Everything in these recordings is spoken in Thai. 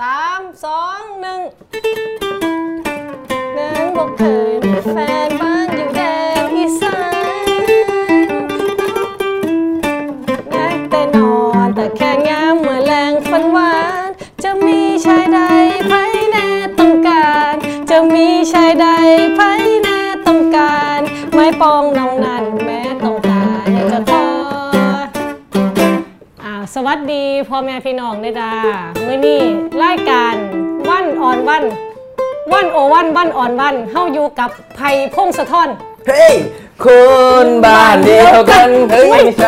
3, 2, 1เดินบกเถินแฟนบ้านอยู่แดนอีสานนักแต่นอนแต่แค่งามเหมือนแรงฝันหวานจะมีชายใดภายในต้องการจะมีชายใดภายในต้องการไม่ปองน้องนั่นแม้ต้องการจะขอสวัสดีพ่อแม่พี่น้องเด้อจ้ามื้อนี้รายการวันออนวัน101วันออนวันเฮาอยู่กับไผ่พงศธรเฮ้ยคนบ้านเดียวกันเฮ้ยไม่ใ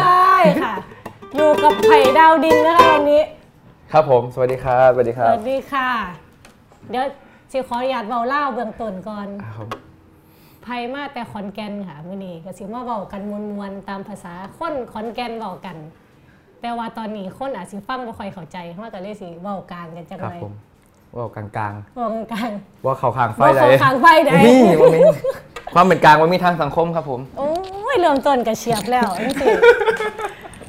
ช่ค่ะอยู่กับไผ่ดาวดินนะคะวันนี้ครับผมสวัสดีครับสวัสดีครับสวัสดีค่ะเดี๋ยวสิขออนุญาตเว้าเล่าเบื้องต้นก่อนไผ่มาแต่ขอนแก่นค่ะมื้อนี้ก็สิมาเว้ากันมวนๆตามภาษาคนขอนแก่นเว้ากันแต่ว่าตอนนี้คนอาจสิฟังบ่ค่อยเข้าใจเฮาก็เลยสิเว้ากลางกันจักหน่อยว่ากลางกลางว่าเขาขางไฟได้นี่ความเป็นกลางว่ามีทางสังคมครับผมโอ้ยเริ่มต้นกระเชียบแล้วจริง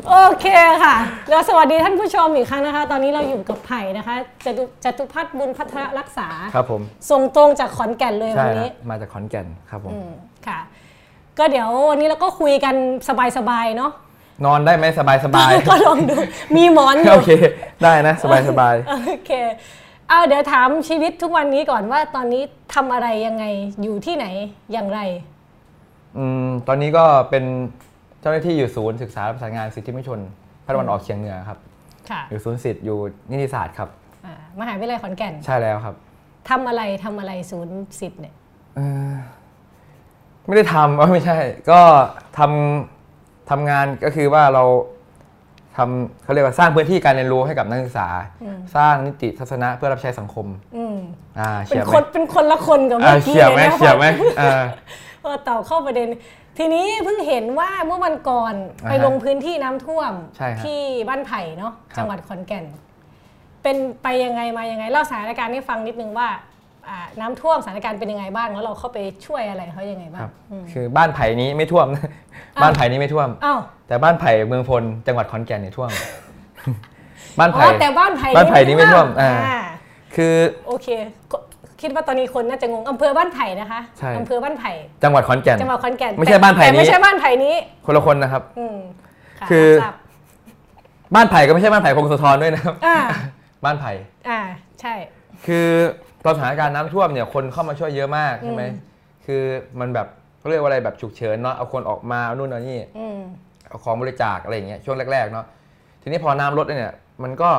โอเคค่ะแล้วสวัสดีท่านผู้ชมอีกครั้งนะคะตอนนี้เราอยู่กับไผ่นะคะจตุพัฒน์บุญพัฒนรักษาครับผมส่งตรงจากขอนแก่นเลยวันนี้มาจากขอนแก่นครับผมค่ะก็เดี๋ยววันนี้เราก็คุยกันสบายๆเนาะนอนได้ไหมสบายก็ลองดูมีหมอนอยู่โอเคได้นะสบายโอเคเอาเดี๋ยวถามชีวิตทุกวันนี้ก่อนว่าตอนนี้ทำอะไรยังไงอยู่ที่ไหนอย่างไรตอนนี้ก็เป็นเจ้าหน้าที่อยู่ศูนย์ศึกษาประสานงานสิทธิมนุษยชนภาคตะวันออกเฉียงเหนือครับอยู่ศูนย์สิทธิ์อยู่นิติศาสตร์ครับมหาวิทยาลัยขอนแก่นใช่แล้วครับทำอะไรศูนย์สิทธิ์เนี่ยไม่ได้ทำไม่ใช่ก็ทำงานก็คือว่าเราทำเขาเรียกว่าสร้างพื้นที่การเรียนรู้ให้กับนักศึกษาสร้างนิติทัศนะเพื่อรับใช้สังคมเป็นคนละคนกับเมื่อกี้เลยนะต่อเข้าประเด็นทีนี้เพิ่งเห็นว่าเมื่อวันก่อนไปลงพื้นที่น้ำท่วมที่บ้านไผ่เนาะจังหวัดขอนแก่นเป็นไปยังไงมายังไงเล่าสถานการณ์ให้ฟังนิดนึงว่าน้ำท่วมสถานการณ์เป็นยังไงบ้างแล้วเราเข้าไปช่วยอะไรเขายังไงบ้างคือบ้านไผ่นี้ไม่ท่วมบ้านไผ่นี้ไม่ท่วมแต่บ้านไผ่เมืองพลจังหวัดขอนแก่นเนี่ยท่วมบ้านไผ่แต่บ้านไผ่นี้ไม่ท่วมคือโอเคคิดว่าตอนนี้คนน่าจะงงอำเภอบ้านไผ่นะคะอำเภอบ้านไผ่จังหวัดขอนแก่นไม่ใช่บ้านไผ่นี้คนละคนนะครับคือบ้านไผ่ก็ไม่ใช่บ้านไผ่พงศธรด้วยนะครับบ้านไผ่ใช่คือตอนสถานการณ์น้ำท่วมเนี่ยคนเข้ามาช่วยเยอะมากใช่ไหมคือมันแบบเขาเรียกว่าอะไรแบบฉุกเฉินเนาะเอาคนออกมาเอานู่นเอานี่เอาของบริจาคอะไรอย่างเงี้ยช่วงแรกๆเนาะทีนี้พอน้ำลดเนี่ยมันก็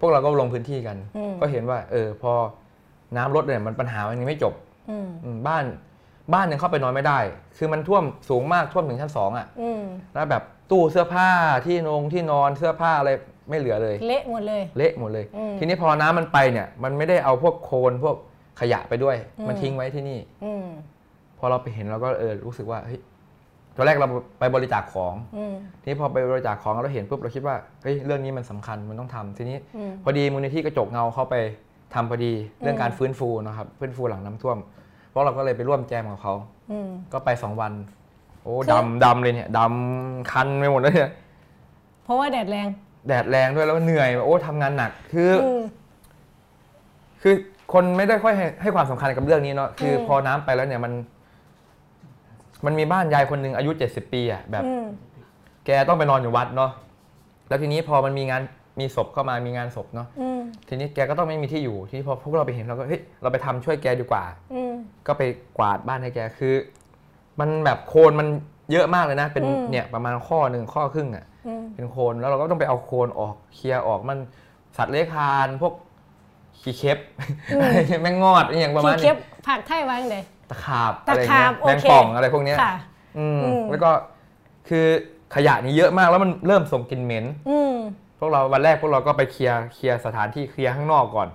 พวกเราก็ลงพื้นที่กันก็เห็นว่าพอน้ำลดเนี่ยมันปัญหามันยังไม่จบบ้านยังเข้าไปนอนไม่ได้คือมันท่วมสูงมากท่วมถึงชั้น2อ่ะแล้วแบบตู้เสื้อผ้าที่นอนเสื้อผ้าอะไรไม่เหลือเลยเละหมดเลยทีนี้พอน้ำมันไปเนี่ยมันไม่ได้เอาพวกโคลนพวกขยะไปด้วยมันทิ้งไว้ที่นี่พอเราไปเห็นเราก็รู้สึกว่าเฮ้ยตอนแรกเราไปบริจาคของทีนี้พอไปบริจาคของเราเห็นปุ๊บเราคิดว่าเฮ้ยเรื่องนี้มันสำคัญมันต้องทำทีนี้พอดีมูลนิธิกระจกเงาเข้าไปทำพอดีเรื่องการฟื้นฟูนะครับฟื้นฟูหลังน้ำท่วมเพราะเราก็เลยไปร่วมแจมกับเขาก็ไป2วันโอ้ดำเลยเนี่ยดำคันไปหมดเลยเนี่ยเพราะว่าแดดแรงด้วยแล้วเหนื่อยโอ้ทำงานหนักคือคนไม่ได้ค่อยให้ความสำคัญกับเรื่องนี้เนาะคือพอน้ำไปแล้วเนี่ยมันมีบ้านยายคนหนึ่งอายุ70ปีอ่ะแบบแกต้องไปนอนอยู่วัดเนาะแล้วทีนี้พอมันมีศพเข้ามามีงานศพเนาะทีนี้แกก็ต้องไม่มีที่อยู่ที่พอพวกเราไปเห็นเราก็เฮ้ยเราไปทำช่วยแกดีกว่าก็ไปกวาดบ้านให้แกคือมันแบบโคลนมันเยอะมากเลยนะเป็นเนี่ยประมาณข้อครึ่งอ่ะเป็นโคลนแล้วเราก็ต้องไปเอาโคลนออกเคลียร์ออกมันสัตว์เลื้อยคลานพวกขี้เค็บแมงงอดอย่างประมาณนี้ขี้เค็บผักไทยว่างเลยตะขาบแมงป่องอะไรพวกนี้แล้วก็คือขยะนี่เยอะมากแล้วมันเริ่มส่งกลิ่นเหม็นพวกเราวันแรกพวกเราก็ไปเคลียร์สถานที่เคลียร์ข้างนอกก่อน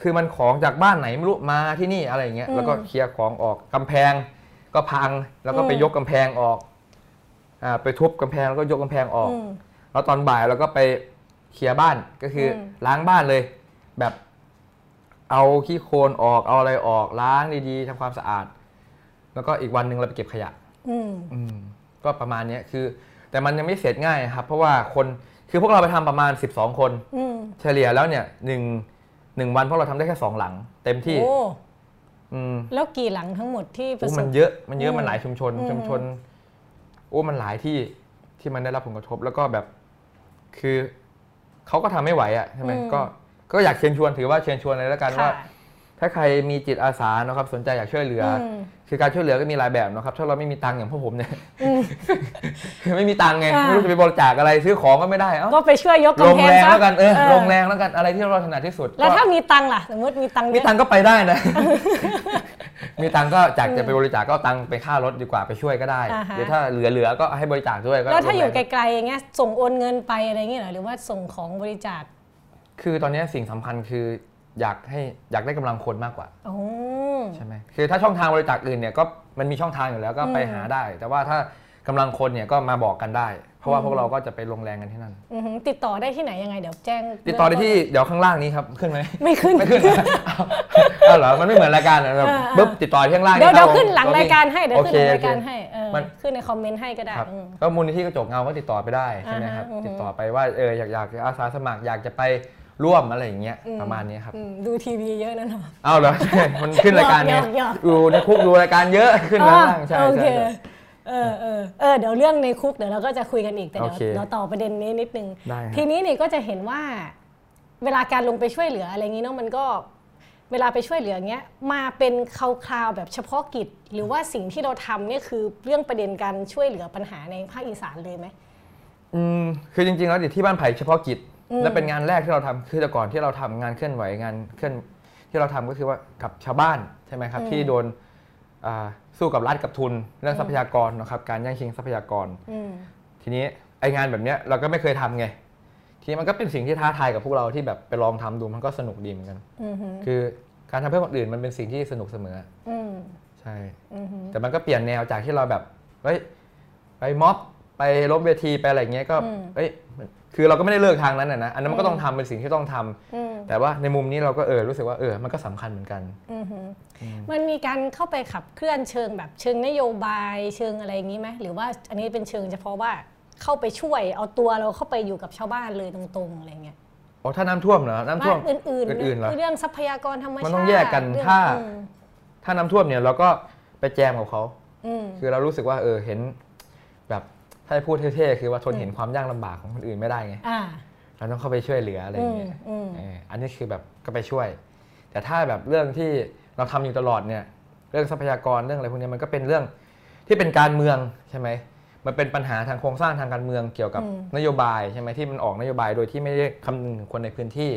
คือมันของจากบ้านไหนไม่รู้มาที่นี่อะไรอย่างเงี้ยแล้วก็เคลียร์ของออกกำแพงก็พังแล้วก็ไปยกกำแพงออกไปทุบกำแพงแล้วก็ยกกำแพงออกแล้วตอนบ่ายเราก็ไปเคลียร์บ้านก็คือล้างบ้านเลยแบบเอาขี้โคลนออกเอาอะไรออกล้างดีๆทำความสะอาดแล้วก็อีกวันหนึ่งเราไปเก็บขยะก็ประมาณนี้คือแต่มันยังไม่เสร็จง่ายครับเพราะว่าคนคือพวกเราไปทำประมาณ12 คน เฉลี่ยแล้วเนี่ยหนึ่งวันเพราะเราทำได้แค่2หลังเต็มที่แล้วกี่หลังทั้งหมดที่ประสบมันเยอะมันหลายชุมชนมันหลายที่มันได้รับผลกระทบแล้วก็แบบคือเขาก็ทำไม่ไหวอ่ะใช่ไหมก็อยากเชิญชวนถือว่าเชิญชวนเลยแล้วกันว่าถ้าใครมีจิตอาสานะครับสนใจอยากช่วยเหลือคือการช่วยเหลือก็มีหลายแบบนะครับถ้าเราไม่มีตังค์อย่างพวกผมเนี่ยคือไม่มีตังค์ไงไม่รู้จะไปบริจาคอะไรซื้อของก็ไม่ได้ก็ไปช่วยยกลงแรงแล้วกันลงแรงแล้วกันอะไรที่เราถนัดที่สุดแล้วถ้ามีตังค์ล่ะสมมติมีตังค์ก็ไปได้นะมีตังค์ก็จากจะไปบริจาคก็ตังค์ไปค่ารถดีกว่าไปช่วยก็ได้หรือถ้าเหลือก็ให้บริจาคด้วยก็แล้วถ้าอยู่ไกลๆอย่างเงี้ยส่งโอนเงินไปอะไรเงี้ยหรือว่าส่งของบริจาคคือตอนนี้สิ่งสำคัญคืออยากได้กำลังคนมากกว่าใช่ไหมคือถ้าช่องทางบริจาคอื่นเนี่ยก็มันมีช่องทางอยู่แล้วก็ไปหาได้แต่ว่าถ้ากำลังคนเนี่ยก็มาบอกกันได้เพราะว่าพวกเราก็จะไปลงแรงกันที่นั่นติดต่อได้ที่ไหนยังไงเดี๋ยวแจ้งติดต่อได้ที่เดี๋ยวข้างล่างนี้ครับขึ้นไหมไม่ขึ้นเอาเหรอมันไม่เหมือนรายการแบบบึ๊บติดต่อที่ข้างล่างเดี๋ยวขึ้นหลังรายการให้เดี๋ยวขึ้นรายการให้มันขึ้นในคอมเมนต์ให้ก็ได้ก็มูลนิธิกระจกเงาก็ติดต่อไปได้ใช่ไหมครับติดต่อไปว่าอยากอาสาสมัครอยากจะไปร่วมอะไรอย่างเงี้ยประมาณนี้ครับดูทีวีเยอะนั่นหรอเอาเหรอมันขึ้นรายการเนี่ยดูในคุกดูรายการเยอะขึ้นบ้างใช่ใช่เดี๋ยวเรื่องในคุกเดี๋ยวเราก็จะคุยกันอีกแต่เดี๋ยวต่อประเด็นนี้นิดนึงทีนี้เนี่ยก็จะเห็นว่าเวลาการลงไปช่วยเหลืออะไรอย่างงี้เนาะมันก็เวลาไปช่วยเหลือเงี้ยมาเป็นคราวๆแบบเฉพาะกิจหรือว่าสิ่งที่เราทำเนี่ยคือเรื่องประเด็นการช่วยเหลือปัญหาในภาคอีสานเลยไหมคือจริงๆแล้วที่บ้านไผ่เฉพาะกิจและเป็นงานแรกที่เราทำคือแต่ก่อนที่เราทำงานเคลื่อนไหวที่เราทำก็คือว่ากับชาวบ้านใช่ไหมครับที่โดนสู้กับรัฐกับทุนเรื่องทรัพยากรนะครับการแย่งชิงทรัพยากรทีนี้ไองานแบบเนี้ยเราก็ไม่เคยทำไงทีนี้มันก็เป็นสิ่งที่ท้าทายกับพวกเราที่แบบไปลองทำดูมันก็สนุกดีเหมือนกันคือการทำเพื่อคนอื่นมันเป็นสิ่งที่สนุกเสมอใช่แต่มันก็เปลี่ยนแนวจากที่เราแบบเฮ้ยไปม็อบไปล้มเวทีไปอะไรเงี้ยก็เฮ้ยคือเราก็ไม่ได้เลิกทางนั้นนะอันนั้นมันก็ต้องทำเป็นสิ่งที่ต้องทำแต่ว่าในมุมนี้เราก็รู้สึกว่ามันก็สำคัญเหมือนกันมันมีการเข้าไปขับเคลื่อนเชิงแบบเชิงนโยบายเชิงอะไรอย่างนี้ไหมหรือว่าอันนี้เป็นเชิงเฉพาะว่าเข้าไปช่วยเอาตัวเราเข้าไปอยู่กับชาวบ้านเลยตรงๆอะไรเงี้ยอ๋อถ้าน้ำท่วมเหรอน้ำท่วมอื่นๆเหรอเรื่องทรัพยากรธรรมชาติมันต้องแยกกันถ้าน้ำท่วมเนี่ยเราก็ไปแจมกับเขาคือเรารู้สึกว่าเห็นแบบถ้าพูดเท่ๆคือว่าทนเห็นความยากลำบากของคนอื่นไม่ได้ไงเราต้องเข้าไปช่วยเหลืออะไรอย่างเงี้ยอันนี้คือแบบก็ไปช่วยแต่ถ้าแบบเรื่องที่เราทำอยู่ตลอดเนี่ยเรื่องทรัพยากรเรื่องอะไรพวกนี้มันก็เป็นเรื่องที่เป็นการเมืองใช่ไหมมันเป็นปัญหาทางโครงสร้างทางการเมืองเกี่ยวกับนโยบายใช่ไหมที่มันออกนโยบายโดยที่ไม่ได้คำนึงถึงคนในพื้นที่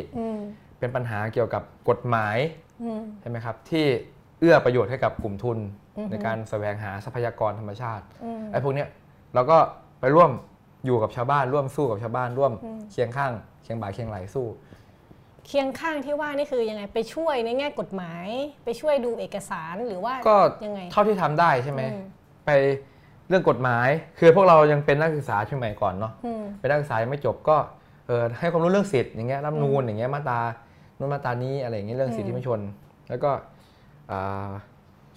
เป็นปัญหาเกี่ยวกับกฎหมายใช่ไหมครับที่เอื้อประโยชน์ให้กับกลุ่มทุนในการแสวงหาทรัพยากรธรรมชาติไอ้พวกเนี้ยแล้วก็ไปร่วมอยู่กับชาวบ้านร่วมสู้กับชาวบ้านร่วมเคียงข้างเคียงบ่าเคียงไหลสู้เคียงข้างที่ว่านี่คือยังไงไปช่วยในแง่กฎหมายไปช่วยดูเอกสารหรือว่าก็ยังไงเท่าที่ทำได้ใช่ไหมไปเรื่องกฎหมายคือพวกเรายังเป็นนักศึกษาใช่ไหมก่อนเนาะเป็นนักศึกษายังไม่จบก็ให้ความรู้เรื่องสิทธิ์อย่างเงี้ยรัฐธรรมนูญอย่างเงี้ยมาตรานู้นมาตรานี้อะไรอย่างเงี้ยเรื่องสิทธิมนุษยชนแล้วก็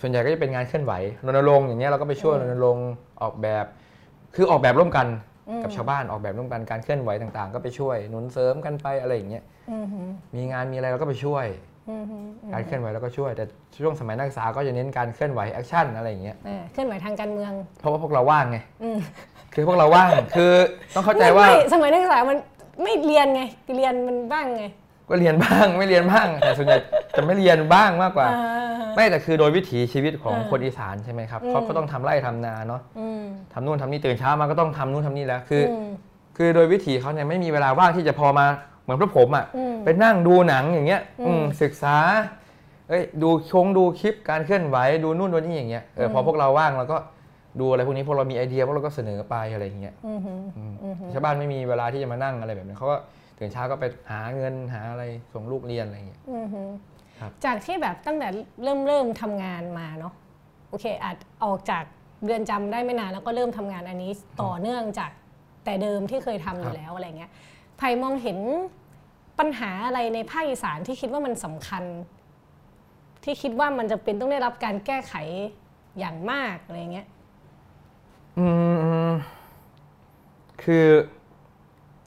ส่วนใหญ่ก็จะเป็นงานเคลื่อนไหวรณรงค์อย่างเงี้ยเราก็ไปช่วยรณรงค์ออกแบบคือออกแบบร่วมกันกับชาวบ้านออกแบบร่วมกันการเคลื่อนไหวต่างๆก็ไปช่วยหนุนเสริมกันไปอะไรอย่างเงี้ยมีงานมีอะไรเราก็ไปช่วยการเคลื่อนไหวเราก็ช่วยแต่ช่วงสมัยนักศึกษาก็จะเน้นการเคลื่อนไหวแอคชั่นอะไรอย่างเงี้ยเคลื่อนไหวทางการเมืองเพราะว่าพวกเราว่างไงคือพวกเราว่างคือต้องเข้าใจว่าสมัยนักศึกษามันไม่เรียนไงเรียนมันบ้างไงก็เรียนบ้างไม่เรียนบ้างแต่ส่วนใหญ่จะไม่เรียนบ้างมากกว่าไม่แต่คือโดยวิถีชีวิตของคนอีสานใช่ไหมครับเขาก็ต้องทำไร่ทำนาเนาะทำนู่นทำนี่ตื่นเช้ามาก็ต้องทำนู่นทำนี่แล้วคือโดยวิถีเขาเนี่ยไม่มีเวลาว่างที่จะพอมาเหมือนพวกผมอ่ะไปนั่งดูหนังอย่างเงี้ยศึกษาดูคลิปการเคลื่อนไหวดูนู่นดูนี่อย่างเงี้ยพอพวกเราว่างเราก็ดูอะไรพวกนี้พวกเรามีไอเดียพวกเราก็เสนอไปอะไรอย่างเงี้ยชาวบ้านไม่มีเวลาที่จะมานั่งอะไรแบบนี้เขาก็ตื่นเช้าก็ไปหาเงินหาอะไรส่งลูกเรียนอะไรอย่างเงี้ยจากที่แบบตั้งแต่เริ่มทำงานมาเนาะโอเคอาจออกจากเรือนจำได้ไม่นานแล้วก็เริ่มทำงานอันนี้ต่อเนื่องจากแต่เดิมที่เคยทำอยู่แล้วอะไรเงี้ยไผ่มองเห็นปัญหาอะไรในภาคอีสานที่คิดว่ามันสำคัญที่คิดว่ามันจะเป็นต้องได้รับการแก้ไขอย่างมากอะไรเงี้ยคือ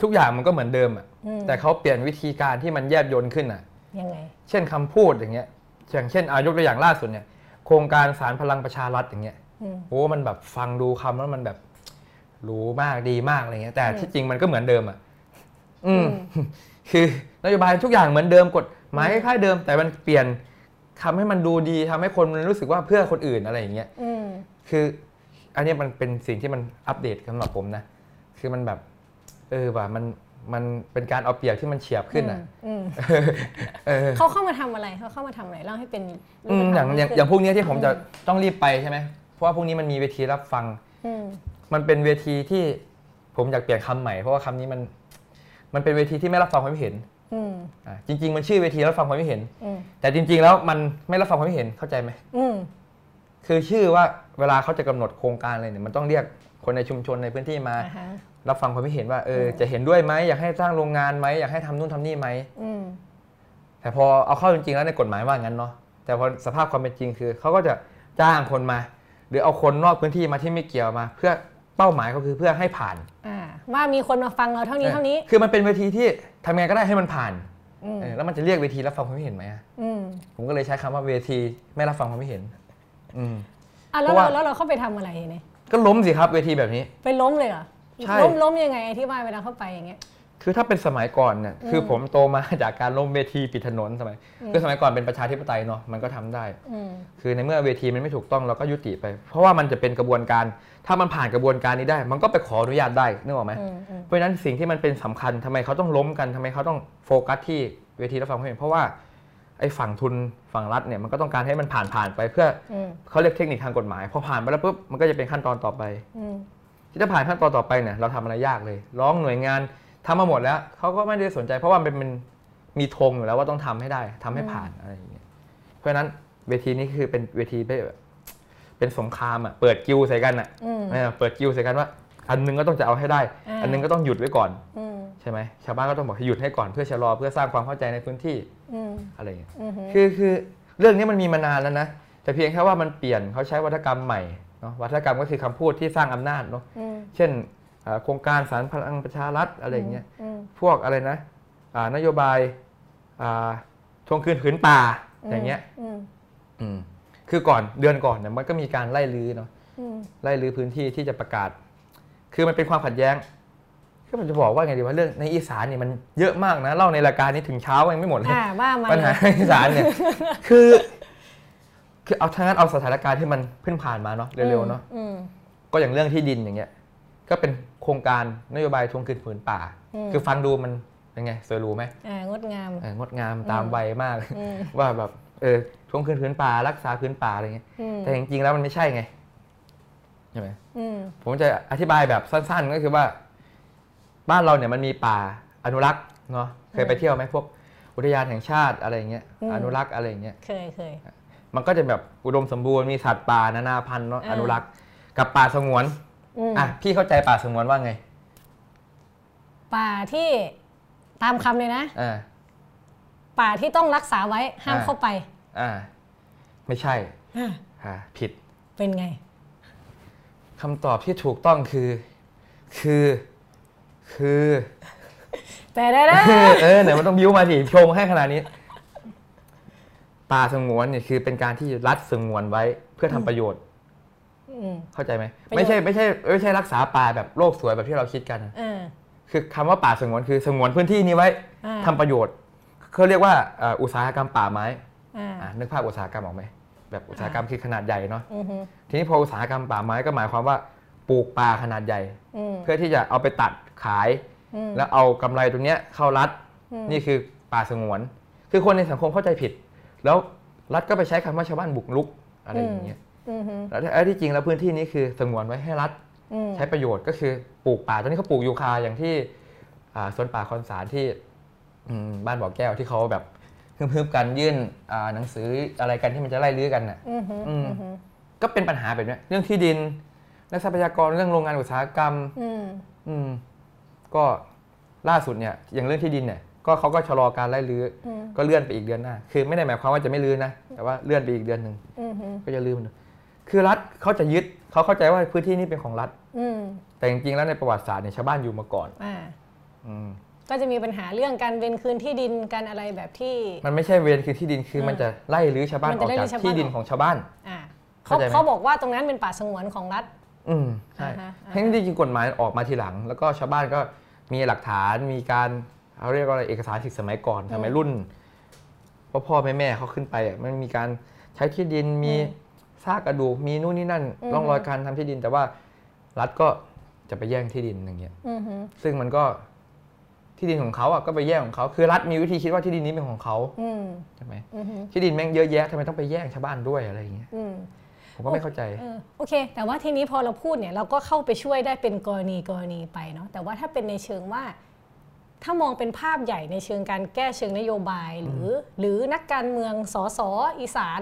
ทุกอย่างมันก็เหมือนเดิมอ่ะแต่เขาเปลี่ยนวิธีการที่มันแยบยลขึ้นอ่ะยังไงเช่นคำพูดอย่างเงี้ยอย่างเช่นยกตัวอย่างล่าสุดเนี่ยโครงการสารพลังประชารัฐอย่างเงี้ยโอ้มันแบบฟังดูคำแล้วมันแบบรู้มากดีมากอะไรเงี้ยแต่ที่จริงมันก็เหมือนเดิมอ่ะคือนโยบายทุกอย่างเหมือนเดิมกฎหมายคล้ายเดิมแต่มันเปลี่ยนทำให้มันดูดีทำให้คนรู้สึกว่าเพื่อคนอื่นอะไรอย่างเงี้ยคืออันนี้มันเป็นสิ่งที่มันอัปเดตสำหรับผมนะคือมันแบบว่ามันเป็นการเอาเปรียบที่มันเฉียบขึ้นอ่ะเขาเข้ามาทำอะไรเขาเข้ามาทำอะไรเล่าให้เป็นอย่างพวกนี้ที่ผมจะต้องรีบไปใช่ไหมเพราะว่าพวกนี้มันมีเวทีรับฟังมันเป็นเวทีที่ผมอยากเปลี่ยนคำใหม่เพราะว่าคำนี้มันเป็นเวทีที่ไม่รับฟังความเห็นจริงๆมันชื่อเวทีรับฟังความเห็นแต่จริงๆแล้วมันไม่รับฟังความเห็นเข้าใจไหมคือชื่อว่าเวลาเขาจะกำหนดโครงการอะไรเนี่ยมันต้องเรียกคนในชุมชนในพื้นที่มารับฟังความเห็นว่าจะเห็นด้วยไหมอยากให้สร้างโรงงานไหมอยากให้ทำนู่นทำนี่ไหมแต่พอเอาเข้าจริงๆแล้วในกฎหมายว่างั้นเนาะแต่พอสภาพความเป็นจริงคือเขาก็จะจ้างคนมาหรือเอาคนนอกพื้นที่มาที่ไม่เกี่ยวมาเพื่อเป้าหมายเขาคือเพื่อให้ผ่านว่ามีคนมาฟังเราเท่านี้เท่านี้คือมันเป็นเวทีที่ทำไงก็ได้ให้มันผ่านแล้วมันจะเรียกเวทีรับฟังความเห็นไหมผมก็เลยใช้คำว่าเวทีไม่รับฟังความเห็นแล้วเราเข้าไปทำอะไรเนี่ยก็ล้มสิครับเวทีแบบนี้ไปล้มเลยเหรอล้มยังไงอธิบายเวลาเข้าไปอย่างเงี้ยคือถ้าเป็นสมัยก่อนเนี่ยคือผมโตมาจากการล้มเวทีปิดถนนสมัยก่อนเป็นประชาธิปไตยเนาะมันก็ทำได้คือในเมื่อเวทีมันไม่ถูกต้องเราก็ยุติไปเพราะว่ามันจะเป็นกระบวนการถ้ามันผ่านกระบวนการนี้ได้มันก็ไปขออนุญาตได้นึกออกไหมเพราะฉะนั้นสิ่งที่มันเป็นสำคัญทำไมเขาต้องล้มกันทำไมเขาต้องโฟกัสที่เวทีรับฟังความเห็นเพราะว่าไอ้ฝั่งทุนฝั่งรัฐเนี่ยมันก็ต้องการให้มันผ่านไปเพื่อเขาเรียกเทคนิคทางกฎหมายพอผ่านไปแล้วปุ๊บมันก็จะเป็นขั้นตอนต่อไปที่จะผ่านขั้นตอนต่อไปเนี่ยเราทำอะไรยากเลยร้องหน่วยงานทำมาหมดแล้วเขาก็ไม่ได้สนใจเพราะว่ามันมีธงอยู่แล้วว่าต้องทำให้ได้ทำให้ผ่านอะไรอย่างเงี้ยเพราะฉะนั้นเวทีนี้คือเป็นเวทีเป็นสงครามอ่ะเปิดกิ้วใส่กันอ่ะเปิดกิ้วใส่กันว่าอันนึงก็ต้องจะเอาให้ได้อันนึงก็ต้องหยุดไว้ก่อนใช่ไหมชาวบ้านก็ต้องบอกให้หยุดให้ก่อนเพื่อชะลอเพื่อสร้างความเข้าใจในพื้นที่อะไรอย่างเงี้ยคือเรื่องนี้มันมีมานานแล้วนะแต่เพียงแค่ว่ามันเปลี่ยนเขาใช้วัฒกรรมใหม่เนาะวัฒกรรมก็คือคำพูดที่สร้างอำนาจเนาะเช่นโครงการสารพลังประชารัฐอะไรอย่างเงี้ยพวกอะไรนะนโยบายทวงคืนผืนป่าอย่างเงี้ยคือก่อนเดือนก่อนเนี่ยมันก็มีการไล่รื้อเนาะไล่รื้อพื้นที่ที่จะประกาศคือมันเป็นความขัดแย้งก็มันจะบอกว่าไงดีว่าเรื่องในอีสานเนี่ยมันเยอะมากนะเล่าในรายการนี้ถึงเช้ายังไม่หมดเลยปัญหาอีสานเนี่ยคือเอาทั้งนั้นเอาสถานการณ์ที่มันเพิ่งผ่านมาเนาะเร็วๆเนาะก็อย่างเรื่องที่ดินอย่างเงี้ยก็เป็นโครงการนโยบายทวงคืนผืนป่าคือฟังดูมันยังไงสวยรู้ไหมงดงามตามวัยมากว่าแบบทวงคืนผืนป่ารักษาผืนป่าอะไรเงี้ยแต่จริงๆแล้วมันไม่ใช่ไงใช่ไหมผมจะอธิบายแบบสั้นๆก็คือว่าบ้านเราเนี่ยมันมีป่าอนุรักษ์เนาะเคยไปเที่ยวไหมพวกอุทยานแห่งชาติอะไรเงี้ยอนุรักษ์อะไรเงี้ยเคยมันก็จะแบบอุดมสมบูรณ์มีสัตว์ป่านานาพันธุ์เนาะอนุรักษ์กับป่าสงวนพี่เข้าใจป่าสงวนว่าไงป่าที่ตามคำเลยนะป่าที่ต้องรักษาไว้ห้ามเข้าไปไม่ใช่ผิดเป็นไงคำตอบที่ถูกต้องคือแต่ได้ไหนมันต้องบิ้วมาสิชงให้ขนาดนี้ป่าสงวนเนี่ยคือเป็นการที่รัฐสงวนไว้เพื่อทำประโยชน์เข้าใจไหมไม่ใช่รักษาป่าแบบโลกสวยแบบที่เราคิดกันคือคำว่าป่าสงวนคือสงวนพื้นที่นี้ไว้ทำประโยชน์เขาเรียกว่าอุตสาหกรรมป่าไม้นึกภาพอุตสาหกรรมออกไหมแบบอุตสาหกรรมคือขนาดใหญ่เนาะทีนี้พออุตสาหกรรมป่าไม้ก็หมายความว่าปลูกป่าขนาดใหญ่เพื่อที่จะเอาไปตัดขายแล้วเอากำไรตรงเนี้ยเข้ารัฐนี่คือป่าสงวนคือคนในสังคมเข้าใจผิดแล้วรัฐก็ไปใช้คำว่าชาวบ้านบุกรุกอะไรอย่างเงี้ยแล้วที่จริงแล้วพื้นที่นี้คือสงวนไว้ให้รัฐใช้ประโยชน์ก็คือปลูกป่าตอนนี้เขาปลูกยูคาอย่างที่สวนป่าคอนสารที่บ้านบ่อแก้วที่เขาแบบเพิ่มกันยื่นหนังสืออะไรกันที่มันจะไล่ลื้อกันน่ะก็เป็นปัญหาแบบนี้เรื่องที่ดินเรื่องทรัพยากรเรื่องโรงงานอุตสาหกรรมก็ล่าสุดเนี่ยอย่างเรื่องที่ดินเนี่ยก็เขาก็ชะลอการไล่ลื้อก็เลื่อนไปอีกเดือนหน้าคือไม่ได้หมายความว่าจะไม่ลื้อนะแต่ว่าเลื่อนไปอีกเดือนหนึ่งก็จะลื้อคือรัฐเขาจะยึดเขาเข้าใจว่าพื้นที่นี้เป็นของรัฐแต่จริงๆแล้วในประวัติศาสตร์เนี่ยชาวบ้านอยู่มาก่อน ก็จะมีปัญหาเรื่องการเวรคืนที่ดินการอะไรแบบที่มันไม่ใช่เวรคืนที่ดินคือมันจะไล่รื้อชาวบ้านออกจากที่ดินของชาวบ้านเขาบอกว่าตรงนั้นเป็นป่าสงวนของรัฐใช่ทั้งที่จริงกฎหมายออกมาทีหลังแล้วก็ชาวบ้านก็มีหลักฐานมีการเขาเรียกว่าเอกสารสิทธิ์สมัยก่อนสมัยรุ่นพ่อแม่เขาขึ้นไปมันมีการใช้ที่ดินมีซากกระดูกมีนู่นนี่นั่นร่องรอยการทำที่ดินแต่ว่ารัฐก็จะไปแย่งที่ดินอย่างเงี้ยซึ่งมันก็ที่ดินของเขาอ่ะก็ไปแย่งของเขาคือรัฐมีวิธีคิดว่าที่ดินนี้เป็นของเขาใช่ไหมที่ดินแม่งเยอะแยะทำไมต้องไปแย่งชาวบ้านด้วยอะไรอย่างเงี้ยผมก็ไม่เข้าใจโอเคแต่ว่าทีนี้พอเราพูดเนี่ยเราก็เข้าไปช่วยได้เป็นกรณีไปเนาะแต่ว่าถ้าเป็นในเชิงว่าถ้ามองเป็นภาพใหญ่ในเชิงการแก้เชิงนโยบายหรือนักการเมืองส.ส.อีสาน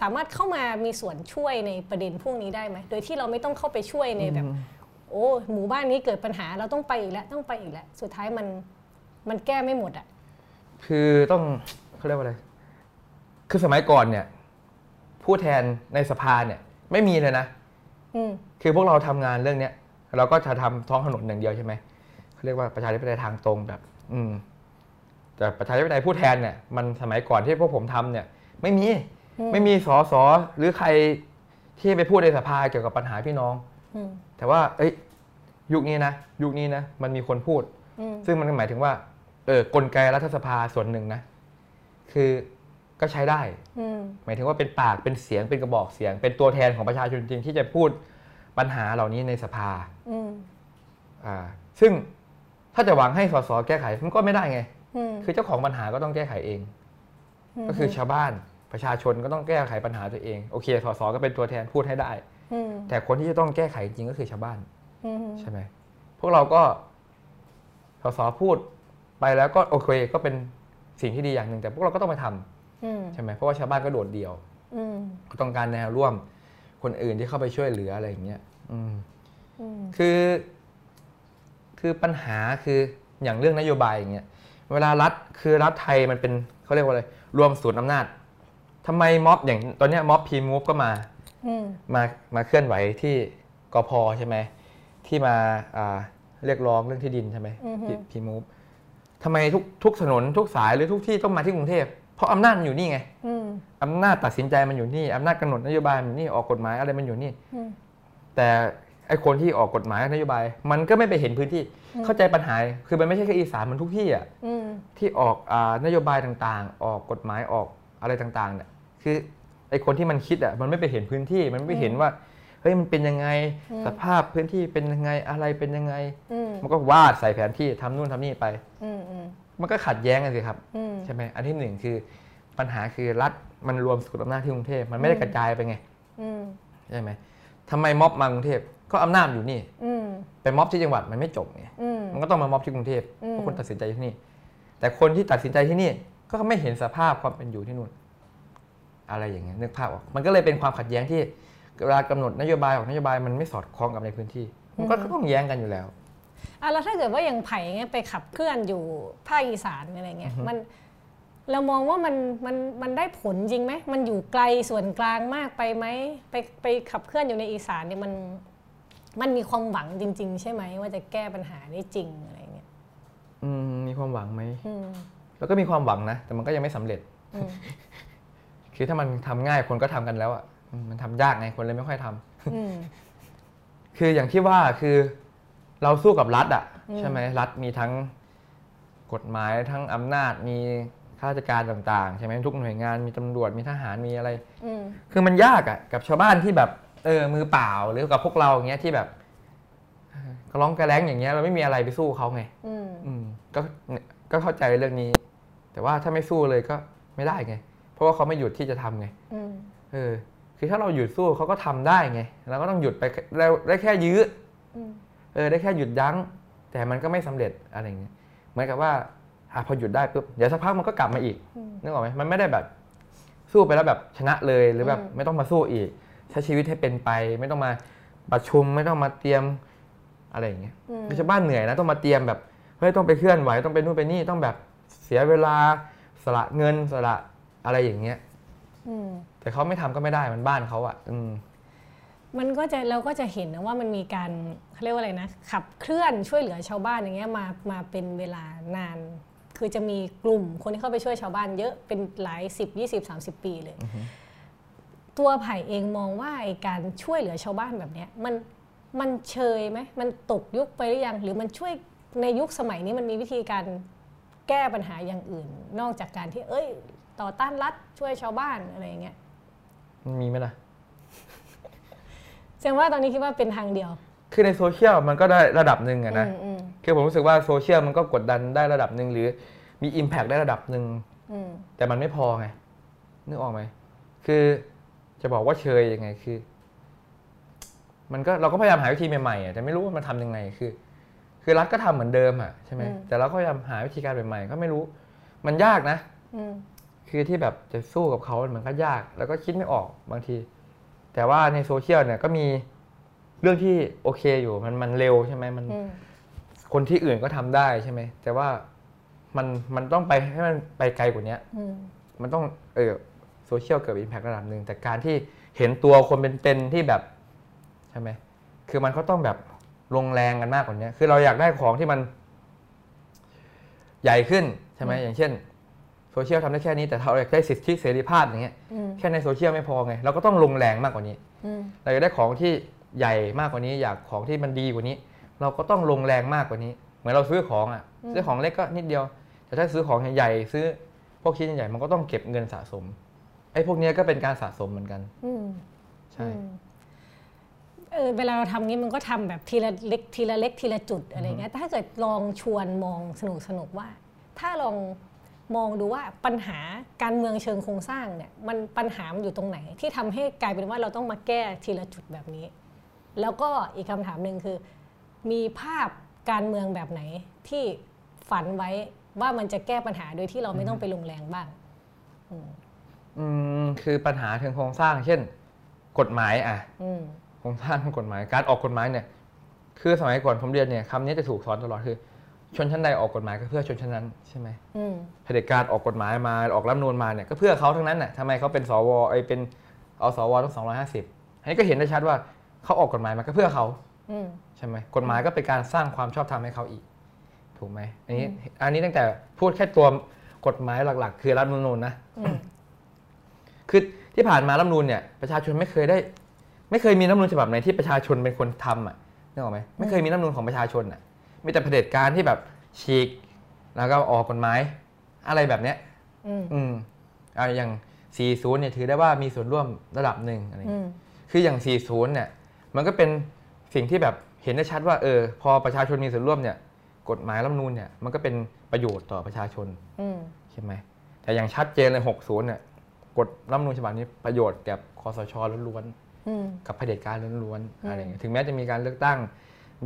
สามารถเข้ามามีส่วนช่วยในประเด็นพวกนี้ได้ไหมโดยที่เราไม่ต้องเข้าไปช่วยในแบบโอ้หมู่บ้านนี้เกิดปัญหาเราต้องไปอีกแล้วต้องไปอีกแล้วสุดท้ายมันแก้ไม่หมดอ่ะคือต้องเขาเรียกว่าอะไรคือสมัยก่อนเนี่ยผู้แทนในสภาเนี่ยไม่มีเลยนะคือพวกเราทำงานเรื่องเนี้ยเราก็จะทำท้องถนนอย่างเดียวใช่ไหมเขาเรียกว่าประชาธิปไตยทางตรงแบบแต่ประชาธิปไตยผู้แทนเนี่ยมันสมัยก่อนที่พวกผมทำเนี่ยไม่มีส.ส.หรือใครที่ไปพูดในสภาเกี่ยวกับปัญหาพี่น้องแต่ว่ายุคนี้นะมันมีคนพูดซึ่งมันหมายถึงว่ากลไกรัฐสภาส่วนหนึ่งนะคือก็ใช้ได้หมายถึงว่าเป็นปากเป็นเสียงเป็นกระบอกเสียงเป็นตัวแทนของประชาชนจริงที่จะพูดปัญหาเหล่านี้ในสภาซึ่งถ้าจะหวังให้ส.ส.แก้ไขมันก็ไม่ได้ไงคือเจ้าของปัญหาก็ต้องแก้ไขเองก็คือชาวบ้านประชาชนก็ต้องแก้ไขปัญหาตัวเองโอเคส.ส.ก็เป็นตัวแทนพูดให้ได้แต่คนที่จะต้องแก้ไขจริงก็คือชาวบ้านใช่ไหมพวกเราก็ส.ส.พูดไปแล้วก็โอเคก็เป็นสิ่งที่ดีอย่างหนึ่งแต่พวกเราก็ต้องไปทำใช่ไหมเพราะว่าชาวบ้านก็โดดเดี่ยวต้องการแนวร่วมคนอื่นที่เข้าไปช่วยเหลืออะไรอย่างเงี้ยคือปัญหาคืออย่างเรื่องนโยบายอย่างเงี้ยเวลารัฐไทยมันเป็นเขาเรียกว่าอะไรรวมศูนย์อำนาจทำไมม็อบอย่างตอนนี้ม็อบพีมูฟก็มาเคลื่อนไหวที่กพ.ใช่ไหมที่มาเรียกร้องเรื่องที่ดินใช่ไหมพีมูฟทำไมทุกถนนทุกสายหรือทุกที่ต้องมาที่กรุงเทพเพราะอำนาจมันอยู่นี่ไงอำนาจตัดสินใจมันอยู่นี่อำนาจกำหนดนโยบายมันนี่ออกกฎหมายอะไรมันอยู่นี่แต่ไอ้คนที่ออกกฎหมายนโยบายมันก็ไม่ไปเห็นพื้นที่เข้าใจปัญหาคือมันไม่ใช่แค่อีสานมันทุกที่อ่ะที่ออกนโยบายต่างๆออกกฎหมายออกอะไรต่างๆเนี่ยคือไอ้คนที่มันคิดอ่ะมันไม่ไปเห็นพื้นที่มันไม่เห็นว่าเฮ้ยมันเป็นยังไงสภาพพื้นที่เป็นยังไงอะไรเป็นยังไงมันก็วาดใส่แผนที่ทำนู่นทำนี่ไปมันก็ขัดแย้งกันสิครับใช่ไหมอันที่หนึ่งคือปัญหาคือรัฐมันรวมศูนย์อำนาจที่กรุงเทพมันไม่ได้กระจายไปไงใช่ไหมทำไมม็อบมากรุงเทพก็อำนาจอยู่นี่ไปม็อบที่จังหวัดมันไม่จบไงมันก็ต้องมาม็อบที่กรุงเทพเพราะคนตัดสินใจที่นี่แต่คนที่ตัดสินใจที่นี่ก็ไม่เห็นสภาพความเป็นอยู่ที่นู่นอะไรอย่างเงี้ยนึกภาพออกมันก็เลยเป็นความขัดแย้งที่เวลากำหนดนโยบายออกนโยบายมันไม่สอดคล้องกับในพื้นที่มันก็ต้องแย้งกันอยู่แล้วแล้วถ้าเกิดว่าอย่างไผ่เงี้ยไปขับเคลื่อนอยู่ภาคอีสานอะไรเงี้ยมันเรามองว่ามันได้ผลจริงไหมมันอยู่ไกลส่วนกลางมากไปไหมไปขับเคลื่อนอยู่ในอีสานเนี่ยมันมีความหวังจริงๆใช่ไหมว่าจะแก้ปัญหาได้จริงอะไรเงี้ยมีความหวังไหมแล้วก็มีความหวังนะแต่มันก็ยังไม่สำเร็จคือถ้ามันทำง่ายคนก็ทำกันแล้วอ่ะมันทำยากไงคนเลยไม่ค่อยทำคืออย่างที่ว่าคือเราสู้กับรัฐอ่ะใช่ไหมรัฐมีทั้งกฎหมายทั้งอำนาจมีข้าราชการต่างๆใช่ไหมทุกหน่วยงานมีตำรวจมีทหารมีอะไรคือมันยากอ่ะกับชาวบ้านที่แบบมือเปล่าหรือกับพวกเราอย่างเงี้ยที่แบบกระล้องกระแล้งอย่างเงี้ยเราไม่มีอะไรไปสู้เขาไงก็เข้าใจเรื่องนี้แต่ว่าถ้าไม่สู้เลยก็ไม่ได้ไงเพราะว่าเขาไม่หยุดที่จะทำไงคือถ้าเราหยุดสู้เขาก็ทำได้ไงเราก็ต้องหยุดไปได้แค่ยื้อได้แค่หยุดยั้งแต่มันก็ไม่สำเร็จอะไรเงี้ยเหมือนกับว่าพอหยุดได้ปุ๊บเดี๋ยวสักพักมันก็กลับมาอีกนึกออกไหมมันไม่ได้แบบสู้ไปแล้วแบบชนะเลยหรือแบบไม่ต้องมาสู้อีกใช้ชีวิตให้เป็นไปไม่ต้องมาประชุมไม่ต้องมาเตรียมอะไรอย่างเงี้ยชาวบ้านเหนื่อยนะต้องมาเตรียมแบบเฮ้ยต้องไปเคลื่อนไหวต้องไปนู่นไปนี่ต้องแบบเสียเวลาสละเงินสละอะไรอย่างเงี้ยแต่เขาไม่ทำก็ไม่ได้มันบ้านเขาอ่ะ มันก็จะเราก็จะเห็นนะว่ามันมีการเขาเรียกว่าอะไรนะขับเคลื่อนช่วยเหลือชาวบ้านอย่างเงี้ยมาเป็นเวลานานคือจะมีกลุ่มคนที่เข้าไปช่วยชาวบ้านเยอะเป็นหลาย10 20 30 ปีเลย ตัวไผ่เองมองว่าไอ้การช่วยเหลือชาวบ้านแบบเนี้ยมันเชยไหมมันตกยุคไปหรือยังหรือมันช่วยในยุคสมัยนี้มันมีวิธีการแก้ปัญหาอย่างอื่นนอกจากการที่เอ้ยต่อต้านรัฐช่วยชาวบ้านอะไรอย่างเงี้ยมีไหมล่ะแสดงว่าตอนนี้คิดว่าเป็นทางเดียวคือในโซเชียลมันก็ได้ระดับหนึ่งนะคือผมรู้สึกว่าโซเชียลมันก็กดดันได้ระดับหนึ่งหรือมี impact ได้ระดับหนึ่งแต่มันไม่พอไงนึกออกไหมคือจะบอกว่าเชยยังไงคือมันก็เราก็พยายามหาวิธีใหม่ๆแต่ไม่รู้ว่ามันทำยังไงคือรัฐก็ทำเหมือนเดิมอ่ะใช่ไหมแต่เราก็พยายามหาวิธีการใหม่ๆก็ไม่รู้มันยากนะคือที่แบบจะสู้กับเขามันก็ยากแล้วก็คิดไม่ออกบางทีแต่ว่าในโซเชียลเนี่ยก็มีเรื่องที่โอเคอยู่มันเร็วใช่ไหมมันคนที่อื่นก็ทำได้ใช่ไหมแต่ว่ามันต้องไปให้มันไปไกลกว่านี้มันต้องโซเชียลเกิดอิมแพคระดับหนึ่งแต่การที่เห็นตัวคนเป็นที่แบบใช่ไหมคือมันก็ต้องแบบลงแรงกันมากกว่านี้คือเราอยากได้ของที่มันใหญ่ขึ้นใช่ไหมอย่างเช่นโซเชียลทำได้แค่นี้แต่เราอยากได้สิทธิเสรีภาพอย่างเงี้ยแค่ในโซเชียลไม่พอไงเราก็ต้องลงแรงมากกว่านี้เราอยากได้ของที่ใหญ่มากกว่านี้อยากของที่มันดีกว่านี้เราก็ต้องลงแรงมากกว่านี้เหมือนเราซื้อของอ่ะซื้อของเล็กก็นิดเดียวแต่ถ้าซื้อของใหญ่ซื้อพวกชิ้นใหญ่มันก็ต้องเก็บเงินสะสมไอ้พวกนี้ก็เป็นการสะสมเหมือนกันใช่เวลาเราทำนี้มันก็ทำแบบทีละเล็กทีละเล็กทีละจุดอะไรเงี้ยถ้าเกิดลองชวนมองสนุกว่าถ้าลองมองดูว่าปัญหาการเมืองเชิงโครงสร้างเนี่ยมันปัญหามันอยู่ตรงไหนที่ทำให้กลายเป็นว่าเราต้องมาแก้ทีละจุดแบบนี้แล้วก็อีกคำถามหนึ่งคือมีภาพการเมืองแบบไหนที่ฝันไว้ว่ามันจะแก้ปัญหาโดยที่เราไม่ต้องไปลงแรงบ้างคือปัญหาเชิงโครงสร้างเช่นกฎหมายอ่ะโครงสร้างกฎหมายการออกกฎหมายเนี่ยคือสมัยก่อนผมเรียนเนี่ยคำนี้จะถูกสอนตลอดคือชนชั้นใดออกกฎหมายก็เพื่อชนชั้นนั้นใช่ไหมเผด็จการออกกฎหมายมาออกรัฐธรรมนูญมาเนี่ยก็เพื่อเขาทั้งนั้นน่ะทำไมเขาเป็นสวเป็นเอาสวต้อง250อันนี้ก็เห็นได้ชัดว่าเขาออกกฎหมายมาก็เพื่อเขาใช่ไหมกฎหมายก็เป็นการสร้างความชอบธรรมให้เขาอีกถูกไหมอันนี้ตั้งแต่พูดแค่ตัวกฎหมายหลักๆคือรัฐธรรมนูญนะคือที่ผ่านมารัฐธรรมนูญเนี่ยประชาชนไม่เคยมีรัฐธรรมนูญฉบับไหนที่ประชาชนเป็นคนทำอ่ะนึกออกไหมไม่เคยมีรัฐธรรมนูญของประชาชนอ่ะมีแต่เผด็จการที่แบบฉีกแล้วก็ออกกฎหมายอะไรแบบเนี้ยอย่าง40เนี่ยถือได้ว่ามีส่วนร่วมระดับหนึ่งอะไรคืออย่าง40เนี่ยมันก็เป็นสิ่งที่แบบเห็นได้ชัดว่าพอประชาชนมีส่วนร่วมเนี่ยกฎหมายรัฐธรรมนูญเนี่ยมันก็เป็นประโยชน์ต่อประชาชนใช่ไหมแต่อย่างชัดเจนเลย60เนี่ยกฎรัฐธรรมนูญฉบับนี้ประโยชน์แก่คสช.ล้วนๆกับเผด็จการล้วนๆอะไรอย่างเงี้ยถึงแม้จะมีการเลือกตั้ง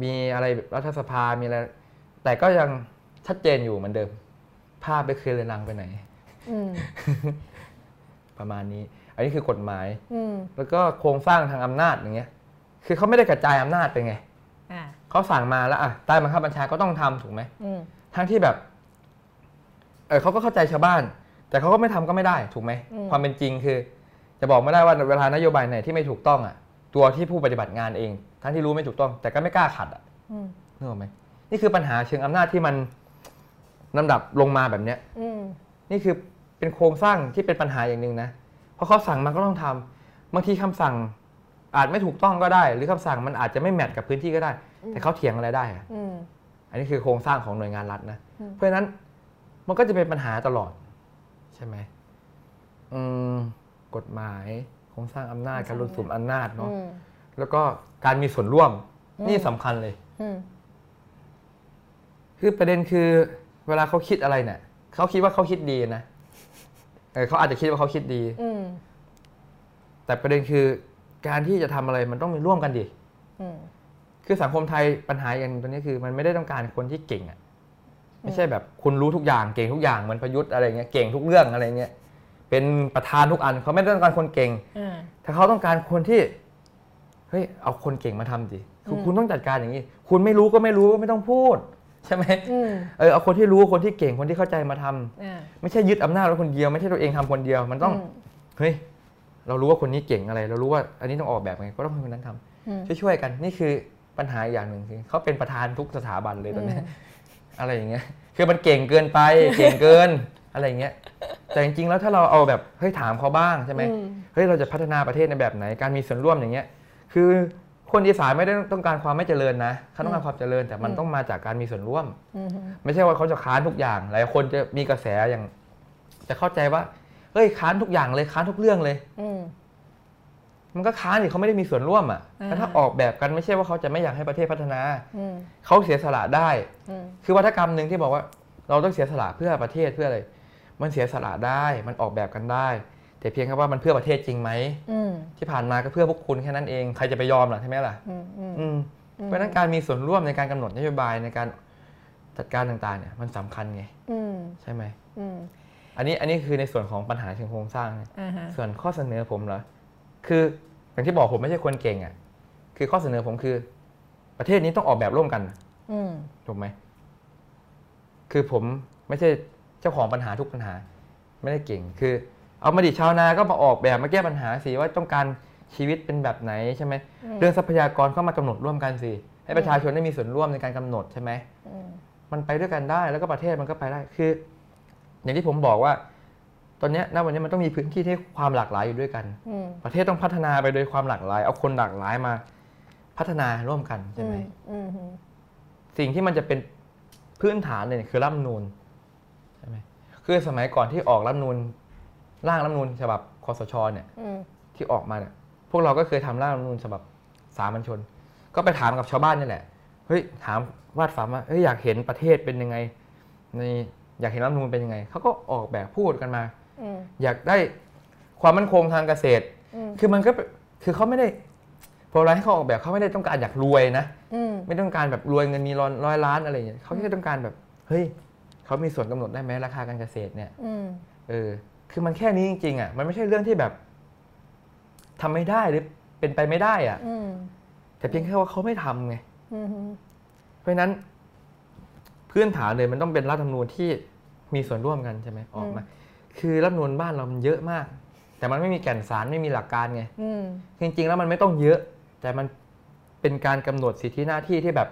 มีอะไรรัฐสภามีอะไรแต่ก็ยังชัดเจนอยู่เหมือนเดิมภาพไม่เคยเลือนลางไปไหน ประมาณนี้อันนี้คือกฎหมายแล้วก็โครงสร้างทางอำนาจอย่างเงี้ยคือเขาไม่ได้กระจายอำนาจไปไงเขาสั่งมาแล้วอ่ะใต้บังคับบัญชาก็ต้องทำถูกไหมทั้งที่แบบเขาก็เข้าใจชาวบ้านแต่เขาก็ไม่ทำก็ไม่ได้ถูกไหมความเป็นจริงคือจะบอกไม่ได้ว่าเวลานโยบายไหนที่ไม่ถูกต้องอ่ะตัวที่ผู้ปฏิบัติงานเองทั้งที่รู้ไม่ถูกต้องแต่ก็ไม่กล้าขัดอ่ะนึกออกไหมนี่คือปัญหาเชิงอำนาจที่มันลำดับลงมาแบบเนี้ยนี่คือเป็นโครงสร้างที่เป็นปัญหาอย่างหนึ่งนะเพราะเขาสั่งมาก็ต้องทำบางทีคำสั่งอาจไม่ถูกต้องก็ได้หรือคำสั่งมันอาจจะไม่แมทกับพื้นที่ก็ได้แต่เขาเถียงอะไรได้อะอันนี้คือโครงสร้างของหน่วยงานรัฐนะเพราะฉะนั้นมันก็จะเป็นปัญหาตลอดใช่ไหมกฎหมายโครงสร้างอำนาจการรวบรวมอำนาจเนาะแล้วก็การมีส่วนร่วมนี่สำคัญเลยคือประเด็นคือเวลาเขาคิดอะไรเนี่ยเขาคิดว่าเขาคิดดีนะเขาอาจจะคิดว่าเขาคิดดีแต่ประเด็นคือการที่จะทำอะไรมันต้องมีร่วมกันดิคือสังคมไทยปัญหาอย่างตอนนี้คือมันไม่ได้ต้องการคนที่เก่งอ่ะไม่ใช่แบบคุณรู้ทุกอย่างเก่งทุกอย่างเหมือนประยุทธ์อะไรเงี้ยเก่งทุกเรื่องอะไรเงี้ยเป็นประธานทุกอันเขาไม่ต้องการคนเก่งแต่เขาต้องการคนที่เฮ้ยเอาคนเก่งมาทำดิคุณต้องจัดการอย่างนี้คุณไม่รู้ก็ไม่รู้ไม่ต้องพูดใช่ไหมเอาคนที่รู้คนที่เก่งคนที่เข้าใจมาทำไม่ใช่ยึดอำนาจไว้คนเดียวไม่ใช่ตัวเองทำคนเดียวมันต้องเฮ้ย เรารู้ว่าคนนี้เก่งอะไรเรารู้ว่าอันนี้ต้องออกแบบไงก็ต้องให้คนนั้นทำช่วยๆกันนี่คือปัญหาอย่างหนึ่งคือเขาเป็นประธานทุกสถาบันเลยตอนนี้อะไรอย่างเงี้ยคือมันเก่งเกินไปเก่งเกินอะไรอย่างเงี้ยแต่จริงๆแล้วถ้าเราเอาแบบเฮ้ยถามเขาบ้างใช่ไหมเฮ้ยเราจะพัฒนาประเทศในแบบไหนการมีส่วนร่วมอย่างเงี้ยคือคนอีสานไม่ได้ต้องการความไม่เจริญนะเขาต้องการความเจริญแต่มันต้องมาจากการมีส่วนร่วมไม่ใช่ว่าเขาจะค้านทุกอย่างหลายคนจะมีกระแสอย่างจะเข้าใจว่าเฮ้ยค้านทุกอย่างเลยค้านทุกเรื่องเลยมันก็ค้านดิเขาไม่ได้มีส่วนร่วมอ่ะถ้าออกแบบกันไม่ใช่ว่าเขาจะไม่อยากให้ประเทศพัฒนาเขาเสียสละได้คือวัฒนธรรมหนึ่งที่บอกว่าเราต้องเสียสละเพื่อประเทศเพื่ออะไรมันเสียสละได้มันออกแบบกันได้แต่เพียงแค่ว่ามันเพื่อประเทศจริงไหมที่ผ่านมาก็เพื่อพวกคุณแค่นั้นเองใครจะไปยอมล่ะใช่ไหมล่ะเพราะฉะนั้นการมีส่วนร่วมในการกำหนดนโยบายในการจัดการต่างๆเนี่ยมันสำคัญไงใช่ไหมอันนี้คือในส่วนของปัญหาเชิงโครงสร้างส่วนข้อเสนอผมเหรอคืออย่างที่บอกผมไม่ใช่คนเก่งอ่ะคือข้อเสนอผมคือประเทศนี้ต้องออกแบบร่วมกันถูกไหมคือผมไม่ใช่เจ้าของปัญหาทุกปัญหาไม่ได้เก่งคือเอามาดิชาวนาก็มาออกแบบมาแก้ปัญหาสิว่าต้องการชีวิตเป็นแบบไหนใช่ไหมเรื่องทรัพยากรเข้ามากำหนดร่วมกันสิให้ประชาชนได้มีส่วนร่วมในการกำหนดใช่ไหมมันไปด้วยกันได้แล้วก็ประเทศมันก็ไปได้คืออย่างที่ผมบอกว่าตอนนี้ณวันนี้มันต้องมีพื้นที่ที่ความหลากหลายอยู่ด้วยกันประเทศต้องพัฒนาไปโดยความหลากหลายเอาคนหลากหลายมาพัฒนาร่วมกันใช่ไหมสิ่งที่มันจะเป็นพื้นฐานเนี่ยคือรัฐธรรมนูญใช่ไหมคือสมัยก่อนที่ออกรัฐธรรมนูญร่างรัฐธรรมนูญฉบับคสช.เนี่ยที่ออกมาเนี่ยพวกเราก็เคยทำร่างรัฐธรรมนูญฉบับสามัญชนก็ไปถามกับชาวบ้านนี่แหละเฮ้ยถามวาดฝันว่าเฮ้ยอยากเห็นประเทศเป็นยังไงในอยากเห็นรัฐธรรมนูญเป็นยังไงเขาก็ออกแบบพูดกันมาอยากได้ความมั่นคงทางเกษตรคือมันก็คือเขาไม่ได้พอเราให้เขาออกแบบเขาไม่ได้ต้องการอยากรวยนะไม่ต้องการแบบรวยเงินมีร้อยล้านอะไรอย่างเงี้ยเขาแค่ต้องการแบบเฮ้ยเขามีส่วนกำหนดได้ไหมราคาการเกษตรเนี่ยคือมันแค่นี้จริงๆอ่ะมันไม่ใช่เรื่องที่แบบทำไม่ได้หรือเป็นไปไม่ได้อ่ะแต่เพียงแค่ว่าเขาไม่ทำไงเพราะฉะนั้นพื้นฐานเลยมันต้องเป็นรัฐธรรมนูญที่มีส่วนร่วมกันใช่ไหมออกมาคือรัฐธรรมนูญบ้านเรามันเยอะมากแต่มันไม่มีแก่นสารไม่มีหลักการไงจริงๆแล้วมันไม่ต้องเยอะแต่มันเป็นการกำหนดสิทธิหน้าที่ที่แบบ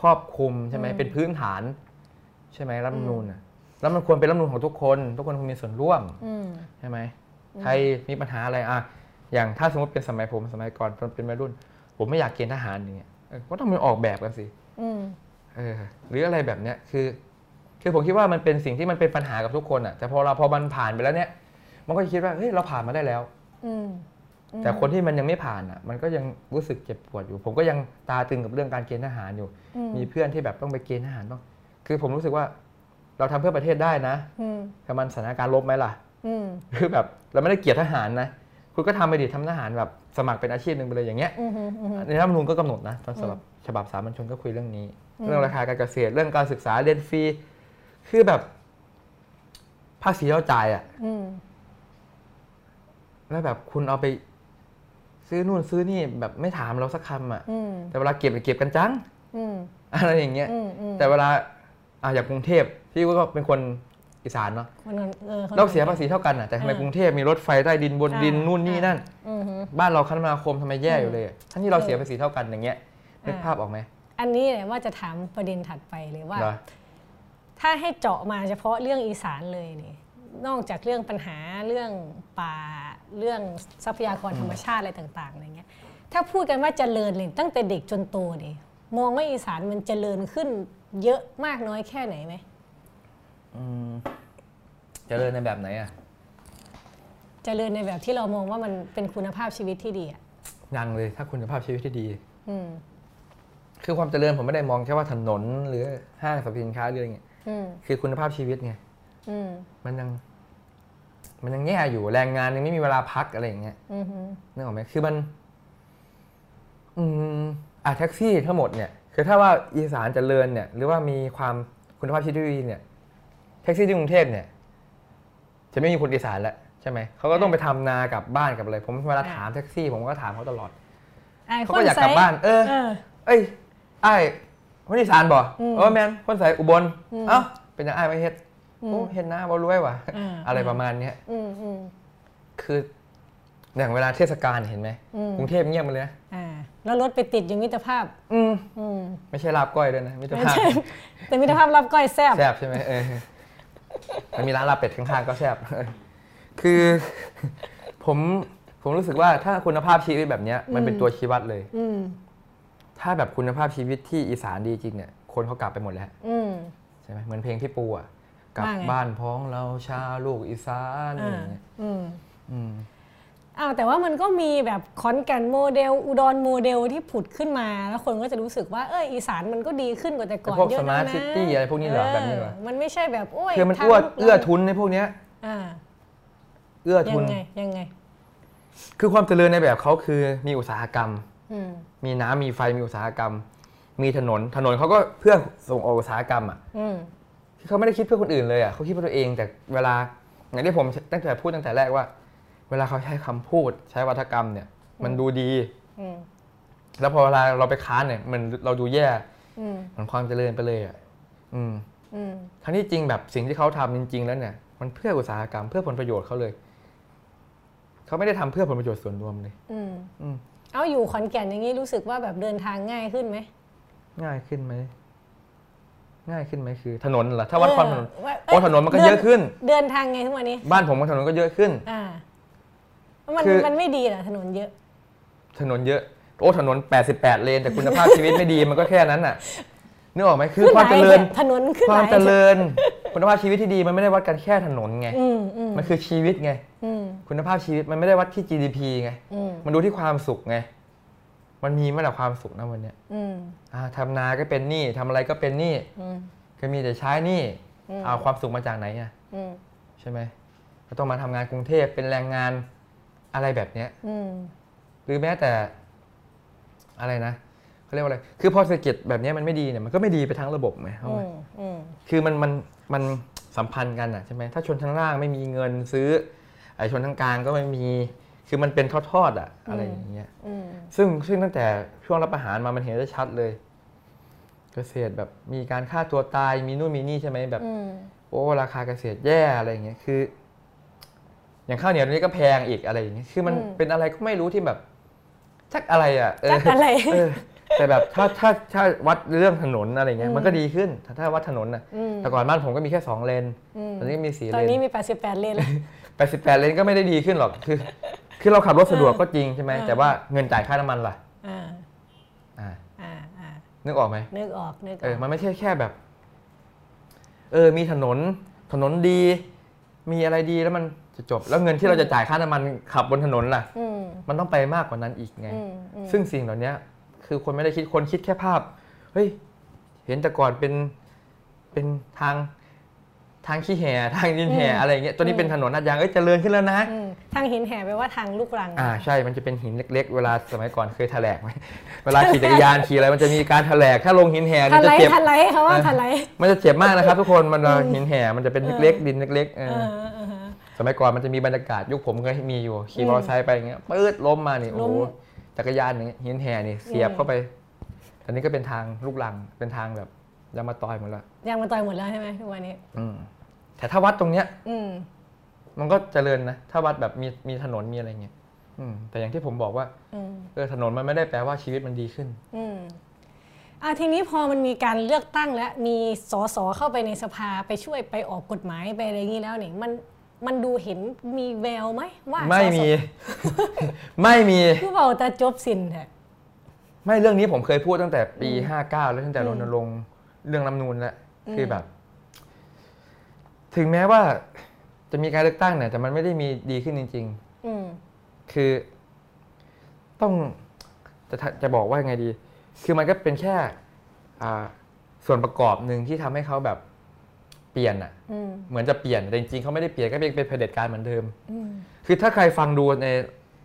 ครอบคลุมใช่ไหมเป็นพื้นฐานใช่ไหมรัฐธรรมนูญอ่ะแล้วมันควรเป็นรัฐธรรมนูญของทุกคนทุกคนควรมีส่วนร่วมใช่ไหมใครมีปัญหาอะไรอ่ะอย่างถ้าสมมติเป็นสมัยผมสมัยก่อนเป็นวัยรุ่นผมไม่อยากเกณฑ์ทหารอย่างเงี้ยก็ต้องมีออกแบบกันสิหรืออะไรแบบเนี้ยคือผมคิดว่ามันเป็นสิ่งที่มันเป็นปัญหากับทุกคนอ่ะแต่พอมันผ่านไปแล้วเนี้ยมันก็คิดว่าเฮ้ยเราผ่านมาได้แล้วแต่คนที่มันยังไม่ผ่านอ่ะมันก็ยังรู้สึกเจ็บปวดอยู่ผมก็ยังตาตึงกับเรื่องการเกณฑ์ทหารอยู่มีเพื่อนที่แบบต้องไปเกณฑ์ทหารต้องคือผมรู้สึกว่าเราทำเพื่อประเทศได้นะแต่มันสถานการณ์ลบไหมล่ะคือแบบเราไม่ได้เกลียดทหารนะคุณก็ทำไปดิทำทหารแบบสมัครเป็นอาชีพหนึ่งไปเลยอย่างเงี้ยในรัฐธรรมนูญก็กำหนดนะตอนสำหรับฉบับสามัญชนก็คุยเรื่องนี้เรื่องราคาการเกษตรเรื่องการศึกษาเรียนฟรีคือแบบภาษีเราจ่ายอ่ะแล้วแบบคุณเอาไปซื้อนู่นซื้อนี่แบบไม่ถามเราสักคำอ่ะแต่เวลาเก็บกันจังอะไรอย่างเงี้ยแต่เวลาอย่างกรุงเทพที่ก็เป็นคนอีสานเนาะเราเสียภาษีเท่ากันอ่ะแต่ทำไมกรุงเทพมีรถไฟใต้ดินบนดินนู่นนี่นั่นบ้านเราคมนาคมทำไมแย่อยู่เลยทั้งที่เราเสียภาษีเท่ากันอย่างเงี้ยนึกภาพออกไหมอันนี้แหละว่าจะถามประเด็นถัดไปเลยว่าถ้าให้เจาะมาเฉพาะเรื่องอีสานเลยนี่นอกจากเรื่องปัญหาเรื่องป่าเรื่องทรัพยากรธรรมชาติอะไรต่างๆอะไรเงี้ยถ้าพูดกันว่าเจริญเลยตั้งแต่เด็กจนโตนี่มองว่าอีสานมันเจริญขึ้นเยอะมากน้อยแค่ไหนไหมเจริญในแบบไหนอ่ะเจริญในแบบที่เรามองว่ามันเป็นคุณภาพชีวิตที่ดีอ่ะยังเลยถ้าคุณภาพชีวิตที่ดีคือความเจริญผมไม่ได้มองแค่ว่าถนนหรือห้างสรรพสินค้าหรืออะไรเงี้ยคือคุณภาพชีวิตไงมันยังแย่อยู่แรงงานยังไม่มีเวลาพักอะไรอย่างเงี้ยนึกออกไหมคือมันแท็กซี่ทั้งหมดเนี่ยคือถ้าว่าอีสานเจริญเนี่ยหรือว่ามีความคุณภาพชีวิตดีเนี่ยแท็กซี่ที่กรุงเทพเนี่ยจะไม่มีคนอีสานแล้วใช่ไหมเขาก็ต้องไปทำนากับบ้านกับอะไรผมเวลาถามแท็กซี่ผมก็ถามเขาตลอดเขาก็อยากกลับบ้านไอ้คนอีสานบ่แมนคนใส่อุบลเอ้าเป็นยังไงไม่เฮ็ดเฮ็ดนะบ่รวยว่ะอะไรประมาณเนี้ยคือ อย่างเวลาเทศกาลเห็นไหมกรุงเทพเงียบมาเลยนะแล้วรถไปติดอยู่มิตรภาพไม่ใช่ลาบก้อยด้วยนะมิตรภาพแต่มิตรภาพลาบก้อยแซ่บแซ่บใช่ไหมมันมีร้านลาบเป็ดข้างๆก็แซ่บคือผมรู้สึกว่าถ้าคุณภาพชีวิตแบบนี้มันเป็นตัวชี้วัดเลยถ้าแบบคุณภาพชีวิตที่อีสานดีจริงเนี่ยคนเขากลับไปหมดแล้วใช่ไหมเหมือนเพลงพี่ปูอ่ะกลับบ้านพ้องเราชาลูกอีสานอะไรอย่างเงี้ยอ้าวแต่ว่ามันก็มีแบบขอนแก่นโมเดลอุดรโมเดลที่ผุดขึ้นมาแล้วคนก็จะรู้สึกว่าเอออีสานมันก็ดีขึ้นกว่าแต่ก่อนเยอะนะพวกสมาร์ทซิตี้อะไรพวกนี้เหรอแบบนี้เหรอมันไม่ใช่แบบโอ้ยคือมันเอื้อทุนในพวกเนี้ยเอื้อทุนยังไงคือความเจริญในแบบเขาคือมีอุตสาหกรรมมีน้ำมีไฟมีอุตสาหกรรมมีถนนเขาก็เพื่อส่งออกอุตสาหกรรมอ่ะที่เขาไม่ได้คิดเพื่อคนอื่นเลยอ่ะเขาคิดเพื่อตัวเองแต่เวลาอย่างที่ผมตั้งแต่พูดตั้งแต่แรกว่าเวลาเขาใช้คำพูดใช้วาทกรรมเนี่ยมันดูดีแล้วพอเวลาเราไปค้านเนี่ยมันเราดูแย่เหมือนความเจริญไปเลยอ่ะทั้งที่จริงแบบสิ่งที่เขาทำจริงๆแล้วเนี่ยมันเพื่ออุตสาหกรรมเพื่อผลประโยชน์เขาเลยเขาไม่ได้ทำเพื่อผลประโยชน์ส่วนรวมเลยเอาอยู่ขอนแก่นอย่างนี้รู้สึกว่าแบบเดินทางง่ายขึ้นไหมง่ายขึ้นไหมคือถนนเหรอถ้าวัดความถนนโอ้ถนนมันก็เยอะขึ้นเดินทางไงทุกวันนี้บ้านผมถนนก็เยอะขึ้นมันไม่ดีเหรอถนนเยอะโอ้ถนน88เลนแต่คุณภาพชีวิตไม่ดีมันก็แค่นั้นน่ะนึกออกไหมคือความเจริญถนนขึ้นความเจริญคุณภาพชีวิตที่ดีมันไม่ได้วัดกันแค่ถนนไงมันคือชีวิตไงคุณภาพชีวิตมันไม่ได้วัดที่ GDP ไงมันดูที่ความสุขไงมันมีมาแต่ความสุขนะวันเนี้ยทำนาก็เป็นหนี้ทำอะไรก็เป็นหนี้ก็มีแต่ใช้หนี้เอาความสุขมาจากไหนอ่ะใช่ไหมก็ต้องมาทำงานกรุงเทพเป็นแรงงานอะไรแบบเนี้ยหรือแม้แต่อะไรนะเขาเรียกว่าอะไรคือพอเศรษฐกิจแบบนี้มันไม่ดีเนี่ยมันก็ไม่ดีไปทั้งระบบไหมคือมันสัมพันธ์กันอ่ะใช่ไหมถ้าชนทั้งล่างไม่มีเงินซื้อไอ้ชนทั้งกลางก็ไม่มีคือมันเป็นทอดๆอ่ะอะไรอย่างเงี้ยซึ่งตั้งแต่ช่วงรับประหารมามันเห็นได้ชัดเลยเกษตรแบบมีการฆ่าตัวตายมีนู่นมีนี่ใช่ไหมแบบโอ้ราคาเกษตรแย่อะไรอย่างเงี้ยคืออย่างข้าวเหนียวนี้ก็แพงอีกอะไรอย่างเงี้ยคือมันเป็นอะไรก็ไม่รู้ที่แบบชักอะไรอ่ะแต่แบบถ้าวัดเรื่องถนนอะไรเงี้ยมันก็ดีขึ้นถ้าวัดถนนนะแต่ก่อนบ้านผมก็มีแค่2เลนตอนนี้มี4เลนตอนนี้มี88เลนแล้ว88เลนก็ไม่ได้ดีขึ้นหรอกคือเราขับรถสะดวกก็จริงใช่ไหมแต่ว่าเงินจ่ายค่าน้ำมันล่ะนึกออกไหมนึกออกมันไม่ใช่แค่แบบมีถนนดีมีอะไรดีแล้วมันจะจบแล้วเงินที่เราจะจ่ายค่าน้ำมันขับบนถนนล่ะมันต้องไปมากกว่านั้นอีกไงซึ่งสิ่งเหล่านี้คือคนไม่ได้คิดคนคิดแค่ภาพเฮ้ยเห็นแต่ก่อนเป็นทางขี้แห่ทางดินแห่อะไรอย่างเงี้ยตอนนี้เป็นถนนลาดยางเจริญขึ้นแล้วนะทางหินแห่แปลว่าทางลูกรังใช่มันจะเป็นหินเล็กๆเวลาสมัยก่อนเคยถลกไหมเวลาขี่จักรยานขี่อะไรมันจะมีการถลกถ้าลงหินแห่มันจะเจ็บมันจะเจ็บมากนะครับทุกคนมันหินแห่มันจะเป็นเล็กๆดินเล็กๆสมัยก่อนมันจะมีบรรยากาศยุคผมเคยมีอยู่ขี่มอเตอร์ไซค์ไปอย่างเงี้ยปื๊ดล้มมานี่โอ้จักรยานอย่างเงี้ยหินแห่นี่เสียบเข้าไปอันนี้ก็เป็นทางลูกรังเป็นทางแบบยางมาตอยหมดแล้วใช่ไหมทุกวันนี้แต่ถ้าวัดตรงเนี้ยมันก็เจริญนะถ้าวัดแบบมีถนนมีอะไรเงี้ยแต่อย่างที่ผมบอกว่าถนนมันไม่ได้แปลว่าชีวิตมันดีขึ้นทีนี้พอมันมีการเลือกตั้งและมีส.ส.เข้าไปในสภาไปช่วยไปออกกฎหมายไปอะไรอย่างนี้แล้วเนี่ยมันดูเห็นมีแววไหมว่าไม่มีคือบอกแต่จบสิ้นแท้ไม่เรื่องนี้ผมเคยพูดตั้งแต่ปี59แล้วตั้งแต่รณรงค์เรื่องรัฐธรรมนูญแล้วคือแบบถึงแม้ว่าจะมีการเลือกตั้งเนี่ยแต่มันไม่ได้มีดีขึ้นจริงๆคือต้องจะบอกว่ายังไงดีคือมันก็เป็นแค่ส่วนประกอบหนึ่งที่ทำให้เขาแบบเปลี่ยนอ่ะเหมือนจะเปลี่ยนแต่จริงๆเขาไม่ได้เปลี่ยนก็เป็นเผด็จการเหมือนเดิมคือถ้าใครฟังดูใน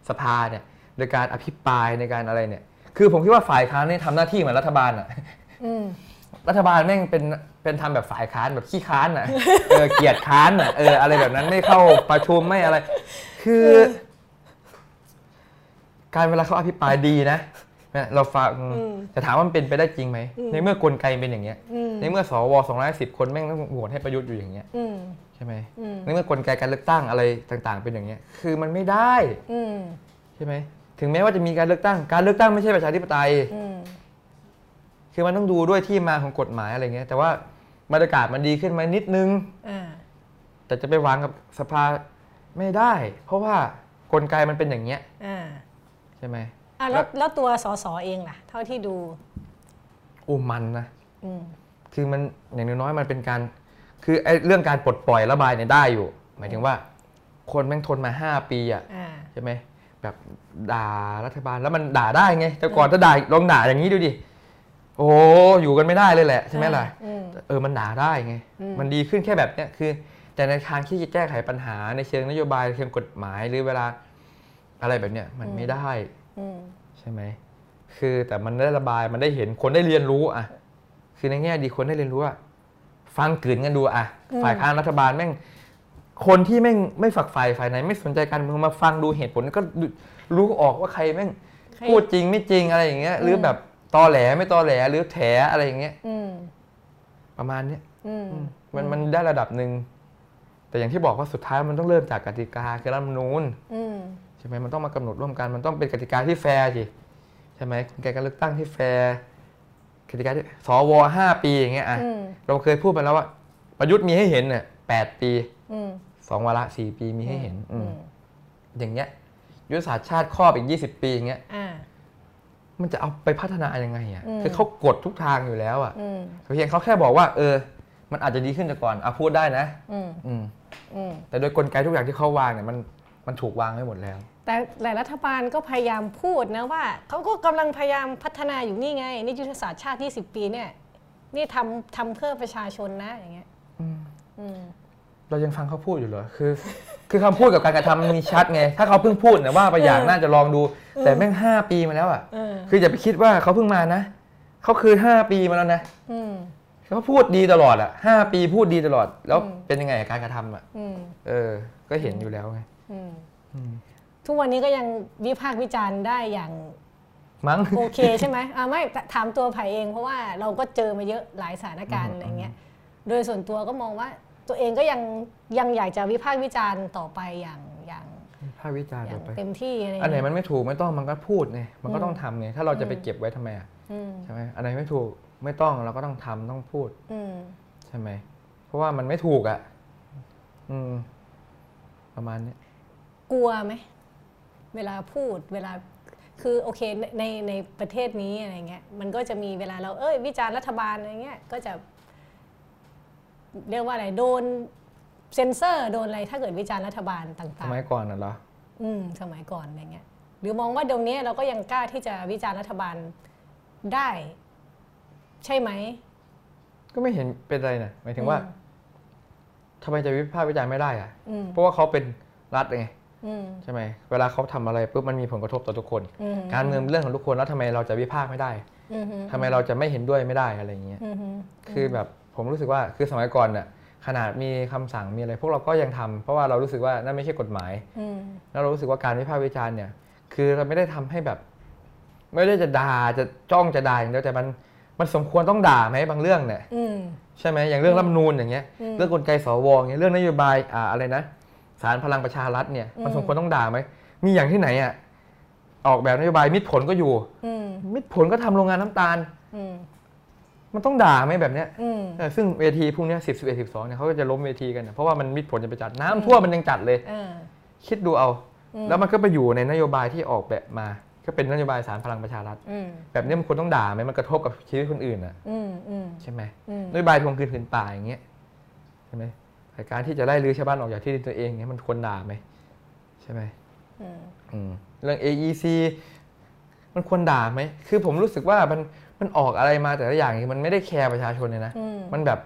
สภาเนี่ยในการอภิปรายในการอะไรเนี่ยคือผมคิดว่าฝ่ายค้านเนี่ยทำหน้าที่เหมือนรัฐบาลอ่ะรัฐบาลแม่งเป็นทำแบบฝ่ายค้านแบบขี้ค้านอ่ะเกียจค้านอ่ะอะไรแบบนั้นไม่เข้าประชุมไม่อะไรคือการเวลาเขาอภิปรายดีนะเราฟังแต่ถามว่ามันเป็นไปได้จริงไหมในเมื่อกลไกเป็นอย่างเงี้ยในเมื่อสว.250คนแม่งต้องโหวตให้ประยุทธ์อยู่อย่างเงี้ย ใช่ไหมในเมื่อกลไกการเลือกตั้งอะไรต่างๆเป็นอย่างนี้คือมันไม่ได้ใช่ไหมถึงแม้ว่าจะมีการเลือกตั้งการเลือกตั้งไม่ใช่ประชาธิปไตยคือมันต้องดูด้วยที่มาของกฎหมายอะไรเงี้ยแต่ว่าบรรยากาศมันดีขึ้นมานิดนึงแต่จะไปวางกับสภาไม่ได้เพราะว่ากลไกมันเป็นอย่างเงี้ยใช่ไหมแล้วตัวส.ส.เองล่ะเท่าที่ดูโอ้มันนะคือมันอย่างน้อยมันเป็นการคือไอ้เรื่องการปลดปล่อยระบายเนี่ยได้อยู่หมายถึงว่าคนแม่งทนมา5 ปีอ่ะใช่ไหมแบบด่ารัฐบาลแล้วมันด่าได้ไงแต่ก่อนถ้าด่าลองด่าอย่างนี้ดูดิโอ้อยู่กันไม่ได้เลยแหละใช่ไหมล่ะมันด่าได้ไงมันดีขึ้นแค่แบบเนี้ยคือแต่ในทางที่จะแก้ไขปัญหาในเชิงนโยบายเชิงกฎหมายหรือเวลาอะไรแบบเนี้ยมันไม่ได้ใช่ไหมคือแต่มันได้ระบายมันได้เห็นคนได้เรียนรู้อ่ะคือในแง่ดีคนได้เรียนรู้อ่ะฟังกืนกันดูอ่ะฝ่ายค้านรัฐบาลแม่งคนที่แม่งไม่ฝักใฝ่ฝ่ายไหนไม่สนใจการเมืองมาฟังดูเหตุผลก็รู้ออกว่าใครแม่งพูดจริงไม่จริงอะไรอย่างเงี้ยหรือแบบตอแหลไม่ตอแหลหรือแถอะไรอย่างเงี้ยประมาณเนี้ยมันได้ระดับหนึ่งแต่อย่างที่บอกว่าสุดท้ายมันต้องเริ่มจากกติกาคือรัฐธรรมนูญใช่ไหมมันต้องมากำหนดร่วมกันมันต้องเป็นกติกาที่แฟร์สิใช่ไหมการเลือกตั้งที่แฟร์กติกาที่สว5 ปีอย่างเงี้ยอ่ะเราเคยพูดไปแล้วว่าประยุทธ์มีให้เห็นเนี่ย8 ปี2 วาระ4 ปีมีให้เห็นอย่างเงี้ยยุทธศาสตร์ชาติครอบอีก20 ปีอย่างเงี้ยมันจะเอาไปพัฒนายังไงอ่ะคือเขากดทุกทางอยู่แล้วอ่ะเพียงเขาแค่บอกว่ามันอาจจะดีขึ้นจากก่อนพูดได้นะแต่โดยกลไกทุกอย่างที่เขาวางเนี่ยมันถูกวางไว้หมดแล้วแต่หลายรัฐบาลก็พยายามพูดนะว่าเขาก็กำลังพยายามพัฒนาอยู่นี่ไงนี่ยุทธศาสตร์ชาติ20 ปีเนี่ยนี่ทำเพื่อประชาชนนะอย่างเงี้ยเรายังฟังเขาพูดอยู่เหรอคือคำพูดกับการกระทำมีชัดไงถ้าเขาเพิ่งพูดนะว่าไปอย่างน่าจะลองดูแต่แม่ง5 ปีมาแล้วอ่ะคืออย่าไปคิดว่าเขาเพิ่งมานะเขาคือ5 ปีมาแล้วนะเขาพูดดีตลอดอ่ะ5 ปีพูดดีตลอดแล้วเป็นยังไงการกระทำอ่ะก็เห็นอยู่แล้วไงทุกวันนี้ก็ยังวิพากษ์วิจารณ์ได้อย่างมั้งโอเคใช่ไหมไม่ถามตัวไผ่เองเพราะว่าเราก็เจอมาเยอะหลายสถานการณ์อะไรเงี้ยโดยส่วนตัวก็มองว่าตัวเองก็ยังอยากจะวิพากษ์วิจารณ์ต่อไปอย่างวิพากษ์วิจารณ์ต่อไปเต็มที่อะไรอันไหนมันไม่ถูกไม่ต้องมันก็พูดไงมันก็ต้องทำไงถ้าเราจะไปเก็บไว้ทำไมอ่ะใช่ไหมอันไหนไม่ถูกไม่ต้องเราก็ต้องทำต้องพูดใช่ไหมเพราะว่ามันไม่ถูกอ่ะประมาณนี้กลัวไหมเวลาพูดเวลาคือโอเคในประเทศนี้อะไรเงี้ยมันก็จะมีเวลาเราวิจารณ์รัฐบาลอะไรเงี้ยก็จะเรียกว่าอะไรโดนเซ็นเซอร์โดนอะไรถ้าเกิดวิจารณ์รัฐบาลต่างๆสมัยก่อนน่ะเหรอสมัยก่อนอะไรเงี้ยหรือมองว่าเดี๋ยวนี้เราก็ยังกล้าที่จะวิจารณ์รัฐบาลได้ใช่ไหมก็ไม่เห็นเป็นไรนะหมายถึงว่าทำไมจะวิพากษ์วิจารณ์ไม่ได้อะเพราะว่าเขาเป็นรัฐไงใช่ไหมเวลาเขาทำอะไรปุ๊บมันมีผลกระทบต่อทุกคนการเมืองเรื่องของทุกคนแล้วทำไมเราจะวิพากษ์ไม่ได้ทำไมเราจะไม่เห็นด้วยไม่ได้อะไรอย่างเงี้ยคือแบบผมรู้สึกว่าคือสมัยก่อนน่ะขนาดมีคำสั่งมีอะไรพวกเราก็ยังทำเพราะว่าเรารู้สึกว่านั่นไม่ใช่กฎหมายแล้วเรารู้สึกว่าการวิพากษ์วิจารณ์เนี่ยคือเราไม่ได้ทำให้แบบไม่ได้จะด่าจะจ้องจะด่าอย่างเดียวแต่มันสมควรต้องด่าไหมบางเรื่องเนี่ยใช่ไหมอย่างเรื่องรัฐธรรมนูญอย่างเงี้ยเรื่องกลไกสวอย่างเงี้ยเรื่องนโยบายอะไรนะศาลพลังประชารัฐเนี่ยมันสมควรต้องด่าไหมมีอย่างที่ไหนอ่ะออกแบบนโยบายมิตรผลก็อยู่มิตรผลก็ทำโรงงานน้ำตาลมันต้องด่าไหมแบบเนี้ยซึ่งเวทีพวกนี้10, 11, 12เนี่ยเขาก็จะล้มเวทีกันเพราะว่ามันมิตรผลจะไปจัดน้ำท่วมมันยังจัดเลยคิดดูเอาแล้วมันก็ไปอยู่ในนโยบายที่ออกแบบมาก็เป็นนโยบายศาลพลังประชารัฐแบบนี้มันควรต้องด่าไหมมันกระทบกับชีวิตคนอื่นอ่ะใช่ไหมนโยบายทวงคืนผืนป่าอย่างเงี้ยใช่ไหมการที่จะไล่รื้อชาวบ้านออกจากที่ดินตัวเองเนี่ยมันควรด่าไหมใช่ไหมเรื่อง AEC มันควรด่าไหมคือผมรู้สึกว่ามันออกอะไรมาแต่ละอย่างมันไม่ได้แคร์ประชาชนเลยนะมันแบบ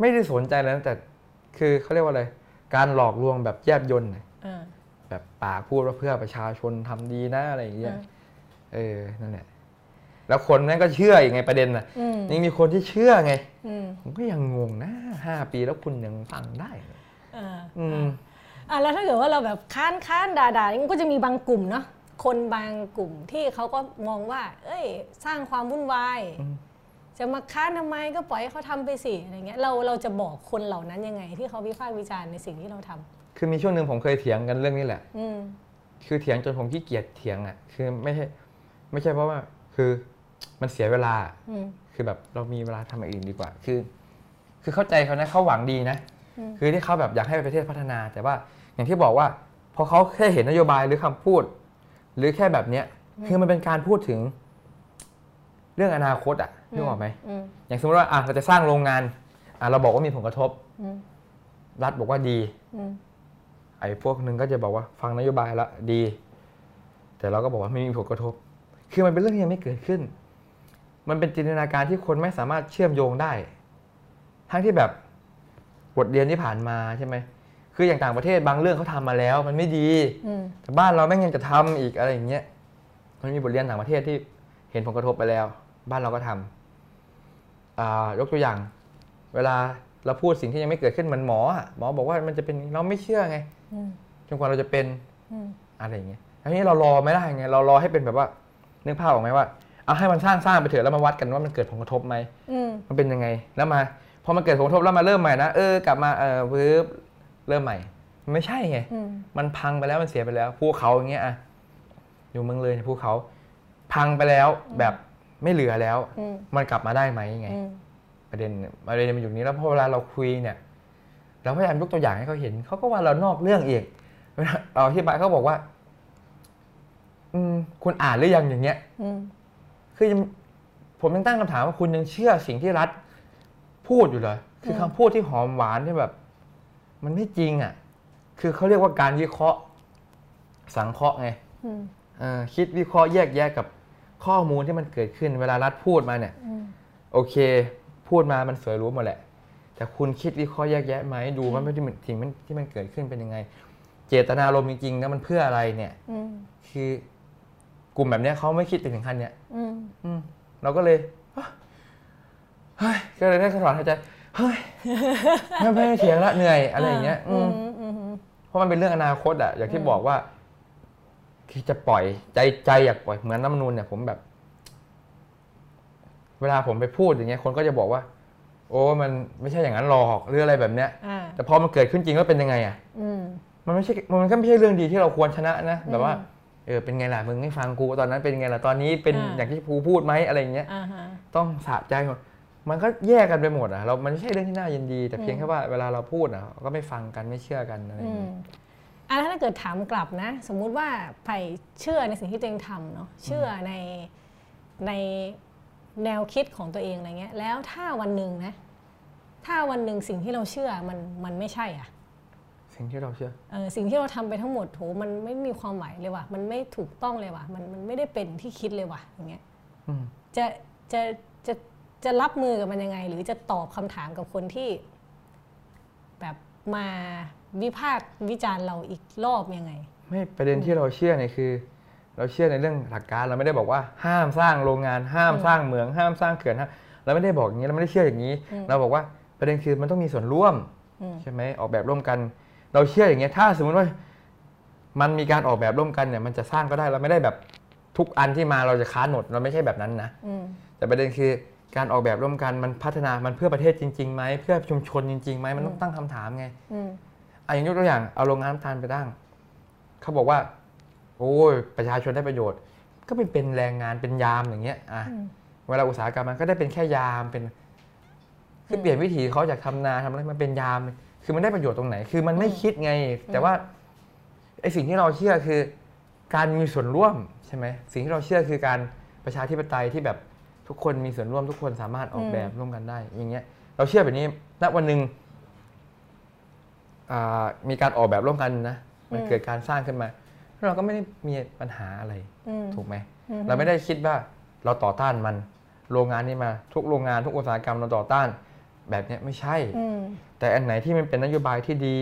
ไม่ได้สนใจเลยนะแต่คือเขาเรียกว่าอะไรการหลอกลวงแบบแยบยลแบบปากพูดว่าเพื่อประชาชนทำดีนะอะไรอย่างเงี้ยนั่นแหละแล้วคนนั้นก็เชื่ออย่างไงประเด็นน่ะยังมีคนที่เชื่อไงผมก็ยังงงนะ5 ปีแล้วคุณยังฟังได้แล้วถ้าเกิดว่าเราแบบค้านด่าๆก็จะมีบางกลุ่มเนาะคนบางกลุ่มที่เขาก็มองว่าสร้างความวุ่นวาย จะมาค้านทำไมก็ปล่อยให้เขาทำไปสิอะไรเงี้ยเราจะบอกคนเหล่านั้นยังไงที่เขาวิพากษ์วิจารณ์ในสิ่งที่เราทำคือมีช่วงหนึ่งผมเคยเถียงกันเรื่องนี้แหละคือเถียงจนผมขี้เกียจเถียงอ่ะคือไม่ใช่เพราะว่าคือมันเสียเวลาคือแบบเรามีเวลาทำอย่างอื่นดีกว่าคือเข้าใจเขานะเขาหวังดีนะคือที่เขาแบบอยากให้ประเทศพัฒนาแต่ว่าอย่างที่บอกว่าพอเขาแค่เห็นนโยบายหรือคำพูดหรือแค่แบบเนี้ยคือมันเป็นการพูดถึงเรื่องอนาคตอ่ะนึกออกไหมอย่างสมมติว่าเราจะสร้างโรงงานเราบอกว่ามีผลกระทบรัฐบอกว่าดีไอ้พวกนึงก็จะบอกว่าฟังนโยบายละดีแต่เราก็บอกว่าไม่มีผลกระทบคือมันเป็นเรื่องที่ยังไม่เกิดขึ้นมันเป็นจินตนาการที่คนไม่สามารถเชื่อมโยงได้ทั้งที่แบบบทเรียนที่ผ่านมาใช่ไหมคืออย่างต่างประเทศบางเรื่องเขาทำมาแล้วมันไม่ดีแต่บ้านเราแม่งยังจะทำอีกอะไรอย่างเงี้ยมันมีบทเรียนต่างประเทศที่เห็นผลกระทบไปแล้วบ้านเราก็ทำยกตัวอย่างเวลาเราพูดสิ่งที่ยังไม่เกิดขึ้นเหมือนหมอบอกว่ามันจะเป็นเราไม่เชื่อไงจนกว่าเราจะเป็นอะไรอย่างเงี้ยทีนี้เรารอไม่ได้ไงเรารอให้เป็นแบบว่านึกภาพออกไหมว่าเอาให้มันสร้างไปเถอะแล้วมาวัดกันว่ามันเกิดผลกระทบไหมมันเป็นยังไงแล้วมาพอมันเกิดผลกระทบแล้วมาเริ่มใหม่นะกลับมาเริ่มใหม่ไม่ใช่ไงมันพังไปแล้วมันเสียไปแล้วภูเขาอย่างเงี้ยอะอยู่เมืองเลยภูเขาพังไปแล้วแบบไม่เหลือแล้วมันกลับมาได้ไหมไงประเด็นมันอยู่นี้แล้วพอเวลาเราคุยเนี่ยเราพยายามยกตัวอย่างให้เขาเห็นเขาก็ว่าเรานอกเรื่องอีกเราอธิบายเขาบอกว่าคุณอ่านหรือยังอย่างเงี้ยคือผมยังตั้งคำถามว่าคุณยังเชื่อสิ่งที่รัฐพูดอยู่เลยคือคำพูดที่หอมหวานที่แบบมันไม่จริงอ่ะคือเขาเรียกว่าการวิเคราะห์สังเคราะห์ไงคิดวิเคราะห์แยกแยะกับข้อมูลที่มันเกิดขึ้นเวลารัฐพูดมาเนี่ยโอเคพูดมามันสวยรู้หมดแหละแต่คุณคิดวิเคราะห์แยกแยะไหมดูว่าไม่ได้สิ่งที่มันเกิดขึ้นเป็นยังไงเจตนารมณ์จริงๆนะมันเพื่ออะไรเนี่ยคือกลุ่มแบบนี้เขาไม่คิดถึงขั้นเนี่ยเราก็เลยเฮ้ยก็เลยได้ถอนหายใจเฮ้ยไม่เถียงละเหนื่อยอะไรอย่างเงี้ยเพราะมันเป็นเรื่องอนาคตอ่ะอย่างที่บอกว่าที่จะปล่อยใจอยากปล่อยเหมือนน้ำนูนเนี่ยผมแบบเวลาผมไปพูดอย่างเงี้ยคนก็จะบอกว่าโอ้มันไม่ใช่อย่างนั้นหรอกหรืออะไรแบบเนี้ยแต่พอมันเกิดขึ้นจริงแล้วเป็นยังไงอ่ะมันก็ไม่ใช่เรื่องดีที่เราควรชนะนะแบบว่าเป็นไงล่ะมึงไม่ฟังกูตอนนั้นเป็นไงล่ะตอนนี้เป็นอย่างที่กูพูดไหมอะไรอย่างเงี้ยต้องสะใจมันก็แยกกันไปหมดอ่ะเรามันไม่ใช่เรื่องที่น่ายินดีแต่เพียงแค่ว่าเวลาเราพูดอ่ะก็ไม่ฟังกันไม่เชื่อกันอะไรอย่างเงี้ยถ้าเกิดถามกลับนะสมมุติว่าไผ่เชื่อในสิ่งที่ตัวเองทำเนาะเชื่อในแนวคิดของตัวเองอะไรเงี้ยแล้วถ้าวันหนึ่งสิ่งที่เราเชื่อมันไม่ใช่อ่ะสิ่งที่เราเชื่อสิ่งที่เราทำไปทั้งหมดโหมันไม่มีความหมายเลยว่ะมันไม่ถูกต้องเลยว่ะมันไม่ได้เป็นที่คิดเลยว่ะอย่างเงี้ยจะรับมือกับมันยังไงหรือจะตอบคำถามกับคนที่แบบมาวิพากษ์วิจารณ์เราอีกรอบยังไงไม่ประเด็นที่เราเชื่อเนี่ยคือเราเชื่อในเรื่องหลักการเราไม่ได้บอกว่าห้ามสร้างโรงงานห้ามสร้างเหมืองห้ามสร้างเขื่อนเราไม่ได้บอกอย่างนี้เราไม่ได้เชื่ออย่างนี้เราบอกว่าประเด็นคือมันต้องมีส่วนร่วมใช่ไหมออกแบบร่วมกันเราเชื่ออย่างเงี้ยถ้าสมมติว่ามันมีการออกแบบร่วมกันเนี่ยมันจะสร้างก็ได้เราไม่ได้แบบทุกอันที่มาเราจะค้านหมดเราไม่ใช่แบบนั้นนะแต่ประเด็นคือการออกแบบร่วมกันมันพัฒนามันเพื่อประเทศจริงๆไหมเพื่อชุมชนจริงๆไหมมันต้องตั้งคำถามไงอย่างยกตัวอย่างเอาโรงงานน้ำตาลไปตั้งเขาบอกว่าโอ้ยประชาชนได้ประโยชน์ก็เป็นแรงงานเป็นยามอย่างเงี้ยเวลาอุตสาหกรรมมันก็ได้เป็นแค่ยามเป็นคือเปลี่ยนวิถีเขาจากทำนาทำอะไรมันเป็นยามคือมันได้ประโยชน์ตรงไหนคือมันไม่คิดไงแต่ว่าไอสิ่งที่เราเชื่อคือการมีส่วนร่วมใช่ไหมสิ่งที่เราเชื่อคือการประชาธิปไตยที่แบบทุกคนมีส่วนร่วมทุกคนสามารถออกแบบร่วมกันได้อย่างเงี้ยเราเชื่อแบบนี้ณวันหนึ่งมีการออกแบบร่วมกันนะมันเกิดการสร้างขึ้นมาเราก็ไม่ได้มีปัญหาอะไรถูกไหมเราไม่ได้คิดว่าเราต่อต้านมันโรงงานนี้มาทุกโรงงานทุกอุตสาหกรรมเราต่อต้านแบบนี้ไม่ใช่แต่อันไหนที่มันเป็นนโยบายที่ดี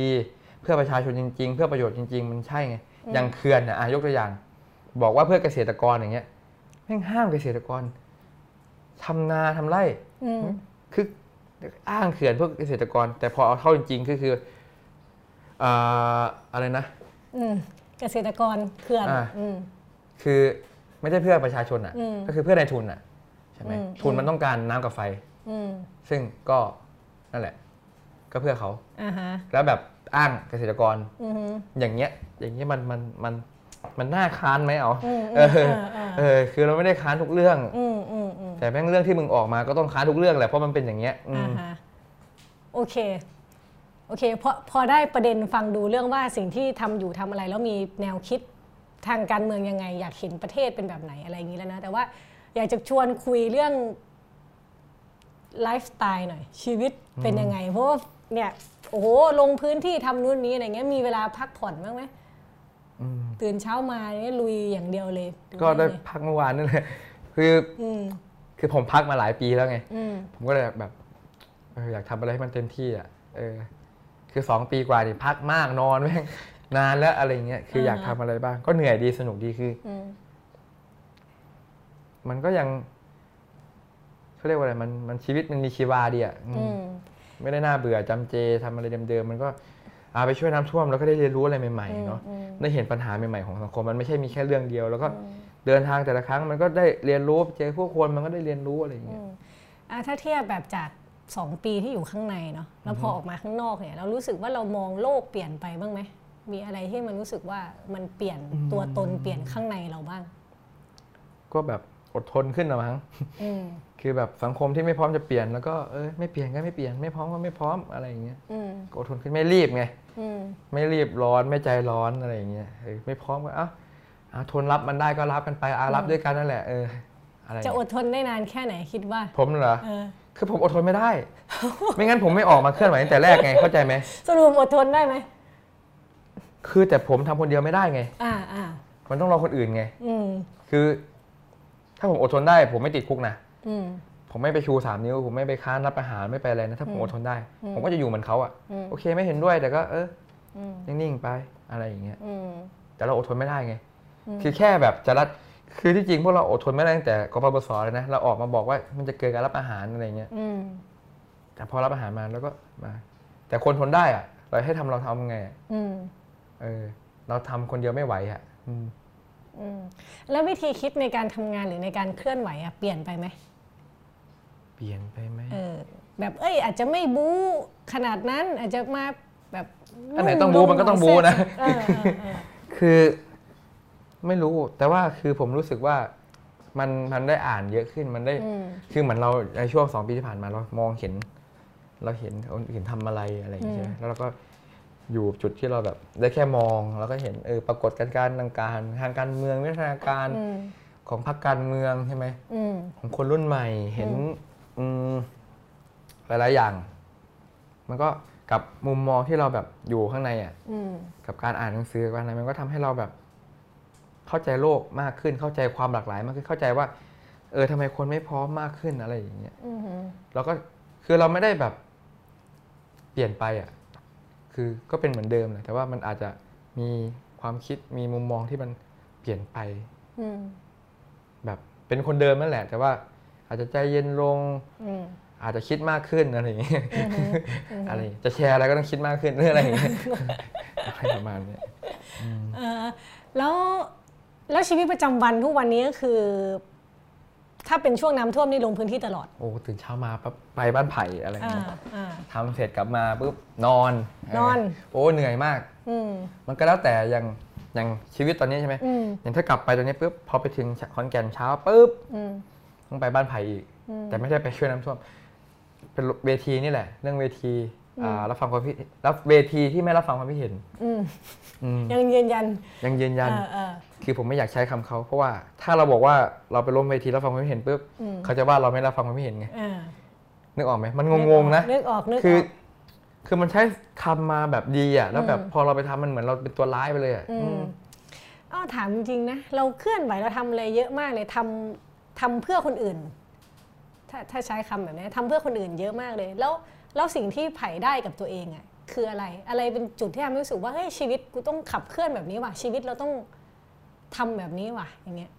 เพื่อประชาชนจริงๆเพื่อประโยชน์จริงๆมันใช่ไงอย่างเขื่อนนะยกตัวอย่างบอกว่าเพื่อเกษตรกรอย่างเงี้ยไม่ห้ามเกษตรกรทำนาทำไร่คืออ้างเขื่อนเพื่อเกษตรกรแต่พอเอาเข้าจริงๆคืออะไรนะเกษตรกรเขื่อนคือไม่ได้เพื่อประชาชนอ่ะก็คือเพื่อนนายทุนอ่ะ ใช่ไหมทุนมันต้องการน้ำกับไฟซึ่งก็นั่นแหละก็เพื่อเขาแล้วแบบอ้างเกษตรกรอย่างเงี้ยมันน่าค้านไหมเอาคือเราไม่ได้ค้านทุกเรื่องแต่แม่งเรื่องที่มึงออกมาก็ต้องค้านทุกเรื่องแหละเพราะมันเป็นอย่างเงี้ยโอเคพอได้ประเด็นฟังดูเรื่องว่าสิ่งที่ทำอยู่ทำอะไรแล้วมีแนวคิดทางการเมืองยังไงอยากเห็นประเทศเป็นแบบไหนอะไรอย่างนี้แล้วนะแต่ว่าอยากจะชวนคุยเรื่องไลฟ์สไตล์หน่อยชีวิตเป็นยังไงเพราะเนี่ยโอ้โหลงพื้นที่ทำนู่นนี้อะไรเงี้ยมีเวลาพักผ่อนบ้างไหมตื่นเช้ามาเนี่ยลุยอย่างเดียวเลยก็ได้พักเมื่อวานนั่นแหละคือผมพักมาหลายปีแล้วไงผมก็เลยแบบอยากทำอะไรให้มันเต็มที่อ่ะคือ2ปีกว่านี่พักมากนอนแม่งนานแล้วอะไรเงี้ยคืออยากทำอะไรบ้างก็เหนื่อยดีสนุกดีคือมันก็ยังเขาเรียกว่าอะไรมันชีวิตมันมีชีวาดีอ่ะไม่ได้น่าเบื่อจำเจทำอะไรเดิมๆมันก็ไปช่วยน้ำท่วมแล้วก็ได้เรียนรู้อะไรใหม่ๆเนาะได้เห็นปัญหาใหม่ๆของสังคมมันไม่ใช่มีแค่เรื่องเดียวแล้วก็เดินทางแต่ละครั้งมันก็ได้เรียนรู้เจอผู้คนมันก็ได้เรียนรู้อะไรอย่างเงี้ยถ้าเทียบแบบจาก2ปีที่อยู่ข้างในเนาะแล้วพอออกมาข้างนอกเนี่ยเรารู้สึกว่าเรามองโลกเปลี่ยนไปบ้างไหมมีอะไรที่มันรู้สึกว่ามันเปลี่ยนตัวตนเปลี่ยนข้างในเราบ้างก็แบบอดทนขึ้นนะมั้งคือแบบสังคมที่ไม่พร้อมจะเปลี่ยนแล้วก็ไม่เปลี่ยนก็ไม่เปลี่ยนไม่พร้อมก็ไม่พร้อมอะไรอย่างเงี้ยก็อดทนขึ้นไม่รีบไงไม่รีบร้อนไม่ใจร้อนอะไรอย่างเงี้ยไม่พร้อมก็เอาทนรับมันได้ก็รับกันไปรับด้วยกันนั่นแหละอะไรจะอดทนได้นานแค่ไหนคิดว่าผมเหรอคือผมอดทนไม่ได้ไม่งั้นผมไม่ออกมาเคลื่อนไหวตั้งแต่แรกไงเข้าใจไหมสรุปอดทนได้ไหมคือแต่ผมทำคนเดียวไม่ได้ไงมันต้องรอคนอื่นไงคือถ้าผมอดทนได้ผมไม่ติดคุกนะผมไม่ไปชู3นิ้วผมไม่ไปค้านรับอาหารไม่ไปอะไรนะถ้าผมอดทนได้ผมก็จะอยู่เหมือนเขาอ่ะโอเคไม่เห็นด้วยแต่ก็นิ่งๆไปอะไรอย่างเงี้ยแต่เราอดทนไม่ได้ไงคือแค่แบบจะรัดคือที่จริงพวกเราอดทนไม่ได้ตั้งแต่กปปส.เลยนะเราออกมาบอกว่ามันจะเกิดการรับอาหารอะไรเงี้ยแต่พอรับอาหารมาแล้วก็มาแต่คนทนได้อ่ะเราให้ทำเราทำไงเราทำคนเดียวไม่ไหวอ่ะแล้ววิธีคิดในการทำงานหรือในการเคลื่อนไหวอ่ะเปลี่ยนไปไหมเปลี่ยนไปไหมแบบอาจจะไม่บู๊ขนาดนั้นอาจจะมาแบบอันไหนต้องบู๊มันก็ต้องบู๊นะคือไม่รู้แต่ว่าคือผมรู้สึกว่ามันได้อ่านเยอะขึ้นมันได้คือเหมือนเราในช่วง2 ปีที่ผ่านมาเรามองเห็นคนอื่นทำอะไรอะไรอย่างเงี้ยแล้วเราก็อยู่จุดที่เราแบบได้แค่มองแล้วก็เห็นปรากฏการณ์ทางการเมืองวิทยาการของพรรคการเมืองใช่ไหมของคนรุ่นใหม่เห็นหลายๆอย่างมันก็กับมุมมองที่เราแบบอยู่ข้างในอ่ะกับการอ่านหนังสืออะไรมันก็ทำให้เราแบบเข้าใจโลกมากขึ้นเข้าใจความหลากหลายมากขึ้นเข้าใจว่าทำไมคนไม่พร้อมมากขึ้นอะไรอย่างเงี้ยเราก็คือเราไม่ได้แบบเปลี่ยนไปอ่ะคือก็เป็นเหมือนเดิมแหละแต่ว่ามันอาจจะมีความคิดมีมุมมองที่มันเปลี่ยนไปแบบเป็นคนเดิมนั่นแหละแต่ว่าอาจจะใจเย็นลงอาจจะคิดมากขึ้นอะไรอย่างเงี้ยอะไรจะแชร์อะไรก็ต้องคิดมากขึ้นเรื่องอะไรอย่างเงี้ยประมาณนี้แล้วชีวิตประจำวันทุกวันนี้ก็คือถ้าเป็นช่วงน้ำท่วมนี่ลงพื้นที่ตลอดโอ้ตื่นเช้ามาไปบ้านไผ่อะไรอย่างเงี้ยทำเสร็จกลับมาปุ๊บนอนโอ้เหนื่อยมากมันก็แล้วแต่อย่างชีวิตตอนนี้ใช่ไหมอย่างถ้ากลับไปตอนนี้ปุ๊บพอไปถึงขอนแก่นเช้าปุ๊บต้องไปบ้านไผ่อีกแต่ไม่ได้ไปช่วยน้ำท่วมเป็นเวทีนี่แหละเรื่องเวทีรับฟังความคิดรับเวทีที่ไม่รับฟังความคิดเห็นยังยืนยันคือผมไม่อยากใช้คำเขาเพราะว่าถ้าเราบอกว่าเราไปล้มเวทีรับฟังความคิดเห็นปุ๊บเขาจะว่าเราไม่รับฟังความคิดเห็นไงนึกออกไหมมันงงๆนะคือมันใช้คำมาแบบดีอ่ะแล้วแบบพอเราไปทำมันเหมือนเราเป็นตัวร้ายไปเลยอ่ะถามจริงนะเราเคลื่อนไหวเราทำอะไรเยอะมากเลยทำเพื่อคนอื่นถ้าใช้คำแบบนี้ทำเพื่อคนอื่นเยอะมากเลยแล้วสิ่งที่ไผ่ได้กับตัวเองอ่ะคืออะไรเป็นจุดที่ทำให้รู้สึกว่าเฮ้ยชีวิตกูต้องขับเคลื่อนแบบนี้ว่ะชีวิตเราต้องทำแบบนี้ว่ะอย่างเงี้ย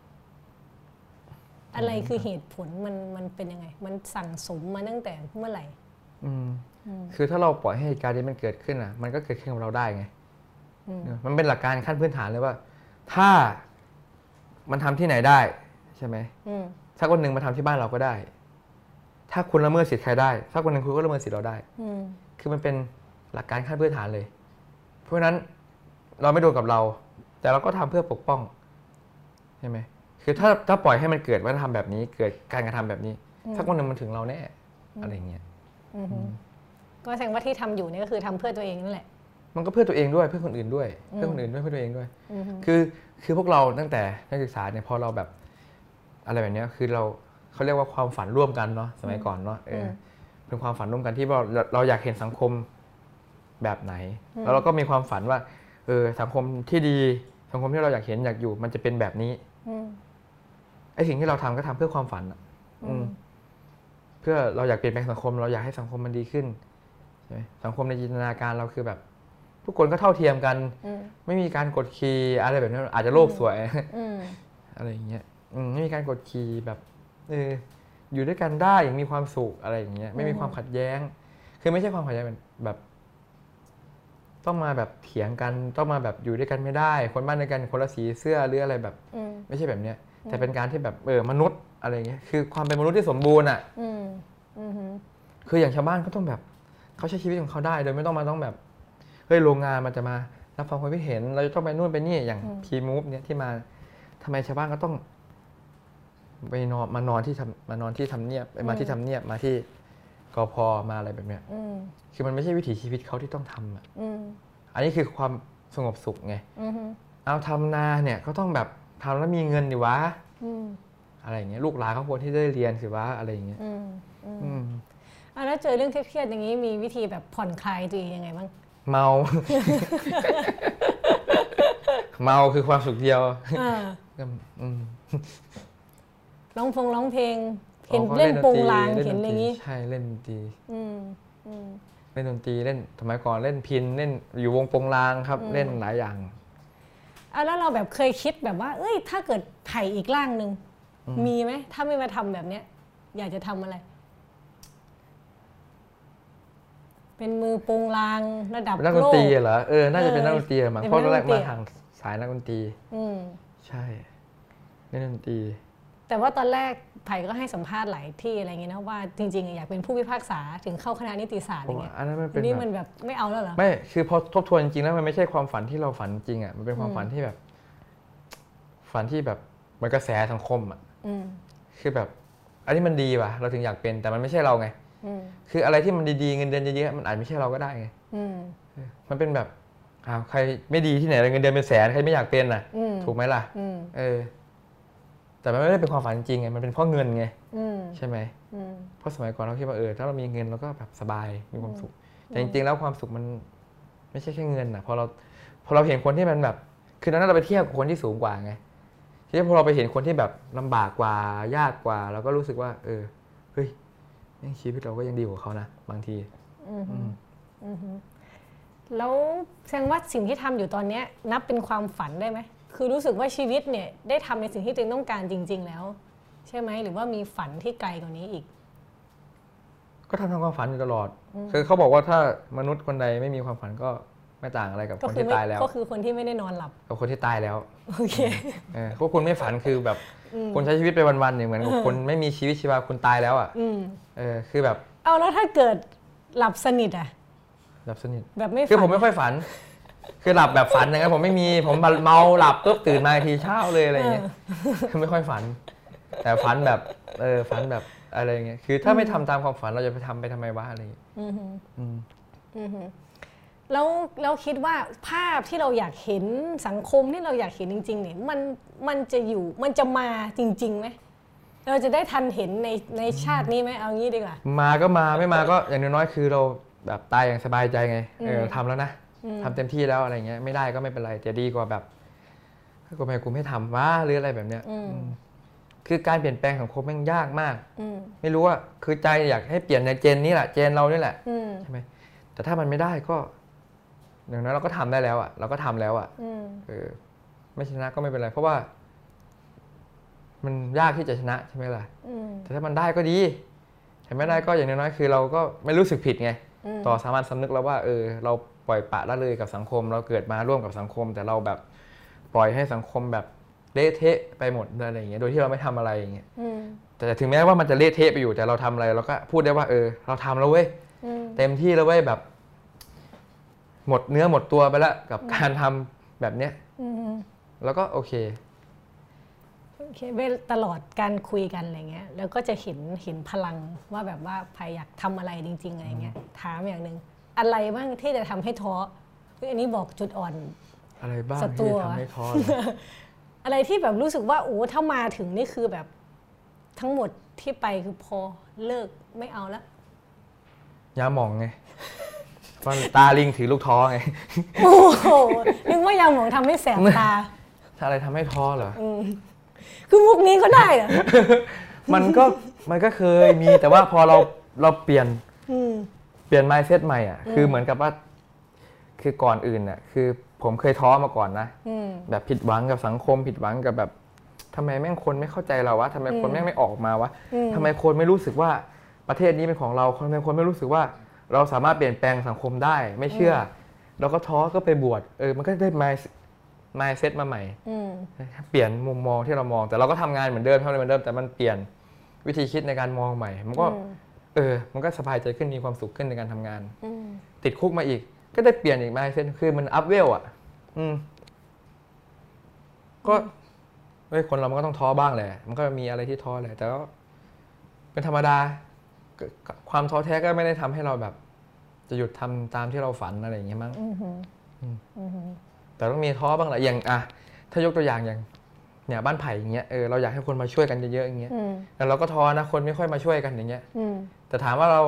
อะไรคือเหตุผลมันเป็นยังไงมันสั่งสมมาตั้งแต่เมื่อไหร่คือถ้าเราปล่อยให้เหตุการณ์นี้มันเกิดขึ้นอ่ะมันก็เกิดขึ้นกับเราได้ไงมันเป็นหลักการขั้นพื้นฐานเลยว่าถ้ามันทำที่ไหนได้ใช่ไหม สักวันหนึ่งมาทำที่บ้านเราก็ได้ถ้าคุณละเมิดสิทธิ์ใครได้สักวันหนึ่งคุณก็ละเมิดสิทธิ์เราได้คือมันเป็นหลักการขั้นพื้นฐานเลยเพราะฉะนั้นเราไม่โดนกับเราแต่เราก็ทำเพื่อปกป้องใช่ไหมคือถ้าปล่อยให้มันเกิดวัฒนธรรมแบบนี้เกิดการกระทำแบบนี้สักวันหนึ่งมันถึงเราแน่อะไรเงี้ยก็แสดงว่าที่ทำอยู่นี่ก็คือทำเพื่อตัวเองนั่นแหละมันก็เพื่อตัวเองด้วยเพื่อคนอื่นด้วยเพื่อคนอื่นด้วยเพื่อตัวเองด้วยคือพวกเราตั้งแต่นักศึกษาเนี่ยพอเราแบบอะไรแบบนี้คือเราเขาเรียกว่าความฝันร่วมกันเนาะสมัยก่อนเนาะเป็นความฝันร่วมกันที่เราอยากเห็นสังคมแบบไหนแล้วเราก็มีความฝันว่าสังคมที่ดีสังคมที่เราอยากเห็นอยากอยู่มันจะเป็นแบบนี้ไอ้สิ่งที่เราทำก็ทำเพื่อความฝันเพื่อเราอยากเปลี่ยนแปลงสังคมเราอยากให้สังคมมันดีขึ้นสังคมในจินตนาการเราคือแบบทุกคนก็เท่าเทียมกันไม่มีการกดขี่อะไรแบบนั้นอาจจะโลภสวยอะไรอย่างเงี้ยไม่มีการกดขี่แบบอยู่ด้วยกันได้อย่างมีความสุขอะไรอย่างเงี้ยไม่มีความขัดแย้งคือไม่ใช่ความขัดแย้งแบบต้องมาแบบเถียงกันต้องมาแบบอยู่ด้วยกันไม่ได้คนบ้านเดียวกันคนละสีเสื้อหรืออะไรแบบไม่ใช่แบบเนี้ยแต่เป็นการที่แบบมนุษย์อะไรเงี้ยคือความเป็นมนุษย์ที่สมบูรณ์อ่ะคืออย่างชาวบ้านก็ต้องแบบเขาใช้ชีวิตของเขาได้โดยไม่ต้องมาต้องแบบเฮ้ยโรงงานมันจะมารับฟังความคิดเห็นเราจะต้องไปนู่นไปนี่อย่างพีมูฟเนี่ยที่มาทำไมชาวบ้านก็ต้องไปนอนมานอนที่ทำเนียบมาที่ทำเนียบมาที่กพ.มาอะไรแบบเนี้ยคือมันไม่ใช่วิถีชีวิตเขาที่ต้องทำอ่ะอันนี้คือความสงบสุขไงเอาทำนาเนี่ยเขาต้องแบบทำแล้วมีเงินดิวะอะไรอย่างเงี้ยลูกหลานเขาควรที่ได้เรียนสิวะอะไรอย่างเงี้ยแล้วเจอเรื่องเครียดๆอย่างนี้มีวิธีแบบผ่อนคลายตัวเองยังไงบ้างเมาคือความสุขเดียวร้องเพลงเห็นเล่นโปงลางเห็นอะไรอย่างนี้ใช่เล่นดนตรีเล่นดนตรีเล่นสมัยก่อนเล่นพินเล่นอยู่วงโปงลางครับเล่นหลายอย่างแล้วเราแบบเคยคิดแบบว่าเอ้ยถ้าเกิดไผ่อีกร่างหนึ่งมีไหมถ้าไม่มาทำแบบเนี้ยอยากจะทำอะไรเป็นมือโปงลางระดับโลกนักดนตรีเหรอน่าจะเป็นนักดนตรีมั้งเพราะแรกมาทางสายนักดนตรีใช่นักดนตรีแต่ว่าตอนแรกไผ่ก็ให้สัมภาษณ์หลายที่อะไรเงี้ยนะว่าจริงๆอยากเป็นผู้พิพากษาถึงเข้าคณะนิติศาสตร์อย่างเงี้ยนี่มันแบบไม่เอาแล้วเหรอไม่คือพอทบทวนจริงๆแล้วมันไม่ใช่ความฝันที่เราฝันจริงอ่ะมันเป็นความฝันที่แบบมันกระแสสังคมอ่ะคือแบบอันนี้มันดีว่ะเราถึงอยากเป็นแต่มันไม่ใช่เราไงคืออะไรที่มันดีๆเงินเดือนเยอะๆมันอาจไม่ใช่เราก็ได้ไงมันเป็นแบบใครไม่ดีที่ไหนเงินเดือนเป็นแสนใครไม่อยากเป็นน่ะถูกไหมล่ะแต่มันไม่ได้เป็นความฝันจริงไงมันเป็นเพราะเงินไงใช่ไหมเพราะสมัยก่อนเราคิดว่าถ้าเรามีเงินเราก็แบบสบายมีความสุขแต่จริงๆแล้วความสุขมันไม่ใช่แค่เงินนะพอเราเห็นคนที่มันแบบคือตอนนั้นเราไปเทียบกับคนที่สูงกว่าไงทีนี้พอเราไปเห็นคนที่แบบลำบากกว่ายากกว่าเราก็รู้สึกว่าเฮ้ยชีวิตเราก็ยังดีกว่าเขานะบางทีแล้วแสดงว่าสิ่งที่ทำอยู่ตอนนี้นับเป็นความฝันได้ไหมคือรู้สึกว่าชีวิตเนี่ยได้ทำในสิ่งที่ตัวเองต้องการจริงๆแล้วใช่ไหมหรือว่ามีฝันที่ไกลกว่านี้อีกก็ทำความฝันอยู่ตลอดคือเขาบอกว่าถ้ามนุษย์คนใดไม่มีความฝันก็ไม่ต่างอะไรกับคนที่ตายแล้วก็คือคนที่ไม่ได้นอนหลับกับคนที่ตายแล้วโอเคพวกคุณไม่ฝันคือแบบคนใช้ชีวิตไปวันๆเนี่ยเหมือนกับคนไม่มีชีวิตชีวาคุณตายแล้วอ่ะคือแบบเอาแล้วถ้าเกิดหลับสนิทอ่ะหลับสนิทแบบไม่คือผมไม่ค่อยฝันคือหลับแบบฝันอย่างนั้นผมไม่มีผมเมาหลับปุ๊บตื่นมาทีเช้าเลยอะไรเงี้ยคือไม่ค่อยฝันแต่ฝันแบบฝันแบบอะไรเงี้ยคือถ้าไม่ทำตามความฝันเราจะไปทำไปทำไมวะอะไรอย่างเงี้ยแล้วเราคิดว่าภาพที่เราอยากเห็นสังคมที่เราอยากเห็นจริงๆเนี่ยมันจะอยู่มันจะมาจริงๆไหมเราจะได้ทันเห็นในชาตินี้ไหมเอางี้ดีกว่ามาก็มาไม่มาก็อย่างน้อยๆคือเราแบบตายอย่างสบายใจไงทำแล้วนะทำเต็มที่แล้วอะไรเงี้ยไม่ได้ก็ไม่เป็นไรจะดีกว่าแบบทำไมกูไม่ทำวะหรืออะไรแบบเนี้ยคือการเปลี่ยนแปลงของคนมันยากมากไม่รู้ว่าคือใจอยากให้เปลี่ยนในเจนนี้แหละเจนเรานี่แหละใช่ไหมแต่ถ้ามันไม่ได้ก็อย่างนั้นเราก็ทำได้แล้วอ่ะเราก็ทำแล้วอ่ะไม่ชนะก็ไม่เป็นไรเพราะว่ามันยากที่จะชนะใช่ไหมล่ะแต่ถ้ามันได้ก็ดีแต่ไม่ได้ก็อย่างน้อยๆคือเราก็ไม่รู้สึกผิดไงต่อสามัญสำนึกแล้วว่าเราปล่อยปละละเลยกับสังคมเราเกิดมาร่วมกับสังคมแต่เราแบบปล่อยให้สังคมแบบ เละเทะไปหมดอะไรอย่างเงี้ยโดยที่เราไม่ทำอะไรอย่างเงี้ยแต่ถึงแม้ว่ามันจะเละเทะไปอยู่แต่เราทำอะไรเราก็พูดได้ว่าเออเราทำแล้วเว้ยเต็มที่แล้วเว้ยแบบหมดเนื้อหมดตัวไปละกับการทำแบบเนี้ยแล้วก็โอเคตลอดการคุยกันอะไรเงี้ยแล้วก็จะเห็นพลังว่าแบบว่าพายอยากทำอะไรจริงๆอะไรเงี้ยถามอย่างหนึ่งอะไรบ้างที่จะทำให้ท้ออันนี้บอกจุดอ่อนอะไรบ้างที่ทำให้ท้ออะไรที่แบบรู้สึกว่าโอ้ถ้ามาถึงนี่คือแบบทั้งหมดที่ไปคือพอเลิกไม่เอาแล้วยาหมองไงตาลิงถือลูกท้อไงโอ้โหนึกว่ายาหมองทำให้แสบตาอะไรทำให้ท้อเหรอคือมุกนี้ก็ได้เหรอมันก็เคยมีแต่ว่าพอเราเปลี่ยน mindset ใหม่อ่ะคือเหมือนกับว่าคือก่อนอื่นอ่ะคือผมเคยท้อมาก่อนนะแบบผิดหวังกับสังคมผิดหวังกับแบบทำไมแม่งคนไม่เข้าใจเราวะทำไมคนแม่งไม่ออกมาวะทำไมคนไม่รู้สึกว่าประเทศนี้เป็นของเราทำไมคนไม่รู้สึกว่าเราสามารถเปลี่ยนแปลงสังคมได้ไม่เชื่อเราก็ท้อก็ไปบวชมันก็ได้ mindset มาใหม่เปลี่ยนมุมมองที่เรามองแต่เราก็ทำงานเหมือนเดิมทำอะไรเหมือนเดิมแต่มันเปลี่ยนวิธีคิดในการมองใหม่มันก็มันก็สบายใจขึ้นมีความสุขขึ้นในการทำงานติดคุกมาอีกก็ได้เปลี่ยนอีก mindset คือมันอัพเวลอ่ะก็คนเรามันก็ต้องท้อบ้างแหละมันก็มีอะไรที่ท้อแหละแต่ก็เป็นธรรมดาความท้อแท้ก็ไม่ได้ทำให้เราแบบจะหยุดทำตามที่เราฝันอะไรอย่างเงี้ยมั้งแต่ต้องมีท้อบ้างแหละอย่างถ้ายกตัวอย่างเนี่ยบ้านไผ่อย่างเงี้ยเราอยากให้คนมาช่วยกันเยอะๆอย่างเงี้ยแต่เราก็ท้อนะคนไม่ค่อยมาช่วยกันอย่างเงี้ยแต่ถามว่าเรา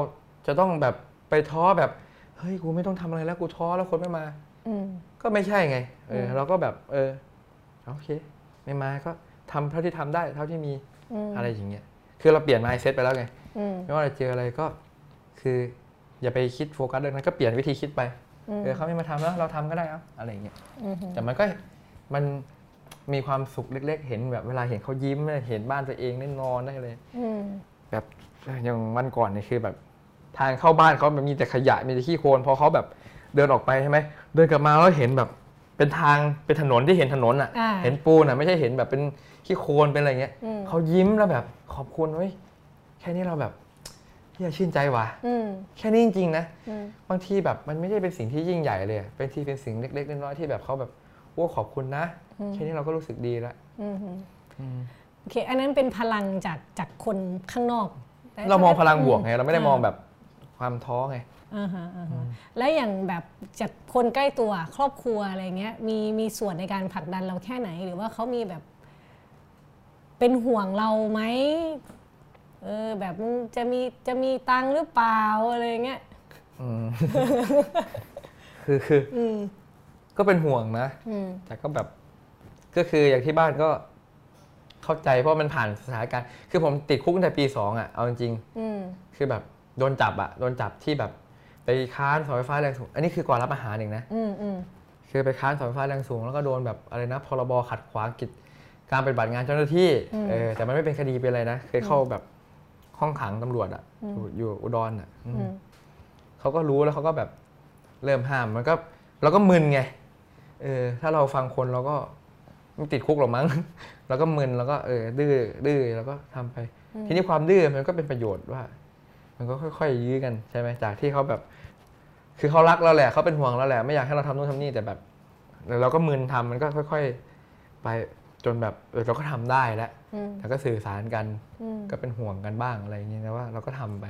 จะต้องแบบไปท้อแบบเฮ้ยกูไม่ต้องทำอะไรแล้วกูท้อแล้วคนไม่มาก็ไม่ใช่ไงเราก็แบบโอเคไม่มาก็ทำเท่าที่ทำได้เท่าที่มีอะไรอย่างเงี้ยคือเราเปลี่ยน mindset ไปแล้วไงไม่ว่าจะเจออะไรก็คืออย่าไปคิดโฟกัสเรื่องนั้นก็เปลี่ยนวิธีคิดไปเขาไม่มาทำแล้วเราทำก็ได้ครับอะไรอย่างเงี้ยแต่มันมีความสุขเล็กๆเห็นแบบเวลาเห็นเขายิ้มเห็นบ้านตัวเองได้นอนได้เลยแบบอย่างวันก่อนนี่คือแบบทางเข้าบ้านเขาแบบมีแต่ขยะมีแต่ขี้โคลนพอเขาแบบเดินออกไปใช่ไหมเดินกลับมาแล้วเห็นแบบเป็นทางเป็นถนนที่เห็นถนนอ่ะเห็นปูนอ่ะไม่ใช่เห็นแบบเป็นขี้โคลนเป็นอะไรเงี้ยเขายิ้มแล้วแบบขอบคุณเว้ยแค่นี้เราแบบที่จะชื่นใจว่ะแค่นี้จริงๆนะบางทีแบบมันไม่ใช่เป็นสิ่งที่ยิ่งใหญ่เลยเป็นสิ่งเล็กๆน้อยๆที่แบบเขาแบบว่าขอบคุณนะแค่นี้เราก็รู้สึกดีแล้วโอเคอันนั้นเป็นพลังจากคนข้างนอกเรามองพลังบวกไงเราไม่ได้มองแบบความท้อไงและอย่างแบบจากคนใกล้ตัวครอบครัวอะไรเงี้ยมีส่วนในการผลักดันเราแค่ไหนหรือว่าเขามีแบบเป็นห่วงเราไหมแบบจะมีตังค์หรือเปล่าอะไรเงี้ยคือก็เป็นห่วงนะแต่ก็แบบก็คืออย่างที่บ้านก็เข้าใจเพราะมันผ่านสถานการณ์คือผมติดคุกตั้งแต่ปี 2อ่ะเอาจริงๆคือแบบโดนจับที่แบบไปค้านเสาไฟฟ้าแรงสูงอันนี้คือก่อนรับอาหารเองนะคือไปค้านเสาไฟฟ้าแรงสูงแล้วก็โดนแบบอะไรนะพรบขัดขวางกิจการปฏิบัติงานเจ้าหน้าที่แต่มันไม่เป็นคดีเป็นอะไรนะเคยเข้าแบบห้องขังตำรวจอ่ะอยู่อุดรอ่ะเขาก็รู้แล้วเขาก็แบบเริ่มห้ามมันก็เราก็มึนไงถ้าเราฟังคนเราก็ไม่ติดคุกหรอกมั้งเราก็มึนแล้วก็ดื้อแล้วก็ทำไปทีนี้ความดื้อมันก็เป็นประโยชน์ว่ามันก็ค่อยๆยื้อกันใช่ไหมจากที่เขาแบบคือเขารักเราแหละเขาเป็นห่วงเราแหละไม่อยากให้เราทำนู่นทำนี่แต่แบบเราก็มึนทำมันก็ค่อยๆไปจนแบบเราก็ทำได้แล้วแล้วก็สื่อสารกันก็เป็นห่วงกันบ้างอะไรอย่างเงี้ยแต่ว่าเราก็ทำไป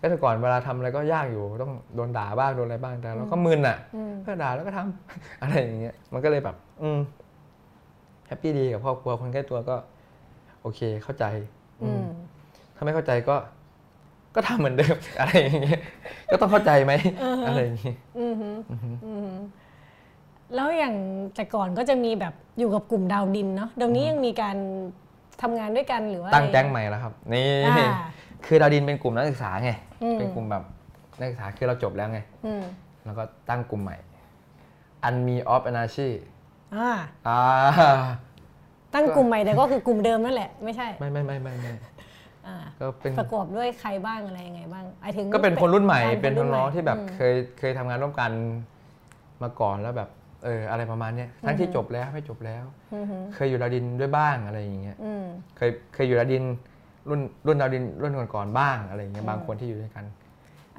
ก็แต่ก่อนเวลาทำอะไรก็ยากอยู่ต้องโดนด่าบ้างโดนอะไรบ้างแต่เราก็มึนอ่ะก็ด่าแล้วก็ทำอะไรอย่างเงี้ยมันก็เลยแบบแฮปปี้ดีกับครอบครัวคนใกล้ตัวก็โอเคเข้าใจถ้าไม่เข้าใจก็ทำเหมือนเดิมอะไรอย่างเงี้ยก็ต้องเข้าใจไหมอะไรอย่างเงี้ยแล้วอย่างแต่ก่อนก็จะมีแบบอยู่กับกลุ่มดาวดินเนาะเดี๋ยวนี้ยังมีการทำงานด้วยกันหรือว่าตั้งแก๊งใหม่แล้วครับนี่คือดาวดินเป็นกลุ่มนักศึกษาไงเป็นกลุ่มแบบนักศึกษาคือเราจบแล้วไงแล้วก็ตั้งกลุ่มใหม่อันมีออฟอนาชีตั้งกลุ่มใหม่แต่ก็คือกลุ่มเดิมนั่นแหละไม่ใช่ไม่ก็เป็นประกอบด้วยใครบ้างอะไรยังไงบ้างไอถึงก็เป็นคนรุ่นใหม่เป็นน้องที่แบบเคยทำงานร่วมกันมาก่อนแล้วแบบ อะไรประมาณนี้ทั้งที่จบแล้วไม่จบแล้วเคยอยู่ดาวดินด้วยบ้างอะไรอย่างเงี้ยเคยอยู่ดาวดินรุ่นดาวดินรุ่นก่อนๆบ้างอะไรอย่างเงี้ยบางคนที่อยู่ด้วยกัน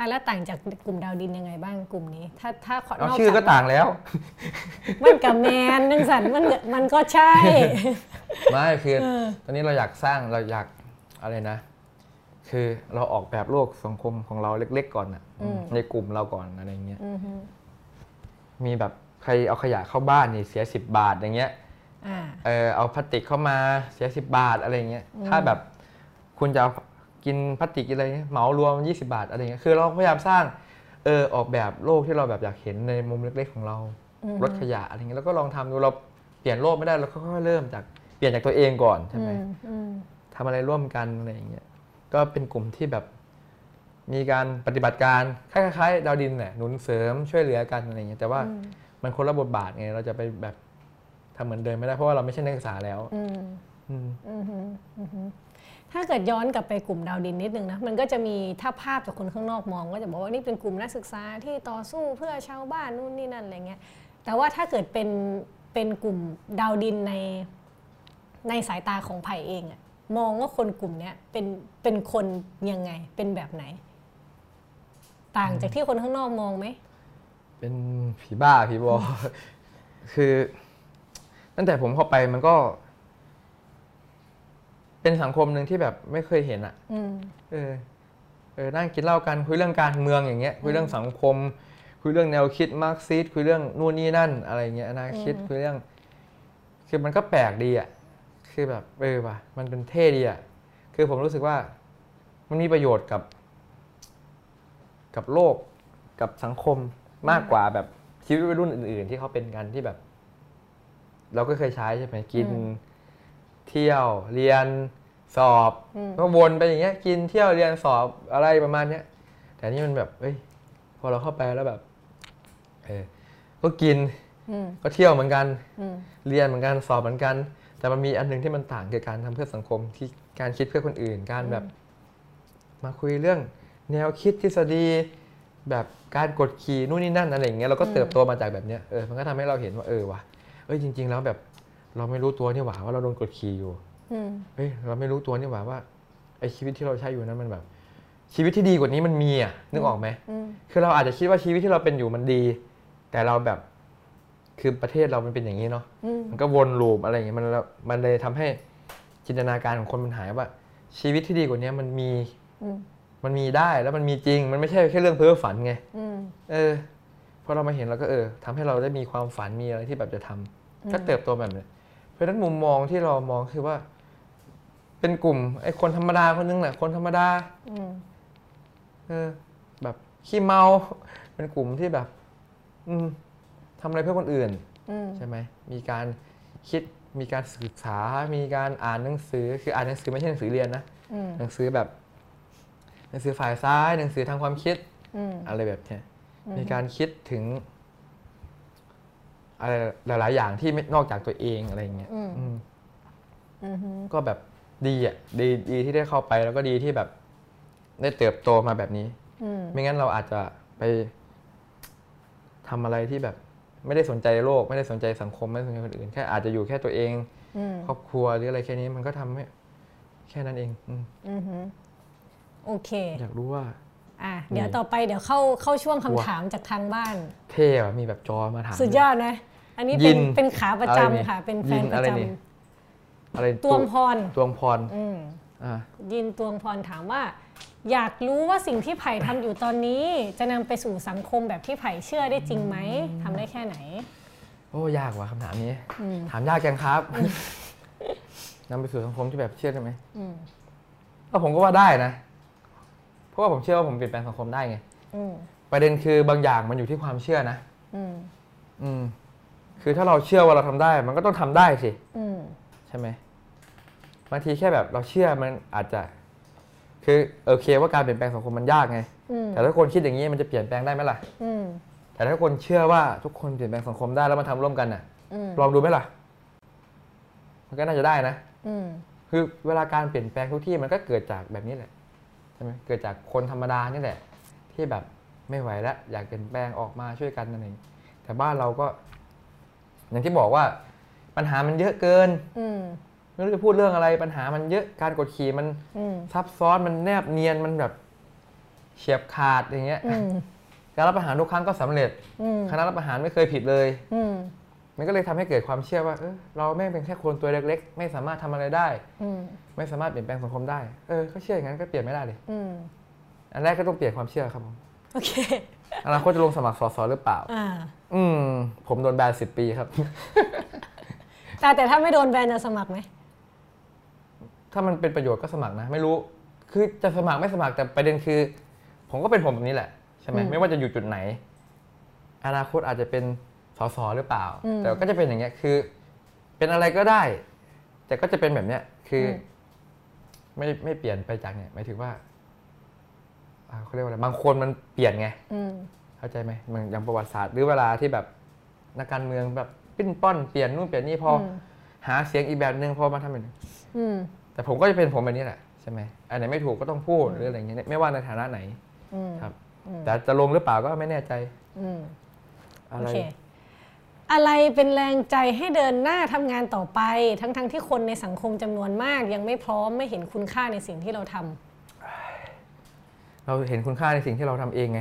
แล้วต่างจากกลุ่มดาวดินยังไงบ้างกลุ่มนี้ถ้าขอนอกชื่อก็ต่างแล้วมันกับแมนนังสันมันก็ใช่ไม่คือตอนนี้เราอยากสร้างเราอยากอะไรนะคือเราออกแบบโลกสังคมของเราเล็กๆก่อนอ่ะในกลุ่มเราก่อนอะไรเงี้ยมีแบบใครเอาขยะเข้าบ้านนี่เสีย10 บาทอย่างเงี้ยเอาพลาสติกเข้ามาเสีย10 บาทอะไรเงี้ยถ้าแบบคุณจะกินพลาสติกอะไรเงี้ยเหมารวม20 บาทอะไรเงี้ยคือเราพยายามสร้างออกแบบโลกที่เราแบบอยากเห็นในมุมเล็กๆของเราลดขยะอะไรเงี้ยแล้วก็ลองทำดูเราเปลี่ยนโลกไม่ได้เราก็เริ่มจากเปลี่ยนจากตัวเองก่อนใช่ไหมทำอะไรร่วมกันอะไรอย่างเงี้ยก็เป็นกลุ่มที่แบบมีการปฏิบัติการคล้ายๆดาวดินแหละหนุนเสริมช่วยเหลือกันอะไรอย่างเงี้ยแต่ว่ามันคนละบทบาทไงเราจะไปแบบทำเหมือนเดิมไม่ได้เพราะว่าเราไม่ใช่นักศึกษาแล้วถ้าเกิดย้อนกลับไปกลุ่มดาวดินนิดนึงนะมันก็จะมีถ้าภาพจากคนข้างนอกมองก็จะบอกว่านี่เป็นกลุ่มนักศึกษาที่ต่อสู้เพื่อชาวบ้านนู่นนี่นั่นอะไรเงี้ยแต่ว่าถ้าเกิดเป็นกลุ่มดาวดินในสายตาของไผ่เองอะมองว่าคนกลุ่มนี้เป็นคนยังไงเป็นแบบไหนต่างจากที่คนข้างนอกมองไหมเป็นผีบ้าผีบอ คือตั้งแต่ผมเข้าไปมันก็เป็นสังคมหนึ่งที่แบบไม่เคยเห็นอ่ะนั่งกินเหล้ากันคุยเรื่องการเมืองอย่างเงี้ยคุยเรื่องสังคมคุยเรื่องแนวคิดมาร์กซิสต์คุยเรื่องนู่นนี่นั่นอะไรเงี้ยนะคิดคุยเรื่องคือมันก็แปลกดีอ่ะคือแบบว่ะมันเป็นเท่ดีอ่ะคือผมรู้สึกว่ามันมีประโยชน์กับโลกกับสังคมมากกว่าแบบชีวิตวัยรุ่นอื่นๆที่เขาเป็นกันที่แบบเราก็เคยใช้ใช่ไหมกินเที่ยวเรียนสอบก็วนไปอย่างเงี้ยกินเที่ยวเรียนสอบอะไรประมาณเนี้ยแต่นี่มันแบบพอเราเข้าไปแล้วแบบก็กินก็เที่ยวเหมือนกันเรียนเหมือนกันสอบเหมือนกันแต่มันมีอันหนึ่งที่มันต่างคือการทำเพื่อสังคมที่การคิดเพื่อคนอื่นการแบบมาคุยเรื่องแนวคิดทฤษฎีแบบการกดขี่นู่นนี่นั่นอะไรอย่างเงี้ยเราก็เติบโตมาจากแบบเนี้ยมันก็ทำให้เราเห็นว่าว่ะจริงๆแล้วแบบเราไม่รู้ตัวนี่หว่าว่าเราโดนกดขี่อยู่เราไม่รู้ตัวนี่หว่าว่าไอ้ชีวิตที่เราใช้อยู่นั้นมันแบบชีวิตที่ดีกว่านี้มันมีอ่ะนึกออกไหมคือเราอาจจะคิดว่าชีวิตที่เราเป็นอยู่มันดีแต่เราแบบคือประเทศเรามันเป็นอย่างนี้เนาะมันก็วนลูปอะไรอย่างเงี้ยมันเลยทำให้จินตนาการของคนมันหายว่าชีวิตที่ดีกว่านี้มันมีได้แล้วมันมีจริงมันไม่ใช่แค่เรื่องเพ้อฝันไงพอเรามาเห็นเราก็ทำให้เราได้มีความฝันมีอะไรที่แบบจะทำถ้าเติบโตแบบนี้เพราะฉะนั้นมุมมองที่เรามองคือว่าเป็นกลุ่มไอ้คนธรรมดาคนนึงแหละคนธรรมดาแบบขี้เมาเป็นกลุ่มที่แบบทำอะไรเพื่อคนอื่นใช่ไหมมีการคิดมีการศึกษามีการอ่านหนังสือคืออ่านหนังสือไม่ใช่หนังสือเรียนนะหนังสือแบบหนังสือฝ่ายซ้ายหนังสือทางความคิดอะไรแบบนี้มีการคิดถึงอะไรหลายๆอย่างที่นอกจากตัวเองอะไรอย่างเงี้ยก็แบบดีอ่ะดีที่ได้เข้าไปแล้วก็ดีที่แบบได้เติบโตมาแบบนี้ไม่งั้นเราอาจจะไปทำอะไรที่แบบไม่ได้สนใจโลกไม่ได้สนใจสังคมไม่ได้สนใจคนอื่นแค่อาจจะอยู่แค่ตัวเองครอบครัวหรืออะไรแค่นี้มันก็ทำให้แค่นั้นเองโอเคอยากรู้ว่าเดี๋ยวต่อไปเดี๋ยวเข้าช่วงคำถามจากทางบ้านเท่อะมีแบบจอมาถามสุดยอดนะอันนี้เป็นขาประจำค่ะเป็นแฟนประจำอะไรตวงพรยินตวงพรถามว่าอยากรู้ว่าสิ่งที่ไผ่ทำอยู่ตอนนี้จะนำไปสู่สังคมแบบที่ไผ่เชื่อได้จริงไหมทำได้แค่ไหนโอ้ยากว่ะคำถามนี้ถามยากจังครับนำไปสู่สังคมที่แบบเชื่อได้ไหมก็ผมก็ว่าได้นะเพราะว่าผมเชื่อว่าผมเปลี่ยนแปลงสังคมได้ไงประเด็นคือบางอย่างมันอยู่ที่ความเชื่อนะคือถ้าเราเชื่อว่าเราทำได้มันก็ต้องทำได้สิใช่ไหมบางทีแค่แบบเราเชื่อมันอาจจะคือโอเคว่าการเปลี่ยนแปลงสังคมมันยากไงแต่ถ้าคนคิดอย่างนี้มันจะเปลี่ยนแปลงได้ไหมล่ะแต่ถ้าคนเชื่อว่าทุกคนเปลี่ยนแปลงสังคมได้แล้วมันทำร่วมกันน่ะลองดูไหมล่ะมันก็น่าจะได้นะคือเวลาการเปลี่ยนแปลงทุกที่มันก็เกิดจากแบบนี้แหละใช่ไหมเกิดจากคนธรรมดานี่แหละที่แบบไม่ไหวแล้วอยากเปลี่ยนแปลงออกมาช่วยกันนั่นเองแต่บ้านเราก็ อย่างที่บอกว่าปัญหามันเยอะเกินไม่รู้จะพูดเรื่องอะไรปัญหามันเยอะการกดขี่มันซับซ้อนมันแนบเนียนมันแบบเฉียบขาดอย่างเงี้ยการรับอาหารทุกครั้งก็สำเร็จคณะรับอาหารไม่เคยผิดเลยมันก็เลยทำให้เกิดความเชื่อว่าเราแม่งเป็นแค่คนตัวเล็กๆไม่สามารถทำอะไรได้ไม่สามารถเปลี่ยนแปลงสังคมได้ก็เชื่ออย่างนั้นก็เปลี่ยนไม่ได้เลยอันแรกก็ต้องเปลี่ยนความเชื่อครับผมโอเคอนาคตจะลงสมัครสสหรือเปล่าผมโดนแบน10 ปีครับแต่ถ้าไม่โดนแบนจะสมัครไหมถ้ามันเป็นประโยชน์ก็สมัครนะไม่รู้คือจะสมัครไม่สมัครแต่ประเด็นคือผมก็เป็นผมแบบนี้แหละใช่ไหมไม่ว่าจะอยู่จุดไหนอนาคตอาจจะเป็นสสหรือเปล่าแต่ก็จะเป็นอย่างเงี้ยคือเป็นอะไรก็ได้แต่ก็จะเป็นแบบเนี้ยคือไม่เปลี่ยนไปจากเนี่ยหมายถึงว่าเขาเรียกว่าอะไรบางคนมันเปลี่ยนไงเข้าใจไหมอย่างประวัติศาสตร์หรือเวลาที่แบบนักการเมืองแบบปิ้นป้อนเปลี่ยนนู่นเปลี่ยนนี่พอหาเสียงอีแบบนึงพอมาทำแบบนึงแต่ผมก็จะเป็นผมแบบนี้แหละใช่ไหมอันไหนไม่ถูกก็ต้องพูดหรืออะไรอย่างเงี้ยไม่ว่าในฐานะไหนครับแต่จะลงหรือเปล่าก็ไม่แน่ใจอะไรเป็นแรงใจให้เดินหน้าทำงานต่อไปทั้งที่คนในสังคมจำนวนมากยังไม่พร้อมไม่เห็นคุณค่าในสิ่งที่เราทำเราเห็นคุณค่าในสิ่งที่เราทำเองไง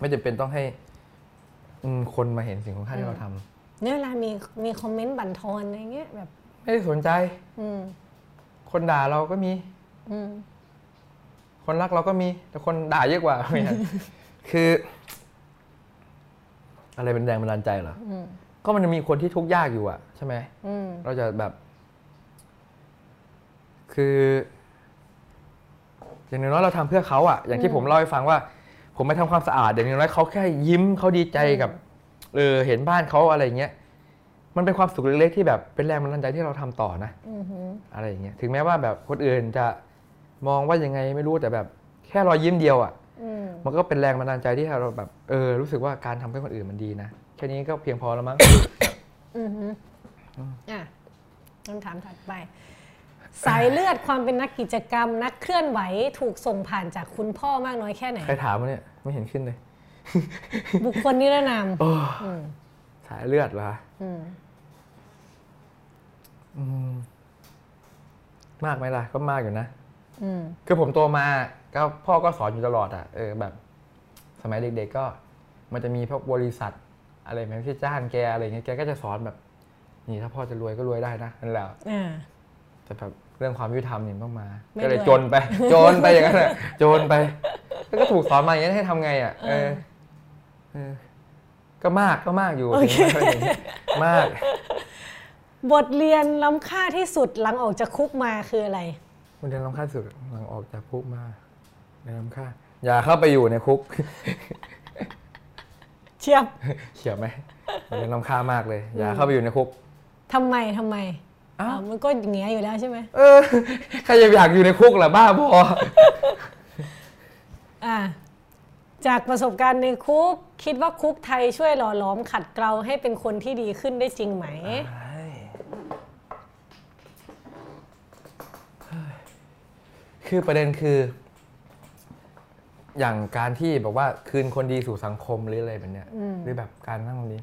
ไม่จำเป็นต้องให้คนมาเห็นสิ่งคุณค่าที่เราทำเนี่ยเวลามีคอมเมนต์บั่นทอนอะไรเงี้ยแบบไม่ได้สนใจคนด่าเราก็มีคนรักเราก็มีแต่คนด่าเยอะกว่าคืออะไรเป็นแรงบันดาลใจเหรอก็มันจะมีคนที่ทุกข์ยากอยู่อ่ะใช่ไหมเราจะแบบคืออย่างน้อยเราทำเพื่อเขาอ่ะอย่างที่ผมเล่าให้ฟังว่าผมไปทำความสะอาดอย่างน้อยเขาแค่ยิ้มเขาดีใจกับเห็นบ้านเขาอะไรเงี้ยมันเป็นความสุขเล็กๆที่แบบเป็นแรงบันดาลใจที่เราทำต่อนะอะไรอย่างเงี้ยถึงแม้ว่าแบบคนอื่นจะมองว่ายังไงไม่รู้แต่แบบแค่รอยยิ้มเดียวอ่ะมันก็เป็นแรงบันดาลใจที่เราแบบรู้สึกว่าการทำให้คนอื่นมันดีนะแค่นี้ก็เพียงพอแล้วมั้งคำถามถัดไปสายเลือดความเป็นนักกิจกรรมนักเคลื่อนไหวถูกส่งผ่านจากคุณพ่อมากน้อยแค่ไหนใครถามวะเนี่ยไม่เห็นขึ้นเลยบุคคลนิรนามสายเลือดเหรอมากไหมล่ะก็มากอยู่นะคือผมโตมาก็พ่อก็สอนอยู่ตลอดอ่ะแบบสมัยเด็กๆก็มันจะมีพวกบริษัทอะไรแบบที่จ้างแกอะไรเงี้ยแกก็จะสอนแบบนี่ถ้าพ่อจะรวยก็รวยได้นะนั่นแหละแต่แบบเรื่องความยุติธรรมเนี่ยต้องมาก็เลยจนไปอย่างนั้นแหละจนไปแล้วก็ถูกสอนมาอย่างนี้ให้ทำไงอ่ะก็มากอยู่มากบทเรียนล้ำค่าที่สุดหลังออกจากคุกมาคืออะไรบทเรียนล้ำค่าสุดหลังออกจากคุกมาน้ำค่าอย่าเข้าไปอยู่ในคุกเฉียบไหมเป็นน้ำค่ามากเลยอย่าเข้าไปอยู่ในคุกทำไมอ้าวมันก็อย่างเงี้ยอยู่แล้วใช่ไหมใครจะอยากอยู่ในคุกล่ะบ้าบอจากประสบการณ์ในคุกคิดว่าคุกไทยช่วยหล่อหลอมขัดเกลาให้เป็นคนที่ดีขึ้นได้จริงไหมคือประเด็นคืออย่างการที่บอกว่าคืนคนดีสู่สังคมหรืออะไรแบบเนี้ยหรือแบบการนั่งตรงนี้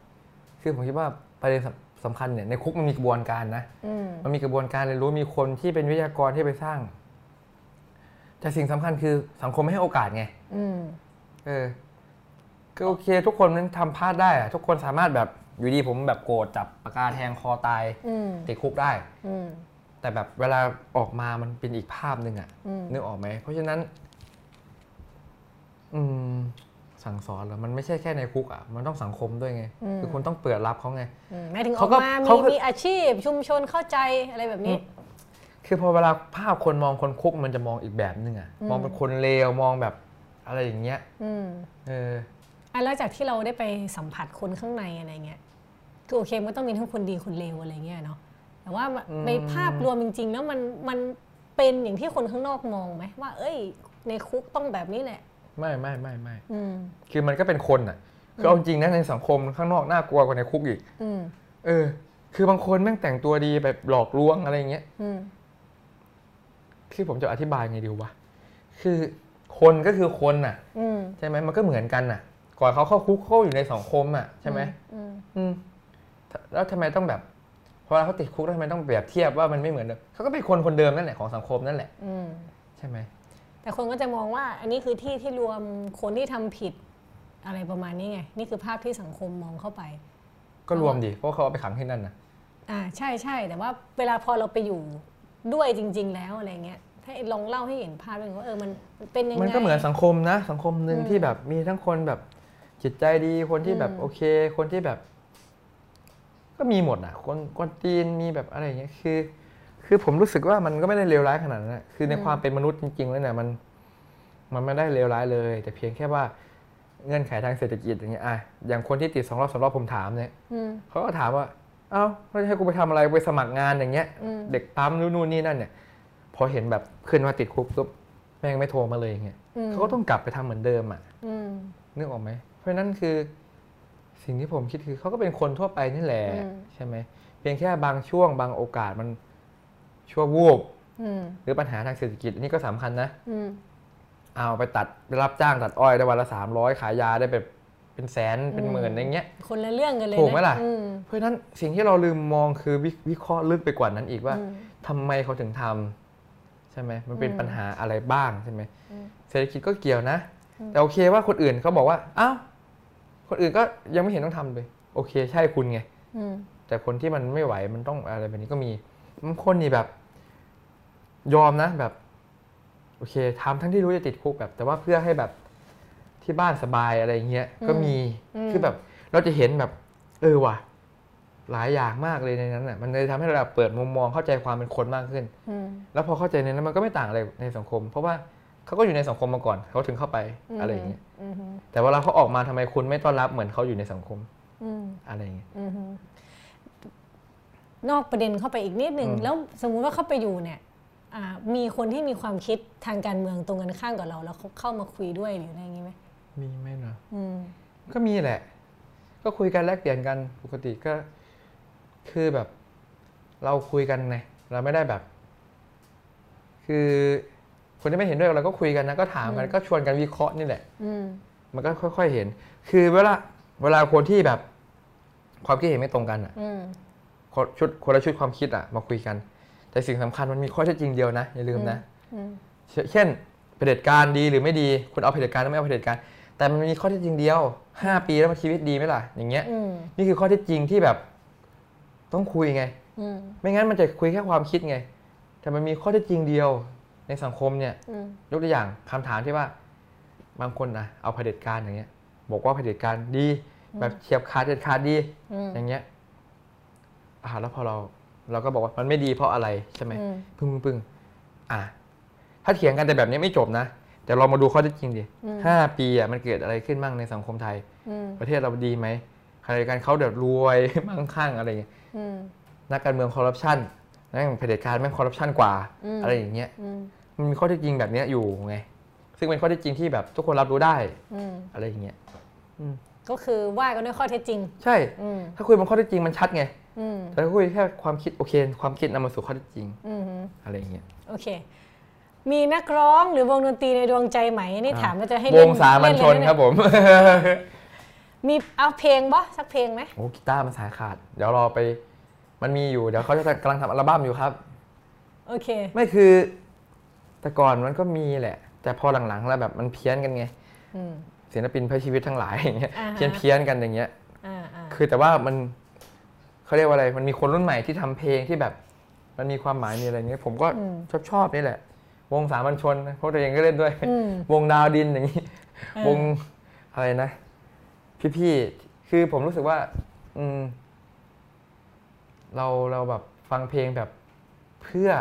คือผมคิดว่าประเด็นสำคัญเนี่ยในคุกมันมีกระบวนการนะมันมีกระบวนการเรียนรู้มีคนที่เป็นวิทยากรที่ไปสร้างแต่สิ่งสำคัญคือสังคมไม่ให้โอกาสไงก็โอเคทุกคนนั้นทำพลาดได้ทุกคนสามารถแบบอยู่ดีผมแบบโกรธจับปากกาแทงคอตายติดคุกได้แต่แบบเวลาออกมามันเป็นอีกภาพหนึ่งอะนึกออกไหมเพราะฉะนั้นสั่งสอนเหรอมันไม่ใช่แค่ในคุกอ่ะมันต้องสังคมด้วยไงคือคุณต้องเปิดรับเขาไงหมายถึงออกมามีอาชีพชุมชนเข้าใจอะไรแบบนี้คือพอเวลาภาพคนมองคนคุกมันจะมองอีกแบบนึงอ่ะมองเป็นคนเลวมองแบบอะไรอย่างเงี้ยแล้วจากที่เราได้ไปสัมผัสคนข้างในอะไรเงี้ยคือโอเคมันต้องมีทั้งคนดีคนเลวอะไรเงี้ยเนาะแต่ว่าในภาพรวมจริงๆแล้วมันเป็นอย่างที่คนข้างนอกมองไหมว่าในคุกต้องแบบนี้แหละไม่คือมันก็เป็นคนอ่ะคือเอาจริงนะในสังคมข้างนอกน่ากลัวกว่าในคุกอีกคือบางคนแม่งแต่งตัวดีแบบหลอกลวงอะไรอย่างเงี้ยคือผมจะอธิบายไงดีวะคือคนก็คือคนอ่ะใช่ไหมมันก็เหมือนกันอ่ะก่อนเขาเข้าคุกเขาอยู่ในสังคมอ่ะใช่ไหม แล้วทำไมต้องแบบพอเราเขาติดคุกแล้วทำไมต้องเปรียบเทียบว่ามันไม่เหมือนเดิมเขาก็เป็นคนคนเดิมนั่นแหละของสังคมนั่นแหละใช่ไหมแต่คนก็จะมองว่าอันนี้คือที่ที่รวมคนที่ทำผิดอะไรประมาณนี้ไงนี่คือภาพที่สังคมมองเข้าไปก็รวมดิเพราะเขาเอาไปขังที่นั่นนะใช่ใช่แต่ว่าเวลาพอเราไปอยู่ด้วยจริงๆแล้วอะไรเงี้ยถ้าลองเล่าให้เห็นภาพเป็นว่ามันเป็นยังไงมันก็เหมือนสังคมนะสังคมหนึ่งที่แบบมีทั้งคนแบบจิตใจดีคนที่แบบโอเคคนที่แบบก็มีหมดอ่ะคนตีนมีแบบอะไรเงี้ยคือผมรู้สึกว่ามันก็ไม่ได้เลวร้ายขนาดนั้นคือในความเป็นมนุษย์จริงๆแล้วเนี่ยมันไม่ได้เลวร้ายเลยแต่เพียงแค่ว่าเงื่อนไขทางเศรษฐกิจอย่างเงี้ยอย่างคนที่ติด2 รอบ 3 รอบผมถามเนี่ยเขาก็ถามว่าเอ้าไม่ให้กูไปทำอะไรไปสมัครงานอย่างเงี้ยเด็กปั๊มนู่นนี่นั่นเนี่ยพอเห็นแบบขึ้นมาติดคุกปุ๊บแม่งไม่โทรมาเลยอย่างเงี้ยเขาก็ต้องกลับไปทำเหมือนเดิมอ่ะนึกออกไหมเพราะนั้นคือสิ่งที่ผมคิดคือเขาก็เป็นคนทั่วไปนี่แหละใช่ไหมเพียงแค่บางช่วงบางโอกาสมันชั่ววูบหรือปัญหาทางเศรษฐกิจนี่ก็สำคัญนะเอาไปตัดรับจ้างตัดอ้อยได้วันละ300ขายยาได้แบบเป็นแสนเป็นหมื่นอย่างเงี้ยคนละเรื่องกันเลยถูกไหมล่ะเพราะฉะนั้นสิ่งที่เราลืมมองคือวิเคราะห์ลึกไปกว่านั้นอีกว่าทำไมเขาถึงทำใช่ไหมมันเป็นปัญหาอะไรบ้างใช่ไหมเศรษฐกิจก็เกี่ยวนะแต่โอเคว่าคนอื่นเขาบอกว่าอ้าวคนอื่นก็ยังไม่เห็นต้องทำเลยโอเคใช่คุณไงแต่คนที่มันไม่ไหวมันต้องอะไรแบบนี้ก็มีบางคนนี่แบบยอมนะแบบโอเคทำทั้งที่รู้จะติดคุกแบบแต่ว่าเพื่อให้แบบที่บ้านสบายอะไรเงี้ยก็มีคือแบบเราจะเห็นแบบว่ะหลายอย่างมากเลยในนั้นอ่ะมันเลยทำให้เราเปิดมุมมองเข้าใจความเป็นคนมากขึ้นแล้วพอเข้าใจในนั้นมันก็ไม่ต่างอะไรในสังคมเพราะว่าเขาก็อยู่ในสังคมมาก่อนเขาถึงเข้าไปอะไรอย่างเงี้ยแต่เวลาเขาออกมาทำไมคุณไม่ต้อนรับเหมือนเขาอยู่ในสังคมอะไรอย่างเงี้ยนอกประเด็นเข้าไปอีกนิดหนึ่งแล้วสมมุติว่าเข้าไปอยู่เนี่ยมีคนที่มีความคิดทางการเมืองตรงกันข้ามกับเราแล้วเข้ามาคุยด้วยหรืออะไรอย่างนี้ไหมมีไหมเนาะก็มีแหละก็คุยกันแลกเปลี่ยนกันปกติก็คือแบบเราคุยกันไงเราไม่ได้แบบคือคนที่ไม่เห็นด้วยเราก็คุยกันนะก็ถามกันก็ชวนกันวิเคราะห์นี่แหละมันก็ค่อยๆเห็นคือเวลาคนที่แบบความคิดเห็นไม่ตรงกันอ่ะคนละชุดความคิดอ่ะมาคุยกันแต่สิ่งสำคัญมันมีข้อเท็จจริงเดียวนะอย่าลืมนะเช่นเผด็จการดีหรือไม่ดีคุณเอาเผด็จการไม่เอาเผด็จการแต่มันมีข้อเท็จจริงเดียว5 ปีแล้วมันชีวิตดีไหมล่ะอย่างเงี้ยนี่คือข้อเท็จจริงที่แบบต้องคุยไงไม่งั้นมันจะคุยแค่ความคิดไงแต่มันมีข้อเท็จจริงเดียวในสังคมเนี่ยยกตัวอย่างคำถามที่ว่าบางคนนะเอาเผด็จการอย่างเงี้ยบอกว่าเผด็จการดีแบบเฉียบขาดเด็ดขาดดีอย่างเงี้ยแล้วพอเราก็บอกว่ามันไม่ดีเพราะอะไรใช่ไหมพึ่งถ้าเถียงกันแต่แบบนี้ไม่จบนะแต่เรามาดูข้อเท็จจริงดิ5 ปีอ่ะมันเกิดอะไรขึ้นบ้างในสังคมไทยประเทศเราดีไหมขณะการเขาเดือดรวยมั่งคั่งอะไรอย่างเงี้ยนักการเมืองคอร์รัปชันนักเผด็จการแม่งคอร์รัปชันกว่าอะไรอย่างเงี้ยมันมีข้อเท็จจริงแบบนี้อยู่ไงซึ่งเป็นข้อเท็จจริงที่แบบทุกคนรับรู้ได้อะไรอย่างเงี้ยก็คือว่ากันด้วยข้อเท็จจริงใช่ถ้าคุยบนข้อเท็จจริงมันชัดไงแต่ถ้าคุยแค่ความคิดโอเคความคิดนำมาสู่ข้อเท็จจริงอะไรอย่างเงี้ยโอเคมีนักร้องหรือวงดนตรีในดวงใจไหมนี่ถามว่าจะให้วงสามัญชนครับผมมีเอาเพลงบ่สักเพลงไหมโอ้กีตาร์มันสายขาดเดี๋ยวรอไปมันมีอยู่เดี๋ยวเขาจะกำลังทำอัลบั้มอยู่ครับโอเคไม่คือแต่ก่อนมันก็มีแหละแต่พอหลังๆแล้วแบบมันเพี้ยนกันไงศิลปินเพื่อชีวิตทั้งหลายอย่างเงี้ยเพี้ยนกันอย่างเงี้ยคือแต่ว่ามันเขาเรียกว่าอะไรมันมีคนรุ่นใหม่ที่ทำเพลงที่แบบมันมีความหมายมีอะไรเงี้ยผมก็ชอบนี่แหละวงสามัญชนเพราะตัวเองก็เล่นด้วยวงดาวดินอย่างนี้วงอะไรนะพี่ๆคือผมรู้สึกว่าเราแบบฟังเพลงแบบเพื่อ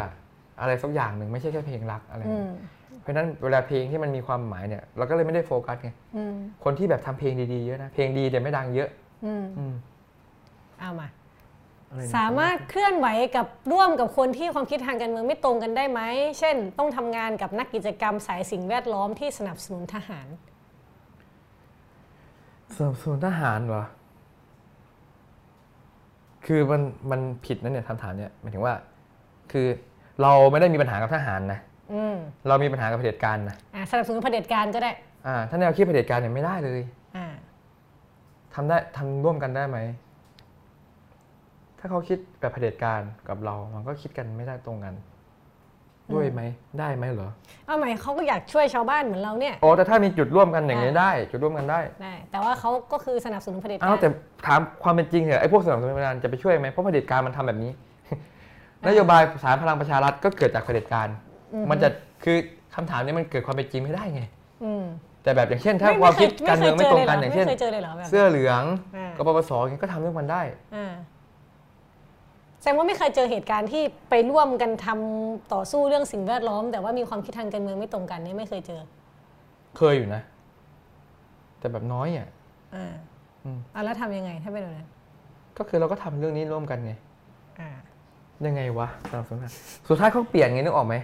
อะไรสักอย่างหนึ่งไม่ใช่แค่เพลงรักอะไรเพราะฉะนั้นเวลาเพลงที่มันมีความหมายเนี่ยเราก็เลยไม่ได้โฟกัสไงคนที่แบบทำเพลงดีๆเยอะนะเพลงดีแต่ไม่ดังเยอะเอามาสามารถเคลื่อนไหวกับร่วมกับคนที่ความคิดทางการเมืองไม่ตรงกันได้ไหมเช่นต้องทำงานกับนักกิจกรรมสายสิ่งแวดล้อมที่สนับสนุนทหารสนับสนุนทหารเหรอคือมันผิดนะเนี่ยคำถามเนี่ยหมายถึงว่าคือเราไม่ได้มีปัญหากับทหารนะเรามีปัญหากับเผด็จการนะสนับสนุนเผด็จการก็ได้ถ้าแนวคิดเผด็จการเนี่ยไม่ได้เลยทำร่วมกันได้ไหม ถ้าเขาคิดแบบเผด็จการกับเรามันก็คิดกันไม่ได้ตรงกันด้วยไหมได้ไหมเหรอเอาไหมเขาก็อยากช่วยชาวบ้านเหมือนเราเนี่ยโอ้แต่ถ้ามีจุดร่วมกันอย่างนี้ได้จุดร่วมกันได้แต่ว่าเขาก็คือสนับสนุนเผด็จการอ้าวแต่ถามความเป็นจริงเหรอไอ้พวกสนับสนุนเผด็จการจะไปช่วยไหมเพราะเผด็จการมันทำแบบนี้นโยบายสารพลังประชารัฐก็เกิดจากเผด็จการมันจะคือคำถามนี้มันเกิดความเป็นจริงไม่ได้ไงแต่แบบอย่างเช่นถ้าความคิดการเมืองไม่ตรงกันอย่างเช่นเสื้อเหลืองกปปส.ก็ทำเรื่องมันได้แสดงว่าไม่เคยเจอเหตุการณ์ที่ไปร่วมกันทำต่อสู้เรื่องสิ่งแวดล้อมแต่ว่ามีความคิดทางการเมืองไม่ตรงกันนี่ไม่เคยเจอเคยอยู่นะแต่แบบน้อยอ่ะแล้วทำยังไงถ้าเป็นแบบนั้นก็คือเราก็ทำเรื่องนี้ร่วมกันไงยังไงวะสุดท้ายเขาเปลี่ยนไงนึกออกไหม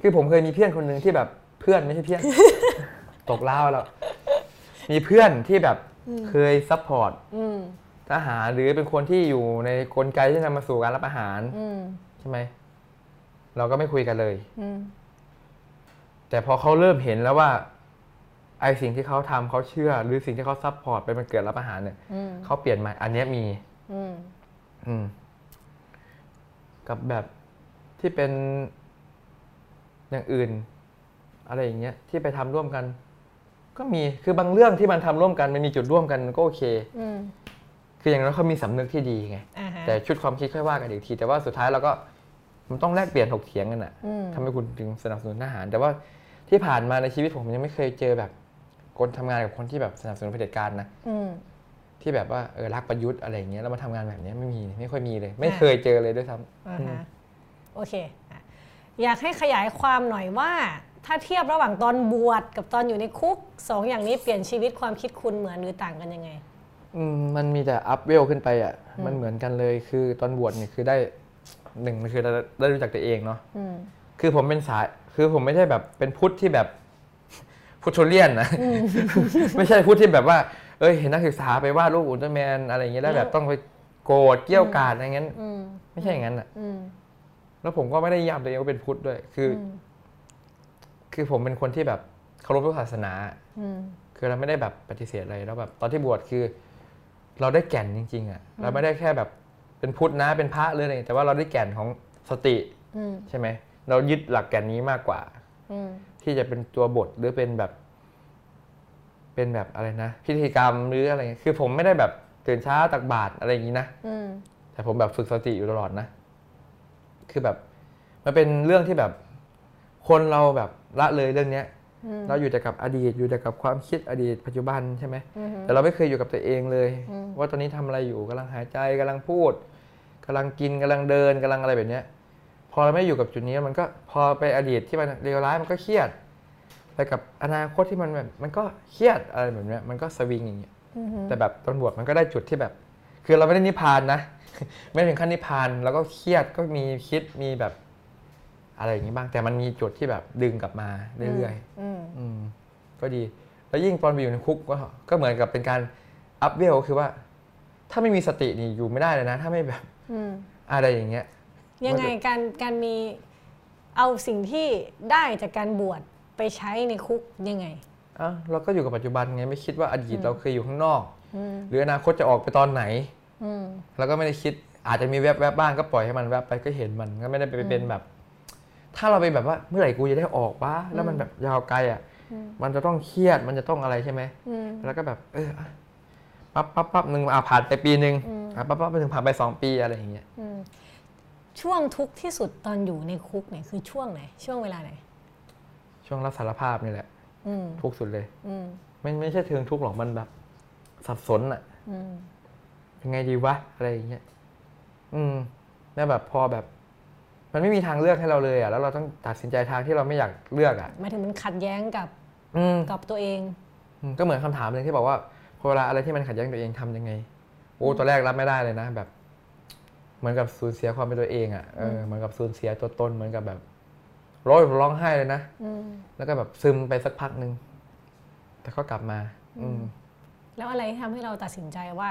คือผมเคยมีเพื่อนคนหนึ่งที่แบบเพื่อนไม่ใช่เพื่อนตกเล่าแล้วมีเพื่อนที่แบบเคยซัพพอร์ตทหารหรือเป็นคนที่อยู่ในกลไกที่นำมาสู่การรับอาหารใช่ไหมเราก็ไม่คุยกันเลยแต่พอเขาเริ่มเห็นแล้วว่าไอ้สิ่งที่เขาทำเขาเชื่อหรือสิ่งที่เขาซัพพอร์ตไปมันเกิดรับอาหารเนี่ยเขาเปลี่ยนใหม่อันนี้มีกับแบบที่เป็นอย่างอื่นอะไรอย่างเงี้ยที่ไปทำร่วมกันก็มีคือบางเรื่องที่มันทำร่วมกันมันมีจุดร่วมกันก็โอเคคืออย่างนั้นเขามีสำนึกที่ดีไงแต่ชุดความคิดค่อยว่ากันอีกทีแต่ว่าสุดท้ายเราก็มันต้องแลกเปลี่ยนถกเถียงกันอ่ะทำให้คุณถึงสนับสนุนทหารแต่ว่าที่ผ่านมาในชีวิตผมยังไม่เคยเจอแบบคนทำงานกับคนที่แบบสนับสนุนเผด็จการนะที่แบบว่ารักประยุทธ์อะไรอย่างเงี้ยแล้วมาทำงานแบบนี้ไม่มีไม่ค่อยมีเลยไม่เคยเจอเลยด้วยซ้ำโอเคอยากให้ขยายความหน่อยว่าถ้าเทียบระหว่างตอนบวชกับตอนอยู่ในคุก2อย่างนี้เปลี่ยนชีวิตความคิดคุณเหมือนหรือต่างกันยังไงมันมีแต่อัพเวลขึ้นไปอ่ะมันเหมือนกันเลยคือตอนบวชเนี่ยคือได้หนึ่งคือได้รู้จักตัวเองเนาะคือผมเป็นสายคือผมไม่ใช่แบบเป็นพุทธที่แบบพุทโธเลียนนะไม่ใช่พุทธที่แบบว่าเห็นนักศึกษาไปวาดรูปอุลตร้าแมนอะไรอย่างเงี้ยแล้วแบบต้องไปโกรธเกรี้ยวกราดอะไรเงี้ยไม่ใช่อย่างนั้นอ่ะแล้วผมก็ไม่ได้ย้ำตัวเองว่าเป็นพุทธด้วยคือผมเป็นคนที่แบบเคารพทุกศาสนาคือเราไม่ได้แบบปฏิเสธอะไรแล้วแบบตอนที่บวชคือเราได้แก่นจริงๆอ่ะเราไม่ได้แค่แบบเป็นพุทธนะเป็นพระเลยแต่ว่าเราได้แก่นของสติใช่ไหมเรายึดหลักแก่นนี้มากกว่าที่จะเป็นตัวบทหรือเป็นแบบอะไรนะพิธีกรรมหรืออะไรคือผมไม่ได้แบบตื่นเช้าตักบาตรอะไรอย่างนี้นะแต่ผมแบบฝึกสติอยู่ตลอดนะคือแบบมันเป็นเรื่องที่แบบคนเราแบบละเลยเรื่องเนี้ยเราอยู่แต่กับอดีตอยู่แต่กับความคิดอดีตปัจจุบันใช่ไหมแต่เราไม่เคยอยู่กับตัวเองเลยว่าตอนนี้ทำอะไรอยู่กำลังหายใจกำลังพูดกำลังกินกำลังเดินกำลังอะไรแบบเนี้ยพอเราไม่อยู่กับจุดนี้มันก็พอไปอดีตที่มันเลวร้ายมันก็เครียดไปกับอนาคตที่มันแบบมันก็เครียดอะไรแบบเนี้ยมันก็สวิงอย่างเงี้ยแต่แบบตอนบวชมันก็ได้จุดที่แบบคือเราไม่ได้นิพพานนะไม่ถึงขั้นนิพพานแล้วก็เครียดก็มีคิดมีแบบอะไรอย่างนี้บ้างแต่มันมีจุดที่แบบดึงกลับมาเรื่อยๆก็ดีแล้วยิ่งตอนไปอยู่ในคุกก็เหมือนกับเป็นการอัพเวลคือว่าถ้าไม่มีสตินี่อยู่ไม่ได้เลยนะถ้าไม่แบบอะไรอย่างเงี้ยยังไงการมีเอาสิ่งที่ได้จากการบวชไปใช้ในคุกยังไงเราก็อยู่กับปัจจุบันไงไม่คิดว่าอดีตเราเคยอยู่ข้างนอกหรืออนาคตจะออกไปตอนไหนแล้วก็ไม่ได้คิดอาจจะมีแวบๆบ้างก็ปล่อยให้มันแวบไปก็เห็นมันก็ไม่ได้ไปเป็นแบบถ้าเราไปแบบว่าเมื่อไหร่กูจะได้ออกวะแล้วมันแบบยาวไกลอ่ะมันจะต้องเครียดมันจะต้องอะไรใช่ไหมแล้วก็แบบปั๊บหนึ่งผ่านไปปีหนึ่งปั๊บไปถึงผ่านไป2 ปีอะไรอย่างเงี้ยช่วงทุกข์ที่สุดตอนอยู่ในคุกเนี่ยคือช่วงไหนช่วงเวลาไหนช่วงรับสารภาพนี่แหละทุกข์สุดเลยไม่ใช่เทิงทุกข์หรอกมันแบบสับสนอ่ะยังไงดีวะอะไรอย่างเงี้ยแล้วแบบพอแบบมันไม่มีทางเลือกให้เราเลยอ่ะแล้วเราต้องตัดสินใจทางที่เราไม่อยากเลือกอ่ะหมายถึงมันขัดแย้งกับตัวเองก็เหมือนคำถามหนึ่งที่บอกว่าพอเวลาอะไรที่มันขัดแย้งตัวเองทำยังไงโอ้ตอนแรกรับไม่ได้เลยนะแบบเหมือนกับสูญเสียความเป็นตัวเองอ่ะเหมือนกับสูญเสียตัวตนเหมือนกับแบบร้องไห้เลยนะแล้วก็แบบซึมไปสักพักหนึ่งแต่ก็กลับมาแล้วอะไรที่ทำให้เราตัดสินใจว่า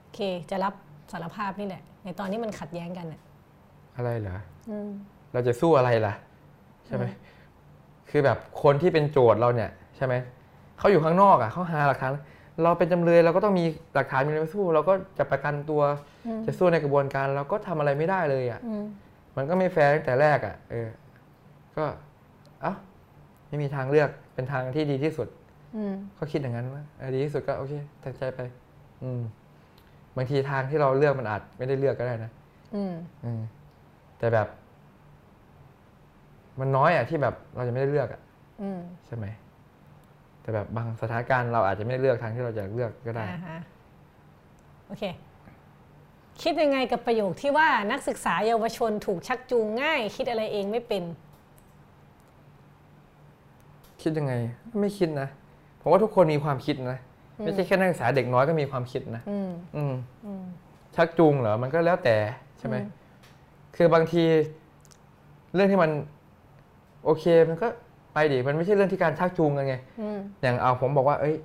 โอเคจะรับสารภาพนี่แหละในตอนนี้มันขัดแย้งกันเนี่ยอะไรเหรอเราจะสู้อะไรล่ะใช่ไหมคือแบบคนที่เป็นโจทย์เราเนี่ยใช่ไหมเขาอยู่ข้างนอกอ่ะเขาหาหลักฐาน เราเป็นจำเลยเราก็ต้องมีหลักฐานมีอะไรมาสู้เราก็จะประกันตัวจะสู้ในกระบวนการเราก็ทำอะไรไม่ได้เลยอ่ะมันก็ไม่แฟร์ตั้งแต่แรกอ่ะก็อ่ะไม่มีทางเลือกเป็นทางที่ดีที่สุดก็คิดอย่างนั้นว่าดีที่สุดก็โอเคตัดใจไปบางทีทางที่เราเลือกมันอาจไม่ได้เลือกก็ได้นะแต่แบบมันน้อยอ่ะที่แบบเราจะไม่ได้เลือกอ่ะใช่ไหมแต่แบบบางสถานการณ์เราอาจจะไม่ได้เลือกทางที่เราอยากเลือกก็ได้โอเคคิดยังไงกับประโยคที่ว่านักศึกษาเยาวชนถูกชักจูงง่ายคิดอะไรเองไม่เป็นคิดยังไงไม่คิดนะผมว่าทุกคนมีความคิดนะไม่ใช่แค่นักศึกษาเด็กน้อยก็มีความคิดนะชักจูงเหรอมันก็แล้วแต่ใช่ไหมคือบางทีเรื่องที่มันโอเคมันก็ไปดิมันไม่ใช่เรื่องที่การชักจูงกันไงอย่างเอาผมบอกว่าเอ้ย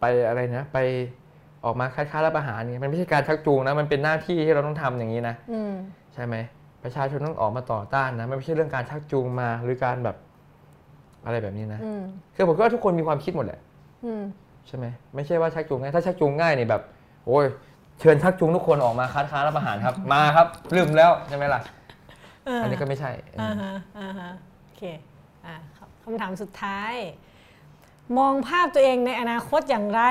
ไปอะไรนะไปออกมาคัดค้านรับประหารเนี่ยมันไม่ใช่การชักจูงนะมันเป็นหน้าที่ที่เราต้องทำอย่างนี้นะใช่ไหมประชาชนต้องออกมาต่อต้านนะมันไม่ใช่เรื่องการชักจูงมาหรือการแบบอะไรแบบนี้นะคือผมก็ทุกคนมีความคิดหมดแหละใช่ไหมไม่ใช่ว่าชักจูงง่ายถ้าชักจูงง่ายเนี่ยแบบโอ้ยเชิญชักจูงทุกคนออกมาคัดค้านรับประหารครับมาครับลืมแล้วใช่ไหมล่ะอันนี้ก็ไม่ใช่โอเคคำถามสุดท้ายมองภาพตัวเองในอนาคตอย่างไร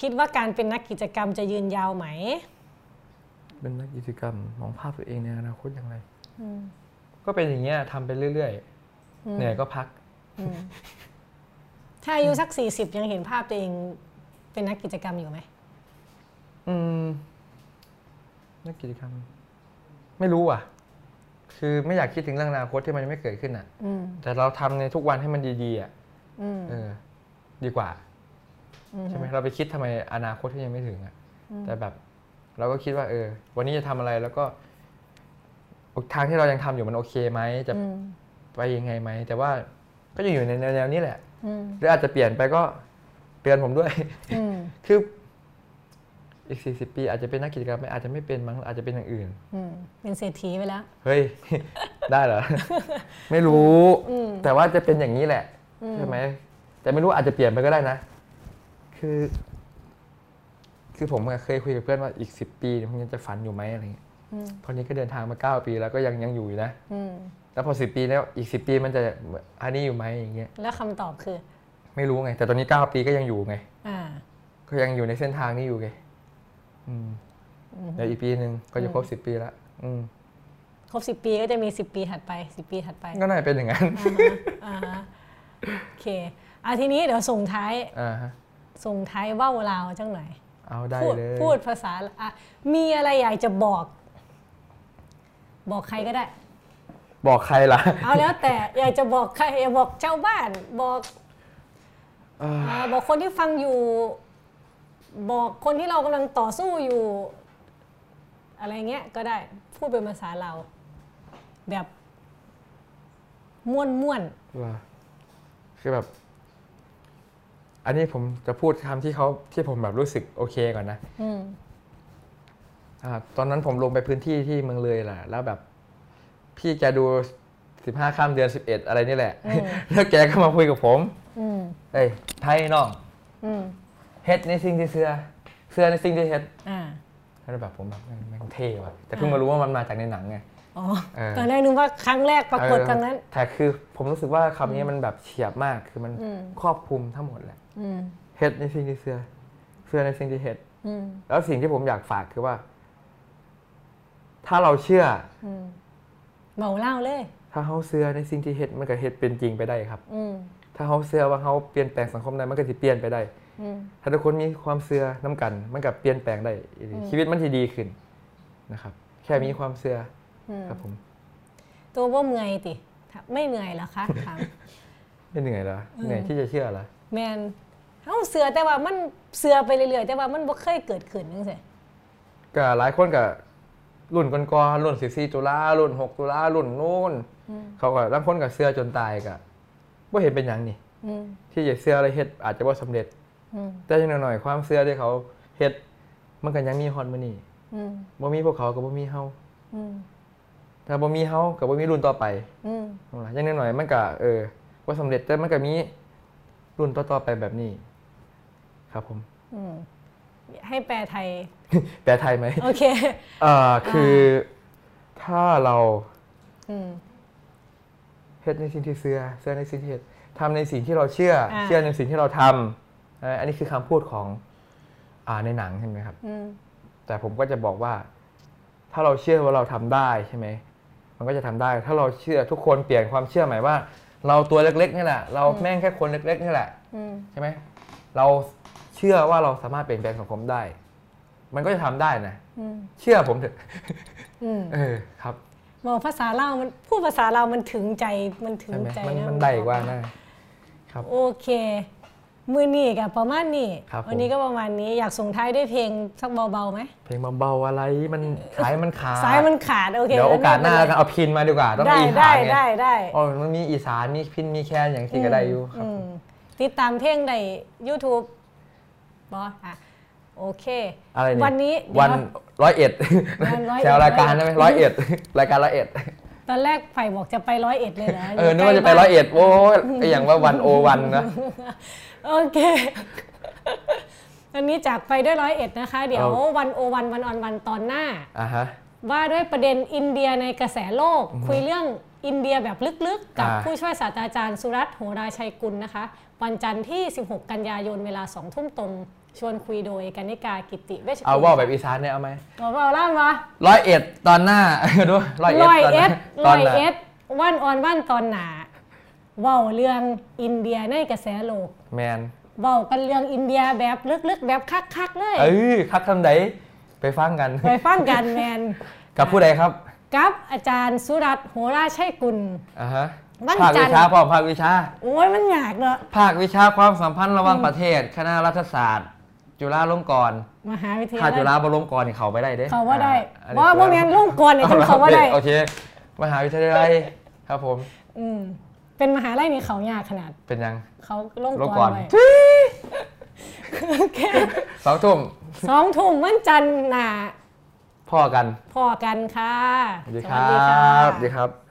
คิดว่าการเป็นนักกิจกรรมจะยืนยาวไหมเป็นนักกิจกรรมมองภาพตัวเองในอนาคตอย่างไรก็เป็นอย่างเงี้ยทำไปเรื่อยๆเหนื่อยก็พักถ้าอายุสัก40ยังเห็นภาพตัวเองเป็นนักกิจกรรมอยู่ไหมนักกิจกรรมไม่รู้อ่ะคือไม่อยากคิดถึงเรื่องอนาคตที่มันไม่เกิดขึ้นอ่ะแต่เราทำในทุกวันให้มันดีๆอ่ะดีกว่าใช่ไหมเราไปคิดทำไมอนาคตที่ยังไม่ถึงอ่ะแต่แบบเราก็คิดว่าวันนี้จะทำอะไรแล้วก็ทางที่เรายังทำอยู่มันโอเคไหมจะไปยังไงไหมแต่ว่าก็จะอยู่ในแนวนี้แหละหรืออาจจะเปลี่ยนไปก็เตือนผมด้วยคืออีก40ปีอาจจะเป็นนักกิจกรรมอาจจะไม่เป็นมั้งอาจจะเป็นอย่างอื่นเป็นเศรษฐีไปแล้วเฮ้ยได้เหรอไม่รู้แต่ว่าจะเป็นอย่างนี้แหละใช่ไหมแต่ไม่รู้อาจจะเปลี่ยนไปก็ได้นะคือผมเคยคุยกับเพื่อนว่าอีก10ปีผมยังจะฝันอยู่ไหมอะไรเงี้ยตอนนี้ก็เดินทางมา9ปีแล้วก็ยังอยู่นะแล้วพอ10ปีแล้วอีก10ปีมันจะอันนี้อยู่ไหมอย่างเงี้ยแล้วคำตอบคือไม่รู้ไงแต่ตอนนี้9ปีก็ยังอยู่ไงก็ยังอยู่ในเส้นทางนี้อยู่ไงเดี๋ยวอีกปีหนึ่งก็จะครบ10ปีละครบ10ปีก็จะมี10ปีถัดไป10ปีถัดไปก็น่าจะเป็นอย่างนั้นโอเคทีนี้เดี๋ยวส่งท้ายว่าเวลาจังหน่อยเอาได้เลยพูดภาษามีอะไรอยากจะบอกใครก็ได้บอกใครล่ะเอาแล้วแต่อยากจะบอกใครบอกเจ้าบ้านบอกคนที่ฟังอยู่บอกคนที่เรากำลังต่อสู้อยู่อะไรเงี้ยก็ได้พูดเป็นภาษาเราแบบม่วนคือแบบอันนี้ผมจะพูดคำที่ผมแบบรู้สึกโอเคก่อนนะตอนนั้นผมลงไปพื้นที่ที่เมืองเลยแหละแล้วแบบพี่แกดู15ข้ามเดือน11อะไรนี่แหละแล้วแกก็มาคุยกับผมเอ้ยไทยน้องเฮ็ดในสิ่งที่เสื้อในสิ่งที่เฮ็ดแล้วแบบผมแบบมันเท่ว่ะแต่เพิ่งมารู้ว่ามันมาจากในหนังไงตอนแรกนึกว่าครั้งแรกปรากฏครั้งนั้นแต่คือผมรู้สึกว่าคำนี้มันแบบเฉียบมากคือมันครอบคลุมทั้งหมดแหละเฮ็ดในสิ่งที่เสื้อในสิ่งที่เฮ็ดแล้วสิ่งที่ผมอยากฝากคือว่าถ้าเราเชื่อเมาเล่าเลยถ้าเขาเสื้อในสิ่งที่เฮ็ดมันก็เฮ็ดเป็นจริงไปได้ครับถ้าเขาเสื้อว่าเขาเปลี่ยนแปลงสังคมได้มันก็จะเปลี่ยนไปได้ถ้าทุกคนมีความเสื่อน้ำกันมันกับเปลี่ยนแปลงได้ชีวิตมันจะดีขึ้นนะครับแค่มีความเสื่อครับผมตัวว่าเมื่อยติไม่เหนื่อยหรอคะไม่เหนื่อยหรอเหนื่อยที่จะเชื่อหรอแมนเขาเสื่อแต่ว่ามันเสื่อไปเรื่อยๆแต่ว่ามันบ่เคยเกิดขึ้นนึงสิก็หลายคนก็รุ่นก่อนๆรุ่น14ตุลารุ่น6ตุลารุ่นนู้นเขาก็บางคนก็เสื่อจนตายก็บ่เห็นเป็นอย่างนี้ที่จะเสื่ออะไรเฮ็ดอาจจะบ่สำเร็จแต่อย่างหน่อยความเสื่อที่เขาเฮ็ดมันก็ยังมีฮอนมานี่บ่มีพวกเขากับบ่มีเฮาถ้าบ่มีเฮากับบ่มีรุ่นต่อไปอย่างหน่อยมันก็ว่าสำเร็จแต่มันก็มีรุ่นต่อไปแบบนี้ ครับผมให้แปลไทยแปลไทยไหมโอเคคือถ้าเราเฮ็ดในสิ่งที่เชื่อเชื่อในสิ่งที่เฮ็ดทำในสิ่งที่เราเชื่อเชื่อในสิ่งที่เราทำอันนี้คือคำพูดของในหนังใช่ไหมครับแต่ผมก็จะบอกว่าถ้าเราเชื่อว่าเราทำได้ใช่ไหมมันก็จะทำได้ถ้าเราเชื่อทุกคนเปลี่ยนความเชื่อใหม่ว่าเราตัวเล็กๆนี่แหละเราแม่งแค่คนเล็กๆนี่แหละใช่ไหมเราเชื่อว่าเราสามารถเปลี่ยนแปลงสังคมได้มันก็จะทำได้นะเชื่อผมเถอะครับมองภาษาเรามันพูดภาษาเรามันถึงใจมันถึงใจนะมันได้กว่านะครับโอเคมือนี่กับประมาณนี้วันนี้ก็ประมาณนี้อยากส่งท้ายด้วยเพลงสักเบาๆไหมเพลงเบาๆอะไรมันสายมันขาดสายมันขาดโอเคเดี๋ยวโอกาสหน้าเอาพินมาดีกว่าต้องอีสานเนี่ยได้โอ้มันมีอีสานมีพินมีแค่อย่างที่ก็ได้อยู่ครับติดตามเพลงใน YouTube บอสอ่ะโอเคอะไรเนี่ยวันนี้วัน101แชร์รายการได้ไหม101รายการ101ตอนแรกไฟบอกจะไป101เลยนะนึกว่าจะไป101โอ้ยอย่างว่า101นะโอเควันนี้จากไปด้วย101นะคะเดี๋ยว101 One-on-Oneตอนหน้าว่าด้วยประเด็นอินเดียในกระแสโลกคุยเรื่องอินเดียแบบลึกๆกับผู้ช่วยศาสตราจารย์สุรัตน์โหราชัยกุลนะคะวันจันทร์ที่16กันยายนเวลา 20:00 นตรงชวนคุยโดยกนิกากิติเวชกุลเอาว่าแบบอีสานเนี่ยเอาไหมเอาล่ามมา101ตอนหน้าด้วย101 One-on-Oneตอนหน้าว่าเรื่องอินเดียในกระแสโลกแมนว่ากันเรื่องอินเดียแบบลึกๆแบบคักๆเลยคักทำไดไปฟังกันแมนกับผู้ใดครับกับอาจารย์สุรัตน์โหราชัยกุลภาควิชาพร้อมภาควิชาโอ้ยมันยากเนอะภาควิชาความสัมพันธ์ระหว่างประเทศคณะรัฐศาสตร์จุฬาลงกรณ์มหาวิทยาลัยจุฬาลงกรณ์เขาไม่ได้เด้เขาว่าได้ว่าพวกนี้ลงกรณ์เนี่ยเขาว่าได้โอเคมหาวิทยาลัยครับผมเป็นมหาลัยนี่เขายากขนาดเป็นยังเขาลงกรณ์2 ทุ่มวันจันทร์น่ะพอกันค่ะสวัสดีครับ